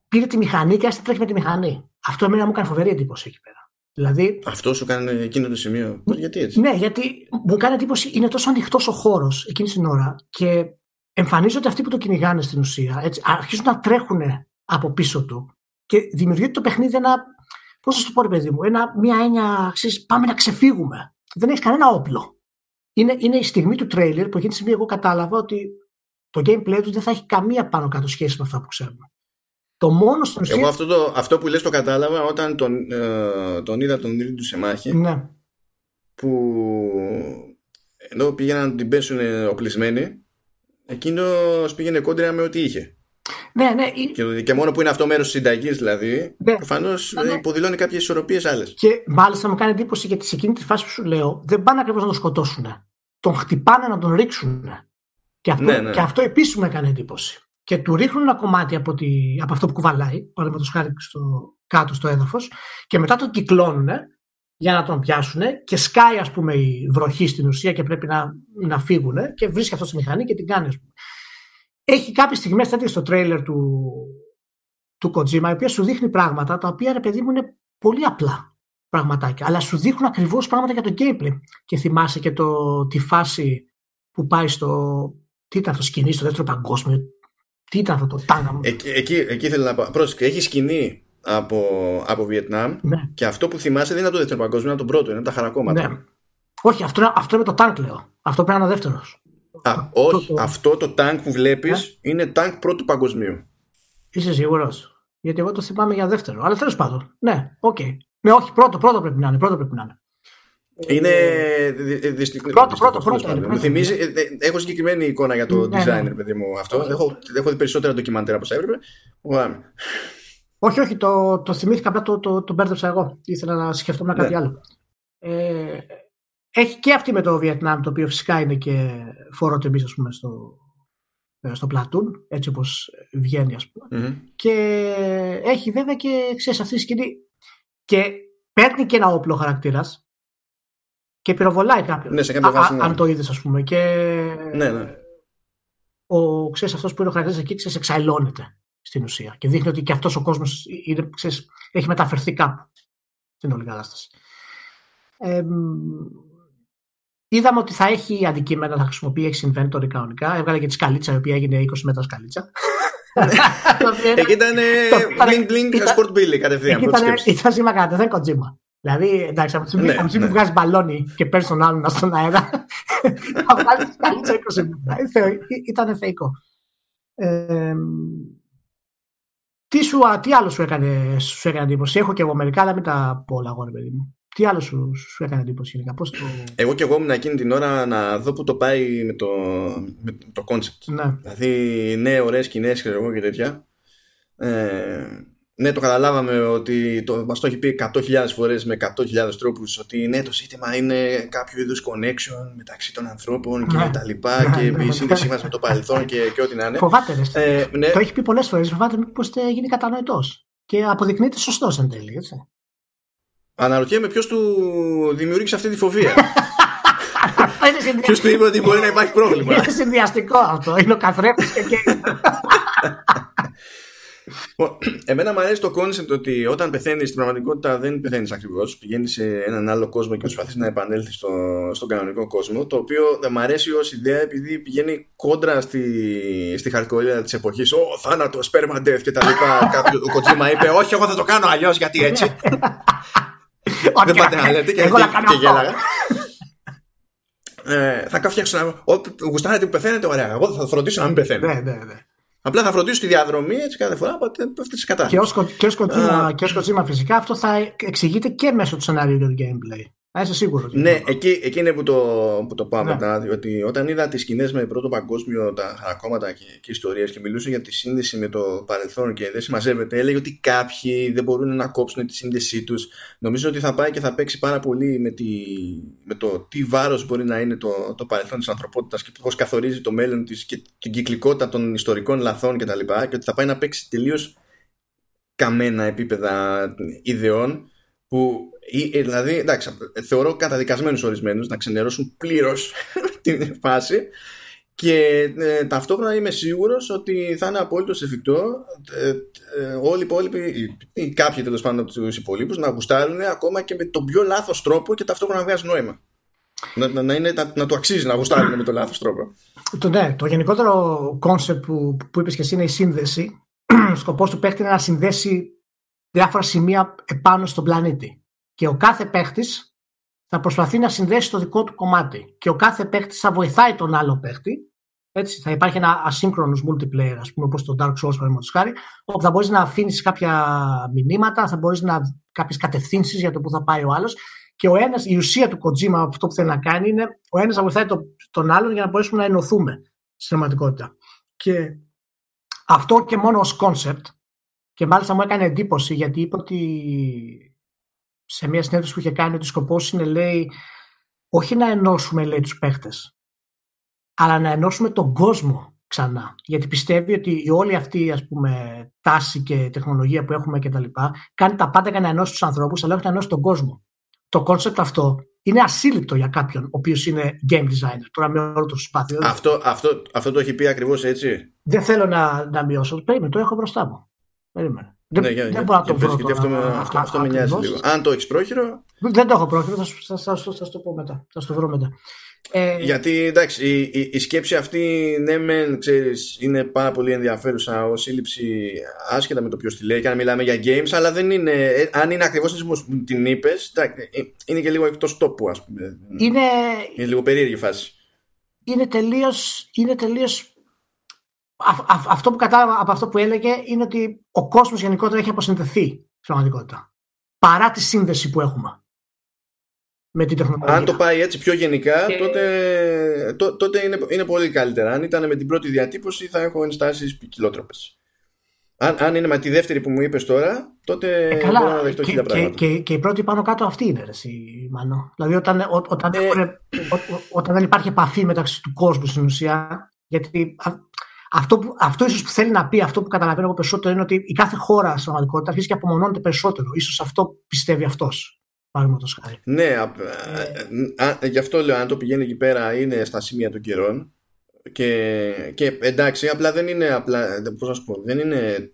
πήρε τη μηχανή και άρχισε να τρέχει με τη μηχανή. Αυτό εμένα μου έκανε φοβερή εντύπωση εκεί πέρα. Δηλαδή, αυτό σου κάνει εκείνο το σημείο. Γιατί έτσι. Ναι, γιατί μου κάνει εντύπωση είναι τόσο ανοιχτός ο χώρος εκείνη την ώρα και εμφανίζονται αυτοί που το κυνηγάνε στην ουσία. Έτσι, αρχίζουν να τρέχουν από πίσω του και δημιουργείται το παιχνίδι ένα. Πώς θα το πω, ρε παιδί μου, ένα, μια έννοια. Ξέρεις, πάμε να ξεφύγουμε. Δεν έχεις κανένα όπλο. Είναι, είναι η στιγμή του τρέιλερ που εκείνη τη στιγμή εγώ κατάλαβα ότι το gameplay του δεν θα έχει καμία πάνω κάτω σχέση με αυτά που ξέρουμε. Το μόνο στην ουσία... Εγώ αυτό, το, αυτό που λες το κατάλαβα όταν τον, ε, τον είδα τον ίδιο του σε μάχη. Ναι. Που ενώ πήγαιναν να την πέσουν οπλισμένοι, εκείνος πήγαινε κόντρα με ό,τι είχε. Ναι, ναι. Και, και μόνο που είναι αυτό μέρος της συνταγής, δηλαδή, ναι, προφανώς ναι, υποδηλώνει κάποιες ισορροπίες άλλες. Και μάλιστα μου κάνει εντύπωση γιατί σε εκείνη τη φάση που σου λέω δεν πάνε ακριβώς να τον σκοτώσουν. Τον χτυπάνε να τον ρίξουν. Και αυτό, ναι, ναι, και αυτό επίσης μου έκανε εντύπωση. Και του ρίχνουν ένα κομμάτι από, τη, από αυτό που κουβαλάει, παραδείγματος χάρη στο, κάτω στο έδαφος, και μετά τον κυκλώνουν για να τον πιάσουν και σκάει, ας πούμε, η βροχή στην ουσία και πρέπει να, να φύγουν και βρίσκει αυτό στη μηχανή και την κάνει, ας πούμε. Έχει κάποιες στιγμές τέτοιες στο τρέιλερ του, του Kojima, η οποία σου δείχνει πράγματα τα οποία, ρε παιδί μου, είναι πολύ απλά πραγματάκια, αλλά σου δείχνουν ακριβώς πράγματα για το gameplay. Και θυμάσαι και το, τη φάση που πάει στο. Τι ήταν αυτό, σκηνή στο δεύτερο παγκόσμιο. Τι ήταν αυτό το τάγμα. Εκεί, εκεί, εκεί θέλω να πω. Πρόσεχε, έχει σκηνή από, από Βιετνάμ, ναι, και αυτό που θυμάσαι δεν είναι από το δεύτερο παγκόσμιο, είναι από τον πρώτο, είναι από τα χαρακόμματα. Ναι. Όχι, αυτό, αυτό είναι το τάγκ, λέω. Αυτό πρέπει να είναι ο δεύτερο. Όχι, το, το... αυτό το τάγκ που βλέπει ε? είναι τάγκ πρώτου παγκοσμίου. Είσαι σίγουρο. Γιατί εγώ το θυμάμαι για δεύτερο. Αλλά τέλος πάντων. Ναι, οκ. Okay. Ναι, όχι, πρώτο, πρώτο πρέπει να είναι. Πρώτο πρέπει να είναι. Είναι δυστυχώς. Πρώτο, πρώτο, πρώτο. Μου θυμίζει. Έχω συγκεκριμένη εικόνα για το designer, παιδί μου, αυτό. Έχω δει περισσότερα ντοκιμαντέρ από όσα έπρεπε. Όχι, όχι, το θυμήθηκα απλά, το μπέρδεψα εγώ. Ήθελα να σκεφτόμουν κάτι άλλο. Έχει και αυτή με το Βιετνάμ, το οποίο φυσικά είναι και φορότιμης, ας πούμε, στο Platoon, έτσι όπως βγαίνει, ας πούμε. Mm-hmm. Και έχει βέβαια και, ξέρεις, αυτή τη σκηνή. Και παίρνει και ένα όπλο χαρακτήρας και πυροβολάει κάποιον. Ναι, σε κάποιο βάση, ναι. Α, αν το είδες, ας πούμε. Και... ναι, ναι. Ο, ξέρεις, αυτός που είναι ο χαρακτήρας εκεί, ξέρεις, εξαελώνεται στην ουσία και δείχνει ότι και αυτός ο κόσμος είναι, ξέρεις, έχει μεταφερθεί κάπου στην όλη κατάσταση. Ε, είδαμε ότι θα έχει αντικείμενα, θα χρησιμοποιεί, έχει inventory κανονικά. Έβγαλε και τη σκαλίτσα, η οποία έγινε είκοσι μέτρα σκαλίτσα. Εκεί ήταν blink-blink sport billy κατευθείαν. Ήταν σήμα κατά, δεν Κοτζίμα. Δηλαδή, εντάξει, από τη στιγμή που βγάζει μπαλόνι και παίρνει τον άλλον στον αέρα, θα βγάλει τη σκαλίτσα είκοσι μέτρα. Ήταν θεϊκό. Τι άλλο σου έκανε εντύπωση? Έχω και εγώ μερικά, αλλά μην τα πω όλα, αγόρι παιδί μου. Τι άλλο σου, σου έκανε εντύπωση γενικά? Πώς το... Εγώ και εγώ ήμουν εκείνη την ώρα να δω που το πάει με το, με το concept. Ναι. Δηλαδή, ναι, ωραίες σκηνές και εγώ και τέτοια. Ε, ναι, το καταλάβαμε ότι το, μας το έχει πει εκατό χιλιάδες φορές με εκατό χιλιάδες τρόπους ότι ναι, το σύστημα είναι κάποιο είδους connection μεταξύ των ανθρώπων, ναι, και τα λοιπά, ναι, και ναι, η σύνδεσή μας με το παρελθόν και, και ό,τι να είναι. Φοβάται, ναι. Ε, ναι. Το έχει πει πολλές φορές, φοβάται μήπως γίνει κατανοητός και αποδεικνύεται σωστός εν τέλει, έτσι. Αναρωτιέμαι ποιος του δημιούργησε αυτή τη φοβία. Ποιος του είπε ότι μπορεί να υπάρχει πρόβλημα. Είναι συνδυαστικό αυτό. Είναι ο καθρέφτης και κέικ. Εμένα μου αρέσει το κόνσεπτ ότι όταν πεθαίνεις στην πραγματικότητα δεν πεθαίνεις ακριβώς. Πηγαίνεις σε έναν άλλο κόσμο και προσπαθείς να επανέλθεις στο, στον κανονικό κόσμο. Το οποίο δεν μου αρέσει ως ιδέα επειδή πηγαίνει κόντρα στη, στη χαρτοκολία της εποχής. Ω, θάνατο, σπέρμα ντεθ και τα λοιπά. Κάποιο του Κοτζίμα είπε, όχι, εγώ θα το κάνω αλλιώς γιατί έτσι. Δεν πάτε να λέτε και γέλαγα. Θα κάνω φτιάξω να... Γουστάρετε που πεθαίνετε, ωραία. Εγώ θα φροντίσω να μην πεθαίνω. Απλά θα φροντίσω τη διαδρομή έτσι κάθε φορά από αυτή τη κατάσταση. Και ως Κοτζίμα φυσικά αυτό θα εξηγείται και μέσω του σενάριου του gameplay. Θα είσαι σίγουρο. Ναι, εκεί είναι που το πάμε. Ότι όταν είδα τις σκηνές με πρώτο παγκόσμιο, τα χαρακόμματα και ιστορίες και μιλούσε για τη σύνδεση με το παρελθόν και δεν συμμαζεύεται, έλεγε ότι κάποιοι δεν μπορούν να κόψουν τη σύνδεσή τους. Νομίζω ότι θα πάει και θα παίξει πάρα πολύ με, τη, με το τι βάρος μπορεί να είναι το, το παρελθόν της ανθρωπότητας και πώς καθορίζει το μέλλον της και την κυκλικότητα των ιστορικών λαθών κτλ. Και, και ότι θα πάει να παίξει τελείως καμένα επίπεδα ιδεών που. Δηλαδή, εντάξει, θεωρώ καταδικασμένους ορισμένους να ξενερώσουν πλήρως την φάση και ε, ταυτόχρονα είμαι σίγουρος ότι θα είναι απόλυτος εφικτό ε, ε, όλοι οι υπόλοιποι ή κάποιοι τέλος πάντων από τους υπολείπους να γουστάρουν ακόμα και με τον πιο λάθος τρόπο και ταυτόχρονα να βγάζει νόημα. Να, να, είναι, να, να του αξίζει να γουστάρουν με τον λάθος τρόπο. Το, ναι, το γενικότερο κόνσεπτ που, που είπες και εσύ είναι η σύνδεση. Σκοπός του παίχτη είναι να συνδέσει διάφορα σημεία επάνω στον πλανήτη. Και ο κάθε παίχτης θα προσπαθεί να συνδέσει το δικό του κομμάτι. Και ο κάθε παίχτης θα βοηθάει τον άλλο παίχτη. Έτσι, θα υπάρχει ένα ασύγχρονος multiplayer, ας πούμε, όπως το Dark Souls, παραδείγματος χάρη, όπου θα μπορείς να αφήνεις κάποια μηνύματα, θα μπορείς να κάποιες κατευθύνσεις για το που θα πάει ο άλλος. Και ο ένας, η ουσία του Kojima, αυτό που θέλει να κάνει, είναι ο ένας να βοηθάει το, τον άλλον για να μπορέσουμε να ενωθούμε στην πραγματικότητα. Και αυτό και μόνο ως concept. Και μάλιστα μου έκανε εντύπωση γιατί είπε ότι. Σε μια συνέντευξη που είχε κάνει ότι ο σκοπός είναι, λέει, όχι να ενώσουμε, λέει, τους παίχτες, αλλά να ενώσουμε τον κόσμο ξανά. Γιατί πιστεύει ότι η όλη αυτή, ας πούμε, τάση και τεχνολογία που έχουμε κτλ. Κάνει τα πάντα για να ενώσει τους ανθρώπους, αλλά όχι να ενώσει τον κόσμο. Το κόνσεπτ αυτό είναι ασύλληπτο για κάποιον ο οποίος είναι game designer. Τώρα με όλο το συμπάθειο. Αυτό, αυτό, αυτό το έχει πει ακριβώς έτσι. Δεν θέλω να, να μειώσω. Περίμενε, το έχω μπροστά μου. Περίμενε. Δεν, ναι, δεν για, μπορώ να το βρω. Αυτό, α, αυτό, α, αυτό α, με νοιάζει λίγο. Αν το έχεις πρόχειρο. Δεν το έχω πρόχειρο, θα, θα, θα, θα, θα το πω μετά. Θα το βρω μετά. Ε, Γιατί εντάξει, η, η, η σκέψη αυτή, ναι, μεν, ξέρεις, είναι πάρα πολύ ενδιαφέρουσα ως σύλληψη, άσχετα με το ποιος τη λέει και αν μιλάμε για games, αλλά δεν είναι. Ε, αν είναι ακριβώς έτσι όπως την είπες, είναι και λίγο εκτός τόπου, ας πούμε. Είναι, είναι λίγο περίεργη φάση. Είναι τελείως. Είναι τελείως Α, α, αυτό που κατάλαβα από αυτό που έλεγε είναι ότι ο κόσμος γενικότερα έχει αποσυνδεθεί στην πραγματικότητα. Παρά τη σύνδεση που έχουμε με την τεχνολογία. Αν το πάει έτσι πιο γενικά, και... τότε, τό, τότε είναι, είναι πολύ καλύτερα. Αν ήταν με την πρώτη διατύπωση, θα έχω ενστάσεις ποικιλότροπες. Αν, αν είναι με τη δεύτερη που μου είπες τώρα, τότε ε, καλά, μπορώ να δεχτώ χίλια πράγματα. Και, και, και η πρώτη πάνω κάτω αυτή είναι, εσύ, Μάνο. Δηλαδή, όταν, ό, όταν, ε... έχουν, ό, ό, όταν δεν υπάρχει επαφή μεταξύ του κόσμου στην ουσία. Γιατί. Αυτό, που, αυτό ίσως που θέλει να πει, αυτό που καταλαβαίνω εγώ περισσότερο, είναι ότι η κάθε χώρα στην πραγματικότητα αρχίζει και απομονώνεται περισσότερο. Ίσως αυτό πιστεύει αυτός. Ναι, α, α, α, γι' αυτό λέω, αν το πηγαίνει εκεί πέρα είναι στα σημεία των καιρών. Και, και εντάξει, απλά δεν είναι απλά, πώς να σου πω, δεν είναι...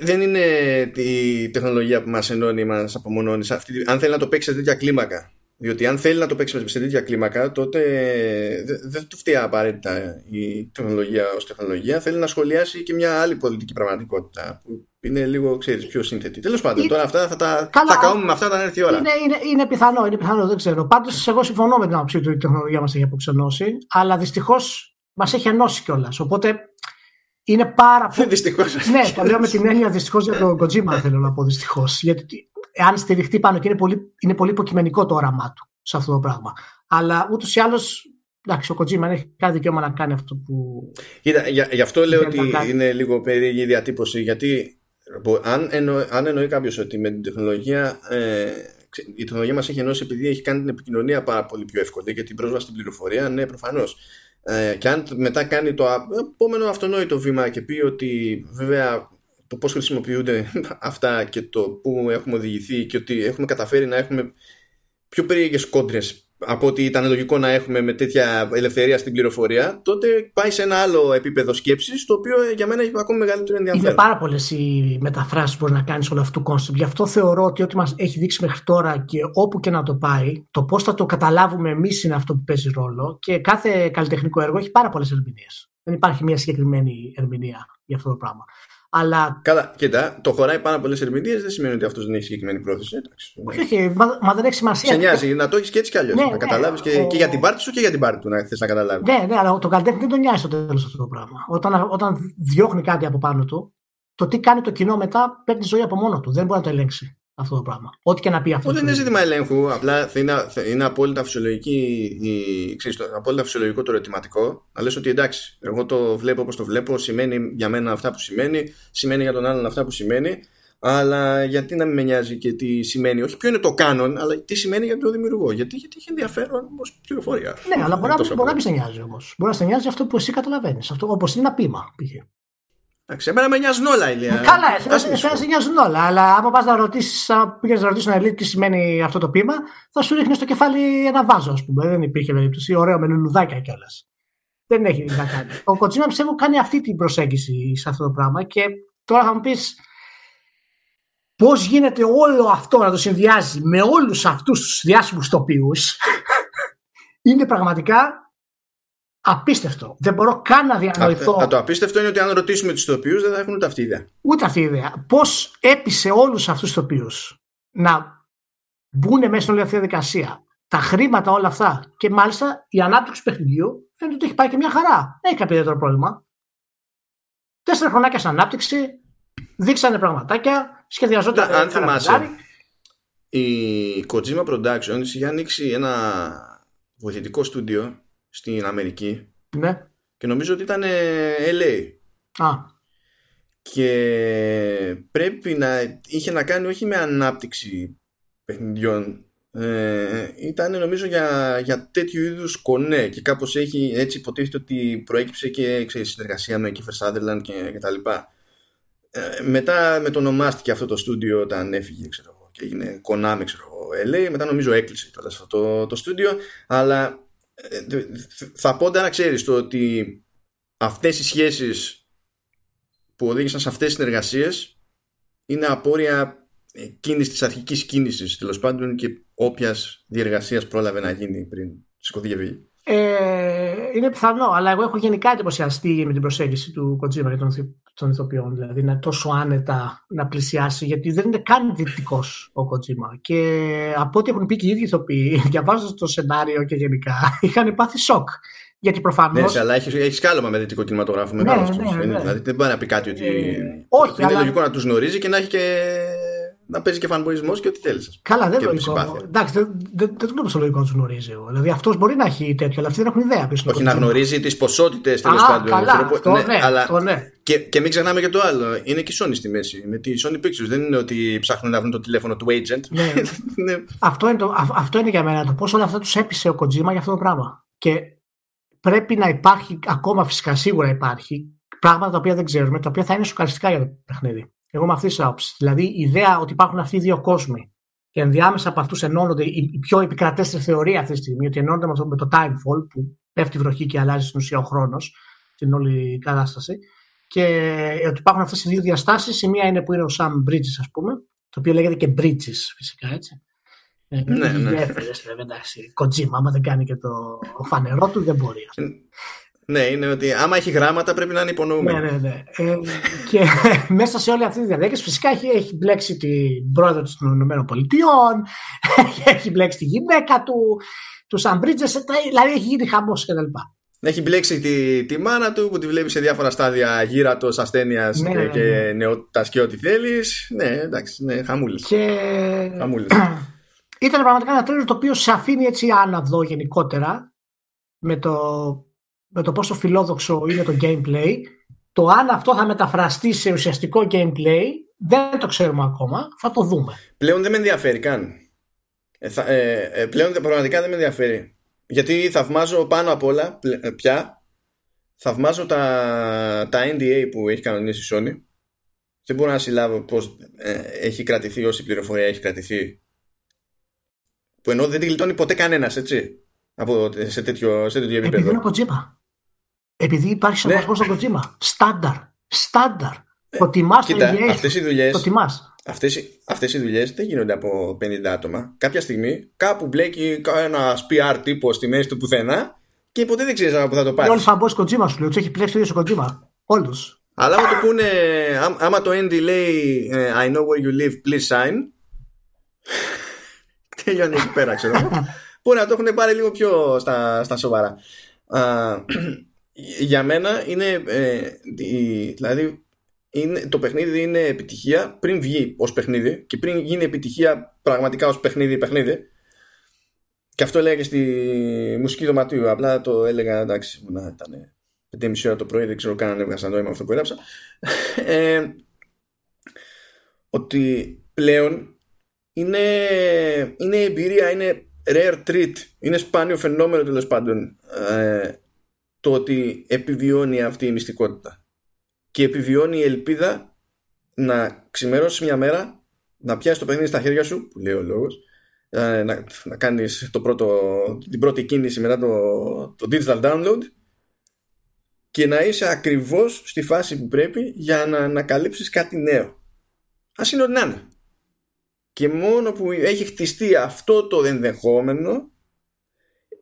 Δεν είναι η τεχνολογία που μας ενώνει, μας απομονώνει. Αν θέλει να το παίξει σε τέτοια κλίμακα. Διότι αν θέλει να το παίξει σε τέτοια κλίμακα, τότε δεν του φταίει απαραίτητα η τεχνολογία ως τεχνολογία. Θέλει να σχολιάσει και μια άλλη πολιτική πραγματικότητα που είναι λίγο, ξέρεις, πιο σύνθετη. Τέλος πάντων, είναι... τώρα αυτά θα τα καούμε με αυτά όταν έρθει η ώρα. Είναι, είναι, είναι, πιθανό, είναι πιθανό, δεν ξέρω. Πάντως, εγώ συμφωνώ με την άποψή του ότι η τεχνολογία μας έχει αποξενώσει, αλλά δυστυχώς μας έχει ενώσει κιόλας. Οπότε. Είναι πάρα πολύ. Δυστυχώς. Ναι, το λέω με την έννοια δυστυχώς για τον Kojima, θέλω να πω δυστυχώς. Γιατί αν στηριχτεί πάνω και είναι πολύ, είναι πολύ υποκειμενικό το όραμά του σε αυτό το πράγμα. Αλλά ούτως ή άλλως, εντάξει, ο Kojima έχει κάθε δικαίωμα να κάνει αυτό που. Κοίτα, γι' γι' αυτό λέω ότι είναι λίγο περίεργη η διατύπωση. Γιατί αν, εννο, αν εννοεί κάποιος ότι με την τεχνολογία. Ε, η τεχνολογία μας έχει ενώσει επειδή έχει κάνει την επικοινωνία πάρα πολύ πιο εύκολη και την πρόσβαση στην πληροφορία, ναι, προφανώς. Ε, και αν μετά κάνει το επόμενο αυτονόητο βήμα και πει ότι βέβαια το πώς χρησιμοποιούνται αυτά και το που έχουμε οδηγηθεί και ότι έχουμε καταφέρει να έχουμε πιο περίεργες κόντρες από ότι ήταν λογικό να έχουμε με τέτοια ελευθερία στην πληροφορία, τότε πάει σε ένα άλλο επίπεδο σκέψης, το οποίο για μένα έχει ακόμη μεγαλύτερο ενδιαφέρον. Είναι πάρα πολλές οι μεταφράσεις που μπορεί να κάνεις όλο αυτού του concept. Γι' αυτό θεωρώ ότι ό,τι μας έχει δείξει μέχρι τώρα και όπου και να το πάει, το πώς θα το καταλάβουμε εμείς είναι αυτό που παίζει ρόλο, και κάθε καλλιτεχνικό έργο έχει πάρα πολλές ερμηνείες. Δεν υπάρχει μια συγκεκριμένη ερμηνεία για αυτό το πράγμα. Αλλά... Καλά, κοίτα, το χωράει πάρα πολλές ερμηνείες δεν σημαίνει ότι αυτός δεν έχει συγκεκριμένη πρόθεση. Όχι, όχι, μα, μα δεν έχει σημασία. Σε νοιάζει να το έχεις και έτσι κι αλλιώς. Ναι, να ναι, καταλάβεις και, ο... και για την πάρτι σου και για την πάρτι του να θες να καταλάβεις. Ναι, ναι, αλλά τον καλλιτέχνη δεν τον νοιάζει στο τέλος αυτό το πράγμα. Όταν, όταν διώχνει κάτι από πάνω του, το τι κάνει το κοινό μετά παίρνει ζωή από μόνο του. Δεν μπορεί να το ελέγξει αυτό το πράγμα. Ό,τι και να πει αυτό. Δεν είναι ζήτημα ελέγχου. Απλά είναι, είναι απόλυτα, η, ξέρεις, το, απόλυτα φυσιολογικό το ερωτηματικό. Να λες ότι εντάξει, εγώ το βλέπω όπως το βλέπω. Σημαίνει για μένα αυτά που σημαίνει. Σημαίνει για τον άλλον αυτά που σημαίνει. Αλλά γιατί να μην με νοιάζει και τι σημαίνει. Όχι ποιο είναι το κάνον, αλλά τι σημαίνει για τον δημιουργό. Γιατί, γιατί έχει ενδιαφέρον ως πληροφορία. Ναι, αλλά μπορεί να μην σε νοιάζει όμως. Μπορεί να σε νοιάζει αυτό που εσύ καταλαβαίνεις. Όπως είναι ένα ποίημα. Εντάξει, εμένα με νοιάζουν όλα, Ηλία. Καλά, εσένα σε νοιάζουν όλα. Αλλά άμα πας να ρωτήσεις, πήγες να ρωτήσεις τον Ελίτ τι σημαίνει αυτό το ποίημα, θα σου ρίχνει στο κεφάλι ένα βάζο, ας πούμε. Δεν υπήρχε περίπτωση. Ωραίο με λουλουδάκια κιόλας. Δεν έχει να κάνει. Ο Κοτσίμα πιστεύω κάνει αυτή την προσέγγιση σε αυτό το πράγμα. Και τώρα θα μου πεις πώς γίνεται όλο αυτό να το συνδυάζει με όλους αυτούς τους διάσημους τοπίους. Είναι πραγματικά. Απίστευτο. Δεν μπορώ καν να διανοηθώ. Α, το απίστευτο είναι ότι αν ρωτήσουμε τους τοπίους δεν θα έχουν ούτε αυτή η ιδέα. Ούτε αυτή η ιδέα. Πώς έπεισε όλους αυτούς τους τοπίους να μπουν μέσα στην όλη αυτή τη διαδικασία, τα χρήματα, όλα αυτά, και μάλιστα η ανάπτυξη του παιχνιδιού φαίνεται ότι έχει πάει και μια χαρά. Δεν έχει κάποιο ιδιαίτερο πρόβλημα. Τέσσερα χρονάκια στην ανάπτυξη, δείξανε πραγματάκια, σχεδιαζόταν. Αν θυμάσαι, η Kojima Productions είχε ανοίξει ένα βοηθητικό στούντιο στην Αμερική, ναι, και νομίζω ότι ήταν ελ έι. Α. Και πρέπει να είχε να κάνει όχι με ανάπτυξη παιχνιδιών, ε, ήταν νομίζω για, για τέτοιου είδους κονέ, και κάπως έχει, έτσι υποτίθεται ότι προέκυψε και ξέρεις, συνεργασία με Κίφερ Σάντερλαντ και, και τα λοιπά. Ε, μετά με το ονομάστηκε αυτό το στούντιο όταν έφυγε, ξέρω εγώ, και έγινε Konami, ξέρω εγώ, ελ έι. Μετά νομίζω έκλεισε τότε αυτό το, το στούντιο, αλλά θα πόντα να ξέρεις το ότι αυτές οι σχέσεις που οδήγησαν σε αυτές τις συνεργασίες είναι απόρρια κίνησης, της αρχικής κίνησης, τέλος πάντων, και όποιας διεργασίας πρόλαβε να γίνει πριν σηκωθεί και βγει. Ε, είναι πιθανό, αλλά εγώ έχω γενικά εντυπωσιαστεί με την προσέγγιση του Kojima και των, των ηθοποιών, δηλαδή να τόσο άνετα να πλησιάσει, γιατί δεν είναι καν δυτικός ο Kojima, και από ό,τι έχουν πει και οι ίδιοι ηθοποιοί διαβάζοντας το σενάριο και γενικά είχαν πάθει σοκ, γιατί προφανώς ναι, αλλά έχει σκάλωμα με δυτικό κινηματογράφο μεγάλο, ναι, ναι, ναι, ναι. Δηλαδή δεν πάει να πει κάτι ότι ε, όχι, είναι αλλά... λογικό να τους γνωρίζει και να έχει και να παίζει και φανμπορισμός και ό,τι θέλει. Καλά, δεν είναι λογικό. Εντάξει, δεν το νομίζω λογικό να του γνωρίζει. Δηλαδή αυτό μπορεί να έχει τέτοιο, αλλά αυτοί δεν έχουν ιδέα. Όχι, να, να γνωρίζει τις ποσότητες, τέλος πάντων. Καλά, αυτό, ναι, ναι, αλλά... αυτό, ναι. Και, και μην ξεχνάμε και το άλλο. Είναι και η Sony στη μέση. Με τη Sony Pictures. Δεν είναι ότι ψάχνουν να βρουν το τηλέφωνο του agent. Ναι. ναι. Αυτό, είναι το, αυτό είναι για μένα το πώς όλα αυτά τους έπεισε ο Kojima για αυτό το πράγμα. Και πρέπει να υπάρχει, ακόμα φυσικά σίγουρα υπάρχει, πράγματα τα οποία δεν ξέρουμε, τα οποία θα είναι σοκαριστικά για το παιχνίδι. Εγώ με αυτή τη άποψη. Δηλαδή, η ιδέα ότι υπάρχουν αυτοί οι δύο κόσμοι και ενδιάμεσα από αυτούς ενώνονται, η πιο επικρατέστερη θεωρία αυτή τη στιγμή, ότι ενώνονται με το, με το Timefall, που πέφτει η βροχή και αλλάζει στην ουσία ο χρόνος, στην όλη κατάσταση. Και ότι υπάρχουν αυτές οι δύο διαστάσεις. Η μία είναι που είναι ο Sam Bridges, ας πούμε, το οποίο λέγεται και Bridges, φυσικά έτσι. Ναι, ναι. ναι. Έφερες, βέβαια, εντάξει. Kojima, άμα δεν κάνει και το φανερό του, δεν μπορεί. Ναι, είναι ότι άμα έχει γράμματα πρέπει να είναι υπονοούμενο. Ναι, ναι, ναι. Ε, και μέσα σε όλη αυτή τη διαδικασία φυσικά έχει, έχει μπλέξει την πρόεδρο των ΗΠΑ, έχει μπλέξει τη γυναίκα του, του Sam Bridges, δηλαδή έχει γίνει χαμός κτλ. Έχει μπλέξει τη, τη μάνα του που τη βλέπει σε διάφορα στάδια γύρατος, ασθένειας ναι, και ναι, ναι. νεότητας και ό,τι θέλεις. Ναι, εντάξει, ναι, χαμούλες. Και... χαμούλες. Ήταν πραγματικά ένα τρέλο το οποίο σε αφήνει έτσι άναυδο γενικότερα με το, με το πόσο φιλόδοξο είναι το gameplay. Το αν αυτό θα μεταφραστεί σε ουσιαστικό gameplay δεν το ξέρουμε ακόμα, θα το δούμε. Πλέον δεν με ενδιαφέρει καν. Ε, θα, ε, ε, πλέον πραγματικά δεν με ενδιαφέρει. Γιατί θαυμάζω πάνω απ' όλα πια, θαυμάζω τα, τα εν ντι έι που έχει κανονίσει η Sony. Δεν μπορώ να συλλάβω πώς ε, έχει κρατηθεί όση πληροφορία έχει κρατηθεί. Που ενώ δεν τη γλιτώνει ποτέ κανένας, έτσι, από, σε, τέτοιο, σε τέτοιο επίπεδο. Επειδή είναι ο Kojima. Επειδή υπάρχει ναι. σεβασμός στον Kojima. Στάνταρ. Στάνταρ. Ε, προτιμάς το ι έι. Αυτές οι δουλειές. Προτιμάς. Αυτές, αυτές οι δουλειές δεν γίνονται από πενήντα άτομα. Κάποια στιγμή κάπου μπλέκει ένας πι αρ τύπος στη μέση του πουθενά και ποτέ δεν ξέρεις από πού θα το πάρεις. Όλοι φαμπός Kojima σου λέει, τους έχει πλέξει το ίδιο ο Kojima. Όλους. Αλλά άμα το πούνε, άμα το εν ντι λέει I know where you live, please sign. Τελειώνει εκεί πέρα, ξέρω. Μπορεί να το έχουν πάρει λίγο πιο στα, στα σοβαρά. Α, για μένα είναι, ε, η, δηλαδή, είναι, το παιχνίδι είναι επιτυχία πριν βγει ως παιχνίδι και πριν γίνει επιτυχία πραγματικά ως παιχνίδι-παιχνίδι. Και αυτό έλεγα και στη μουσική δωματίου. Απλά το έλεγα, εντάξει, να ήταν πέντε και μισή ώρα το πρωί, δεν ξέρω καν αν έβγασα νόημα αυτό που έγραψα. Ε, ότι πλέον Είναι, είναι εμπειρία, είναι rare treat, είναι σπάνιο φαινόμενο τέλος πάντων ε, το ότι επιβιώνει αυτή η μυστικότητα και επιβιώνει η ελπίδα να ξημερώσεις μια μέρα, να πιάσεις το παιχνίδι στα χέρια σου, που λέει ο λόγος, ε, να, να κάνεις το πρώτο, την πρώτη κίνηση μετά το, το digital download και να είσαι ακριβώς στη φάση που πρέπει για να ανακαλύψεις κάτι νέο. Ας είναι ό,τι να είναι. Και μόνο που έχει χτιστεί αυτό το ενδεχόμενο,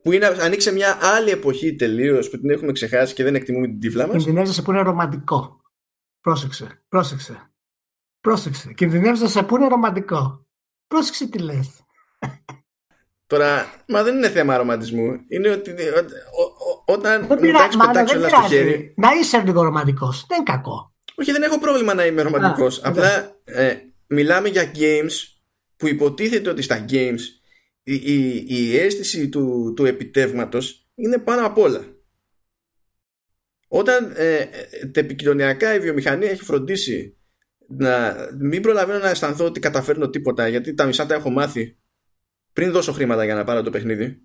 που είναι, ανοίξε μια άλλη εποχή τελείως που την έχουμε ξεχάσει και δεν εκτιμούμε την τύφλα μας. Κινδυνεύεσαι που είναι ρομαντικό. Πρόσεξε, πρόσεξε. Πρόσεξε. Κινδυνεύεσαι που είναι ρομαντικό. Πρόσεξε τι λες. Τώρα, μα δεν είναι θέμα ρομαντισμού. Είναι ότι ό, ό, όταν μου τάξει πετάξει όλα στο χέρι. Να είσαι λίγο ρομαντικός. Δεν είναι κακό. Όχι, δεν έχω πρόβλημα να είμαι ρομαντικός. Απλά ε, μιλάμε για games που υποτίθεται ότι στα games η, η, η αίσθηση του, του επιτεύγματος είναι πάνω απ' όλα. Όταν ε, επικοινωνιακά η βιομηχανία έχει φροντίσει να μην προλαβαίνω να αισθανθώ ότι καταφέρνω τίποτα, γιατί τα μισά τα έχω μάθει πριν δώσω χρήματα για να πάρω το παιχνίδι,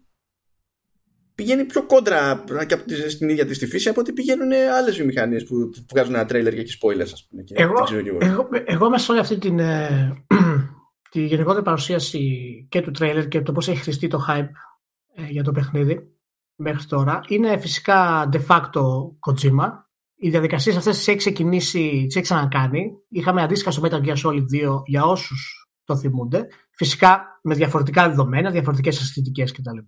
πηγαίνει πιο κόντρα και από τη, στην ίδια της τη φύση από ότι πηγαίνουν άλλες βιομηχανίες που, που βγάζουν ένα τρέιλερ και έχει spoilers, ας πούμε. Και εγώ, εγώ. εγώ, εγώ μέσα σε όλη αυτή την... Ε... τη γενικότερη παρουσίαση και του τρέιλερ και το πώς έχει χρηστεί το hype ε, για το παιχνίδι μέχρι τώρα είναι φυσικά de facto Kojima. Οι διαδικασίες αυτές τις έχει ξεκινήσει, τις έχει ξανακάνει. Είχαμε αντίστοιχα στο Metal Gear Solid δύο για όσους το θυμούνται. Φυσικά με διαφορετικά δεδομένα, διαφορετικές αισθητικές κτλ.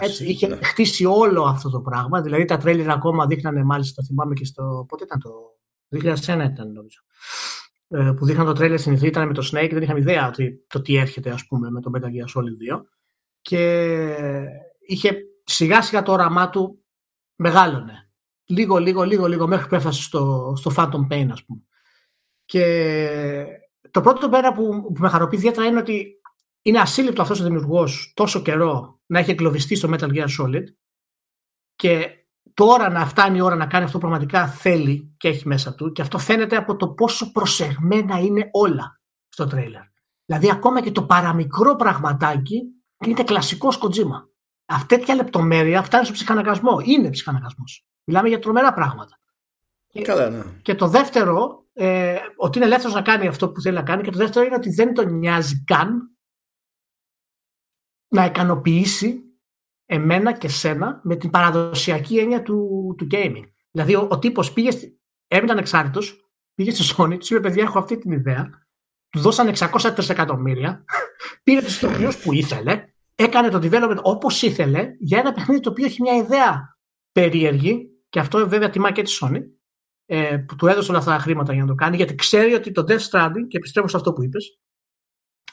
Έτσι, είχε ναι. χτίσει όλο αυτό το πράγμα. Δηλαδή τα τρέιλερ ακόμα δείχνανε, μάλιστα θυμάμαι και στο. Πότε ήταν το. δύο χιλιάδες ένα ήταν νομίζω. Που δείχναν το τρέλερ συνηθί, ήταν με το Snake, δεν είχαν ιδέα ότι, το τι έρχεται, ας πούμε, με το Metal Gear Solid δύο. Και είχε σιγά σιγά το όραμά του μεγάλωνε. Λίγο, λίγο, λίγο, λίγο, μέχρι που έφτασε στο, στο Phantom Pain, ας πούμε. Και το πρώτο πέρα που, που με χαροποιεί ιδιαίτερα είναι ότι είναι ασύλληπτο αυτός ο δημιουργός τόσο καιρό να έχει εγκλωβιστεί στο Metal Gear Solid και τώρα να φτάνει η ώρα να κάνει αυτό που πραγματικά θέλει και έχει μέσα του, και αυτό φαίνεται από το πόσο προσεγμένα είναι όλα στο τρέιλερ. Δηλαδή ακόμα και το παραμικρό πραγματάκι είναι κλασικό Kojima. αυτή τέτοια λεπτομέρεια φτάνει στο ψυχαναγκασμό. Είναι ψυχαναγκασμός. Μιλάμε για τρομερά πράγματα. Καλά, ναι. Και το δεύτερο, ε, ότι είναι ελεύθερος να κάνει αυτό που θέλει να κάνει, και το δεύτερο είναι ότι δεν τον νοιάζει καν να ικανοποιήσει εμένα και σένα με την παραδοσιακή έννοια του, του gaming. Δηλαδή ο, ο τύπος πήγε, έμεινε ανεξάρτητος, πήγε στη Sony, του είπε παιδιά έχω αυτή την ιδέα, του δώσανε εξακόσια τρισεκατομμύρια, πήρε τους τοπιούς που ήθελε, έκανε το development όπως ήθελε για ένα παιχνίδι το οποίο έχει μια ιδέα περίεργη, και αυτό βέβαια τιμά και τη Sony ε, που του έδωσε όλα αυτά τα χρήματα για να το κάνει, γιατί ξέρει ότι το Death Stranding, και επιστρέφω σε αυτό που είπες,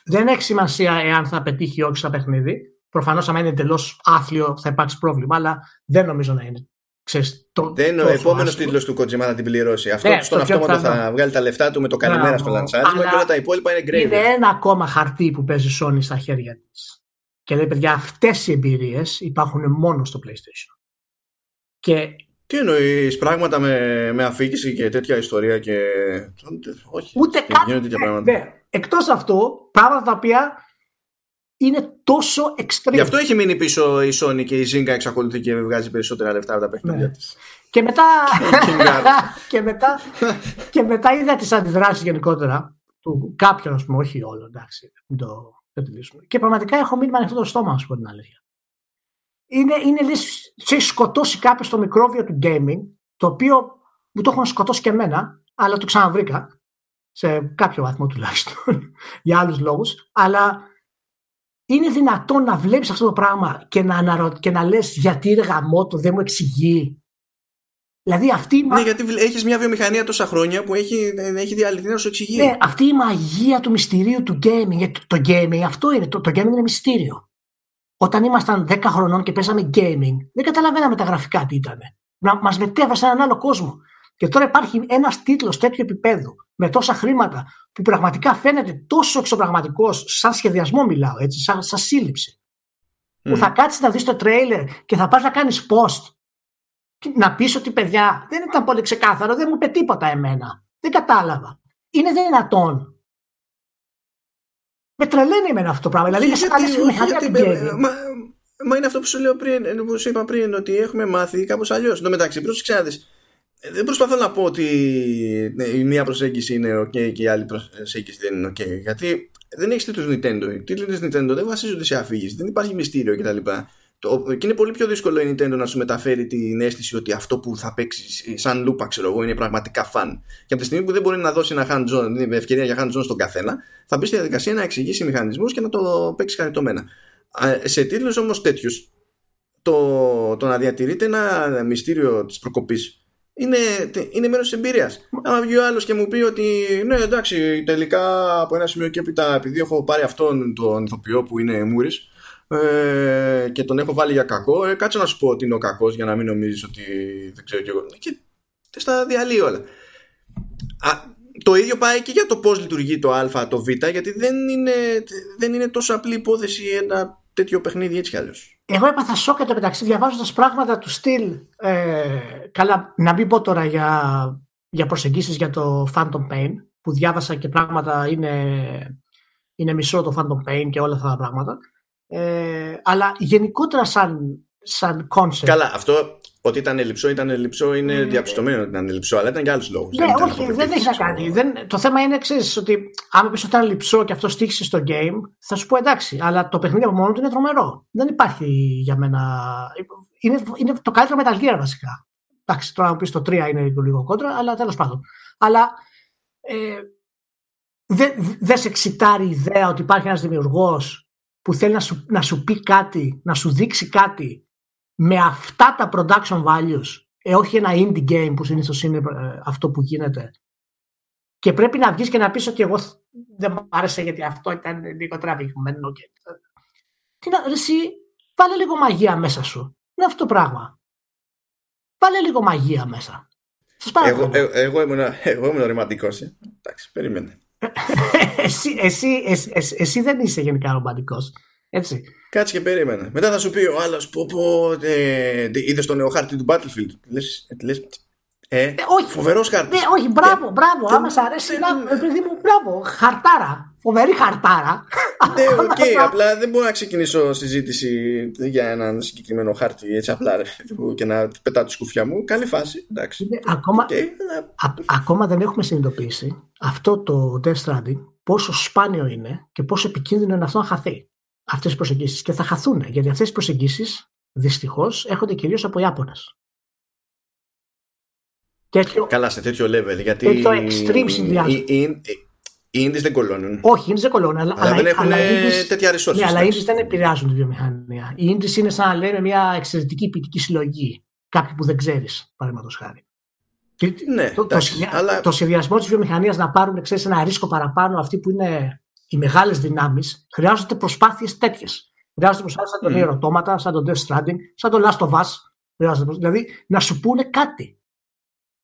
δεν έχει σημασία εάν θα πετύχει ή όχι σαν παιχνίδι. Προφανώς, αν είναι εντελώς άθλιο, θα υπάρξει πρόβλημα, αλλά δεν νομίζω να είναι. Ξέρεις, το, δεν είναι ο επόμενος τίτλος του Kojima να την πληρώσει. Αυτό ναι, στον αυτόματο θα, θα βγάλει τα λεφτά του με το καλημέρα στο λαντσάρισμα, και όλα τα υπόλοιπα είναι gravy. Είναι ένα ακόμα χαρτί που παίζει η Sony στα χέρια της. Και λέει, παιδιά, αυτές οι εμπειρίες υπάρχουν μόνο στο PlayStation. Και... τι εννοείς, πράγματα με, με αφήγηση και τέτοια ιστορία και... όχι, ούτε κάτι. Ναι. Εκτός αυτού, πράγματα τα οποία είναι τόσο extreme. Γι' αυτό έχει μείνει πίσω η Sony και η Zynga εξακολουθεί και βγάζει περισσότερα λεφτά από τα παιχνίδια ναι. της. Και μετά... και, μετά... και μετά είδα τις αντιδράσεις γενικότερα του κάποιον, ας πούμε, όχι όλο, εντάξει, το... και πραγματικά έχω μείνει με ανοιχτό το στόμα, να σου πω την αλήθεια. Είναι, είναι λες, έχει σκοτώσει κάποιο το μικρόβιο του gaming, το οποίο μου το έχουν σκοτώσει και εμένα, αλλά το ξαναβρήκα. Σε κάποιο βαθμό τουλάχιστον, για άλλους λόγους. Αλλά είναι δυνατόν να βλέπεις αυτό το πράγμα και να, αναρω... και να λες γιατί ρε γαμότο δεν μου εξηγεί. Δηλαδή αυτή... ναι, γιατί έχεις μια βιομηχανία τόσα χρόνια που έχει, έχει διαλυθεί να σου εξηγεί. Ναι, αυτή η μαγεία του μυστηρίου του gaming. Γιατί το, το gaming αυτό είναι. Το, το gaming είναι μυστήριο. Όταν ήμασταν δέκα χρονών και παίζαμε gaming, δεν καταλαβαίναμε τα γραφικά τι ήταν. Μας μετέβασε σε έναν άλλο κόσμο. Και τώρα υπάρχει ένας τίτλος τέτοιου επίπεδου, με τόσα χρήματα, που πραγματικά φαίνεται τόσο εξωπραγματικός, σαν σχεδιασμό μιλάω, έτσι, σαν, σαν σύλληψη. Mm. Που θα κάτσεις να δεις το τρέιλερ και θα πας να κάνεις post. Να πεις ότι παιδιά δεν ήταν πολύ ξεκάθαρο, δεν μου είπε τίποτα εμένα. Δεν κατάλαβα. Είναι δυνατόν. Με τρελαίνει εμένα αυτό το πράγμα. Δηλαδή, γιατί, γιατί, γιατί, μα, μα είναι αυτό που σου λέω πριν, που σου είπα πριν, ότι έχουμε μάθει κάπως αλλιώς. Εν τω μεταξύ, πρόσεξε να δεις. Δεν προσπαθώ να πω ότι η μία προσέγγιση είναι ok και η άλλη προσέγγιση δεν είναι ok. Γιατί δεν έχεις τίτλους Nintendo. Οι τίτλοι της Nintendo δεν βασίζονται σε αφήγηση, δεν υπάρχει μυστήριο κτλ. Το, και είναι πολύ πιο δύσκολο η Nintendo να σου μεταφέρει την αίσθηση ότι αυτό που θα παίξει σαν λούπα, ξέρω εγώ, είναι πραγματικά φαν. Και από τη στιγμή που δεν μπορεί να δώσει ένα hands-on, ευκαιρία για hands-on στον καθένα, θα μπει στη διαδικασία να εξηγήσει μηχανισμούς και να το παίξει χαριτωμένα. Σε τίτλους όμως τέτοιους, το, το να διατηρείται ένα μυστήριο της προκοπής είναι, είναι μέρος της εμπειρίας. Άμα βγει ο άλλος και μου πει ότι ναι, εντάξει, τελικά από ένα σημείο και έπειτα, επειδή έχω πάρει αυτόν τον ηθοποιό που είναι Μούρης, Ε, και τον έχω βάλει για κακό, ε, κάτσε να σου πω ότι είναι ο κακός για να μην νομίζεις ότι δεν ξέρω κι εγώ, και στα διαλύει όλα. Α, το ίδιο πάει και για το πώς λειτουργεί το α, το β, γιατί δεν είναι, δεν είναι τόσο απλή υπόθεση ένα τέτοιο παιχνίδι έτσι κι αλλιώς. Εγώ έπαθα σόκα το μεταξύ διαβάζοντας πράγματα του στυλ ε, καλά, να μην πω τώρα για, για προσεγγίσεις για το Phantom Pain που διάβασα, και πράγματα είναι, είναι μισό το Phantom Pain και όλα αυτά τα πράγματα. Ε, αλλά γενικότερα σαν, σαν concept. Καλά, αυτό ότι ήταν λυψό, ήταν λυψό είναι ε, διαπιστωμένο ότι ήταν λυψό, αλλά ήταν και άλλους λόγους. Ναι, δεν όχι, δεν, δεν έχει να κάνει. Δεν, το θέμα είναι εξής, ότι αν πεις ότι ήταν λυψό και αυτό στήχησε στο game, θα σου πω εντάξει, αλλά το παιχνίδι από μόνο του είναι τρομερό. Δεν υπάρχει για μένα. Είναι, είναι το καλύτερο Metal Gear βασικά. Εντάξει, τώρα να πεις το τρία είναι λίγο κόντρα, αλλά τέλος πάντων. Αλλά. Ε, δεν δε σε εξητάρει η ιδέα ότι υπάρχει ένας δημιουργός που θέλει να σου, να σου πει κάτι, να σου δείξει κάτι με αυτά τα production values, ε, όχι ένα indie game που συνήθως είναι ε, αυτό που γίνεται, και πρέπει να βγεις και να πεις ότι εγώ δεν μου άρεσε γιατί αυτό ήταν λίγο τραβηγμένο. Και... τι να, εσύ βάλε λίγο μαγεία μέσα σου. Είναι αυτό το πράγμα. Βάλε λίγο μαγεία μέσα. Σας εγώ, εγώ, εγώ ήμουν, ήμουν ρηματικός. Ε. Εντάξει, περίμενε. εσύ, εσύ, εσύ, εσύ, εσύ δεν είσαι γενικά ρομαντικός. Έτσι. Κάτσε και περίμενα. Μετά θα σου πει ο άλλος πω πω ε, είδες το νέο χάρτη του Battlefield. Λες, λες ε, ε, φοβερός χάρτης. Ναι, όχι, μπράβο, μπράβο. Άμα σ' αρέσει, παιδί μου, μπράβο. Χαρτάρα. φοβερή χαρτάρα. Ναι, οκ, okay, απλά δεν μπορώ να ξεκινήσω συζήτηση για έναν συγκεκριμένο χάρτη έτσι απλά ρε, και να πετάω τη σκουφιά μου. Καλή φάση, εντάξει. Ναι, ακόμα, okay. α, ακόμα δεν έχουμε συνειδητοποιήσει αυτό το Death Stranding, πόσο σπάνιο είναι και πόσο επικίνδυνο είναι αυτό να χαθεί. Αυτές οι προσεγγίσεις. Και θα χαθούν, γιατί αυτές οι προσεγγίσεις δυστυχώς έρχονται κυρίως από Ιάπωνες. Τέτοιο... Καλά, σε τέτοιο level. Γιατί τέτοιο extreme συνδυάσμα. Οι Ίνδες δεν κολώνουν. Όχι, οι Ίνδες δεν κολώνουν. Αλλά, αλλά δεν έχουν Ίνδες, τέτοια resources. Ναι, αλλά οι Ίνδες δεν επηρεάζουν τη βιομηχανία. Οι Ίνδες είναι σαν να λέμε μια εξαιρετική ποιητική συλλογή. Κάποιοι που δεν ξέρεις, παραδείγματος χάρη. Ναι, το, τάξι, το, αλλά... το σχεδιασμό της βιομηχανίας να πάρουν ξέρεις, ένα ρίσκο παραπάνω, αυτοί που είναι οι μεγάλες δυνάμεις, χρειάζονται προσπάθειες τέτοιες. Χρειάζονται προσπάθειες σαν τον mm. Ερωτώματα, σαν τον Death Stranding, σαν τον Last of Us. Χρειάζονται, δηλαδή να σου πούνε κάτι.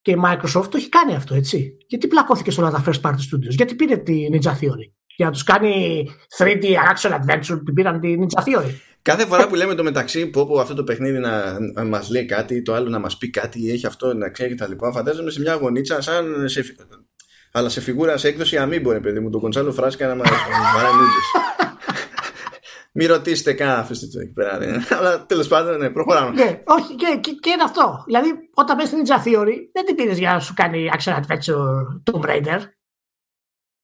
Και η Microsoft το έχει κάνει αυτό, έτσι. Γιατί πλακώθηκε σε όλα τα first party studios, γιατί πήρε τη Ninja Theory. Για να τους κάνει θρι ντι action adventure, την πήραν τη Ninja Theory. Κάθε φορά που λέμε το μεταξύ που όπου αυτό το παιχνίδι να μας λέει κάτι, το άλλο να μας πει κάτι, έχει αυτό να ξέρει κτλ. Φαντάζομαι σε μια γωνίτσα, σαν σε... αλλά σε φιγούρα, σε έκδοση αμήμπο, ρε παιδί μου, τον Κοντσάλο Φράσκα να μας παρανούζεις. Μην ρωτήσετε καν, αφήστε το εκεί πέρα. Ναι. Αλλά τέλος πάντων, ναι, προχωράμε. Ναι, όχι, και, και, και είναι αυτό. Δηλαδή, όταν πες την Ninja Theory, δεν την πήρες για να σου κάνει action adventure Tomb Raider.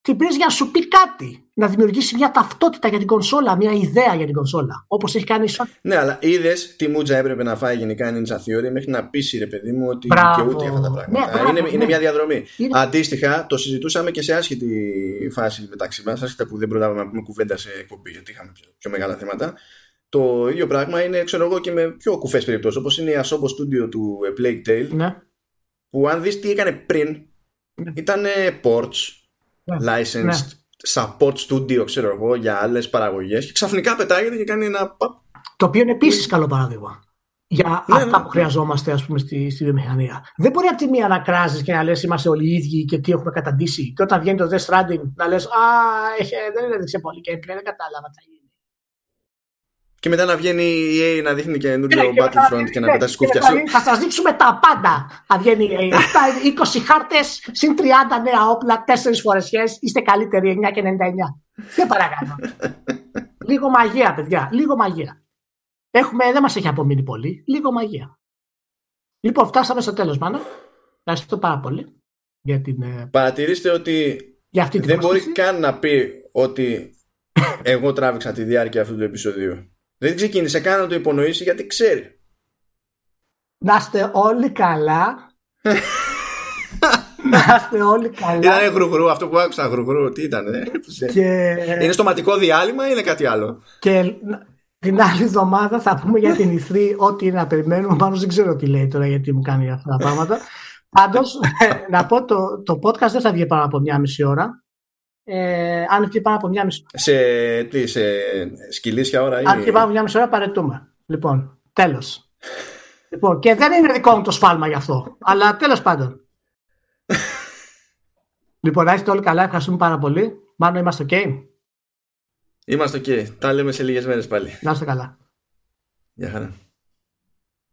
Την πήρες για να σου πει κάτι. Να δημιουργήσει μια ταυτότητα για την κονσόλα, μια ιδέα για την κονσόλα. Όπως έχει κάνει. Ναι, αλλά είδες τι μούτζα έπρεπε να φάει γενικά η Ninja Theory μέχρι να πείσει ρε παιδί μου ότι δικαιούται αυτά τα πράγματα. Ναι, μπράβο, είναι, ναι. είναι μια διαδρομή. Είναι... Αντίστοιχα, το συζητούσαμε και σε άσχετη φάση μεταξύ μας. Άσχετα που δεν προλάβαμε να πούμε κουβέντα σε εκπομπή, γιατί είχαμε πιο, πιο μεγάλα θέματα. Το ίδιο πράγμα είναι, ξέρω εγώ, και με πιο κουφές περιπτώσεις. Όπως είναι η Asobo Studio του A Plague Tale. Ναι. Που αν δεις τι έκανε πριν, ναι. ήταν ports. Ναι, licensed, ναι. support studio, ξέρω εγώ, για άλλες παραγωγές και ξαφνικά πετάγεται και κάνει ένα. Το οποίο είναι επίσης καλό παράδειγμα για ναι, αυτά ναι. που χρειαζόμαστε, ας πούμε, στη, στη βιομηχανία. Δεν μπορεί από τη μία να κράσεις και να λες είμαστε όλοι οι ίδιοι και τι έχουμε καταντήσει. Και όταν βγαίνει το Death Stranding να λες Α, έχει, δεν έδειξε πολύ και δεν κατάλαβα. Και μετά να βγαίνει η ι έι να δείχνει καινούριο ναι, Battlefront και, και να πετά τη σκούφια σου. Θα σας δείξουμε τα πάντα. Αν βγαίνει η ι έι. είκοσι χάρτες, συν τριάντα νέα όπλα, τέσσερις φορεσιές. Είστε καλύτεροι, εννιά και ενενήντα εννιά. Δεν παρακαλώ. Λίγο μαγεία, παιδιά. Λίγο μαγεία. Έχουμε, δεν μας έχει απομείνει πολύ. Λίγο μαγεία. Λοιπόν, φτάσαμε στο τέλος, Μάνο. Ευχαριστώ πάρα πολύ. Για την... Παρατηρήστε ότι για αυτή δεν μπορεί καν να πει ότι εγώ τράβηξα τη διάρκεια αυτού του επεισοδίου. Δεν ξεκίνησε καν να το υπονοήσει γιατί ξέρει. Να είστε όλοι καλά. Να είστε όλοι καλά. Ήταν γρουγρού, αυτό που άκουσα γρουγρού. Τι ήταν, ε? και... Είναι στοματικό διάλειμμα ή είναι κάτι άλλο? Και την άλλη εβδομάδα θα πούμε για την ι θρι ό,τι είναι να περιμένουμε. Πάνω δεν ξέρω τι λέει τώρα γιατί μου κάνει αυτά τα πράγματα. Πάντως, να πω το, το podcast δεν θα βγει πάνω από μια μισή ώρα. Ε, αν βγει πάνω από μια μισή ώρα. Σε, τι, σε σκυλίσια ώρα ή... Αν βγει πάνω από μια μισή ώρα παρετούμε. Λοιπόν, τέλος. Λοιπόν, και δεν είναι δικό μου το σφάλμα γι' αυτό. Αλλά τέλος πάντων. Λοιπόν, να είστε όλοι καλά. Ευχαριστούμε πάρα πολύ. Μάνο, είμαστε ok. Είμαστε ok. Τα λέμε σε λίγες μέρες πάλι. Να είστε καλά. Γεια χαρά.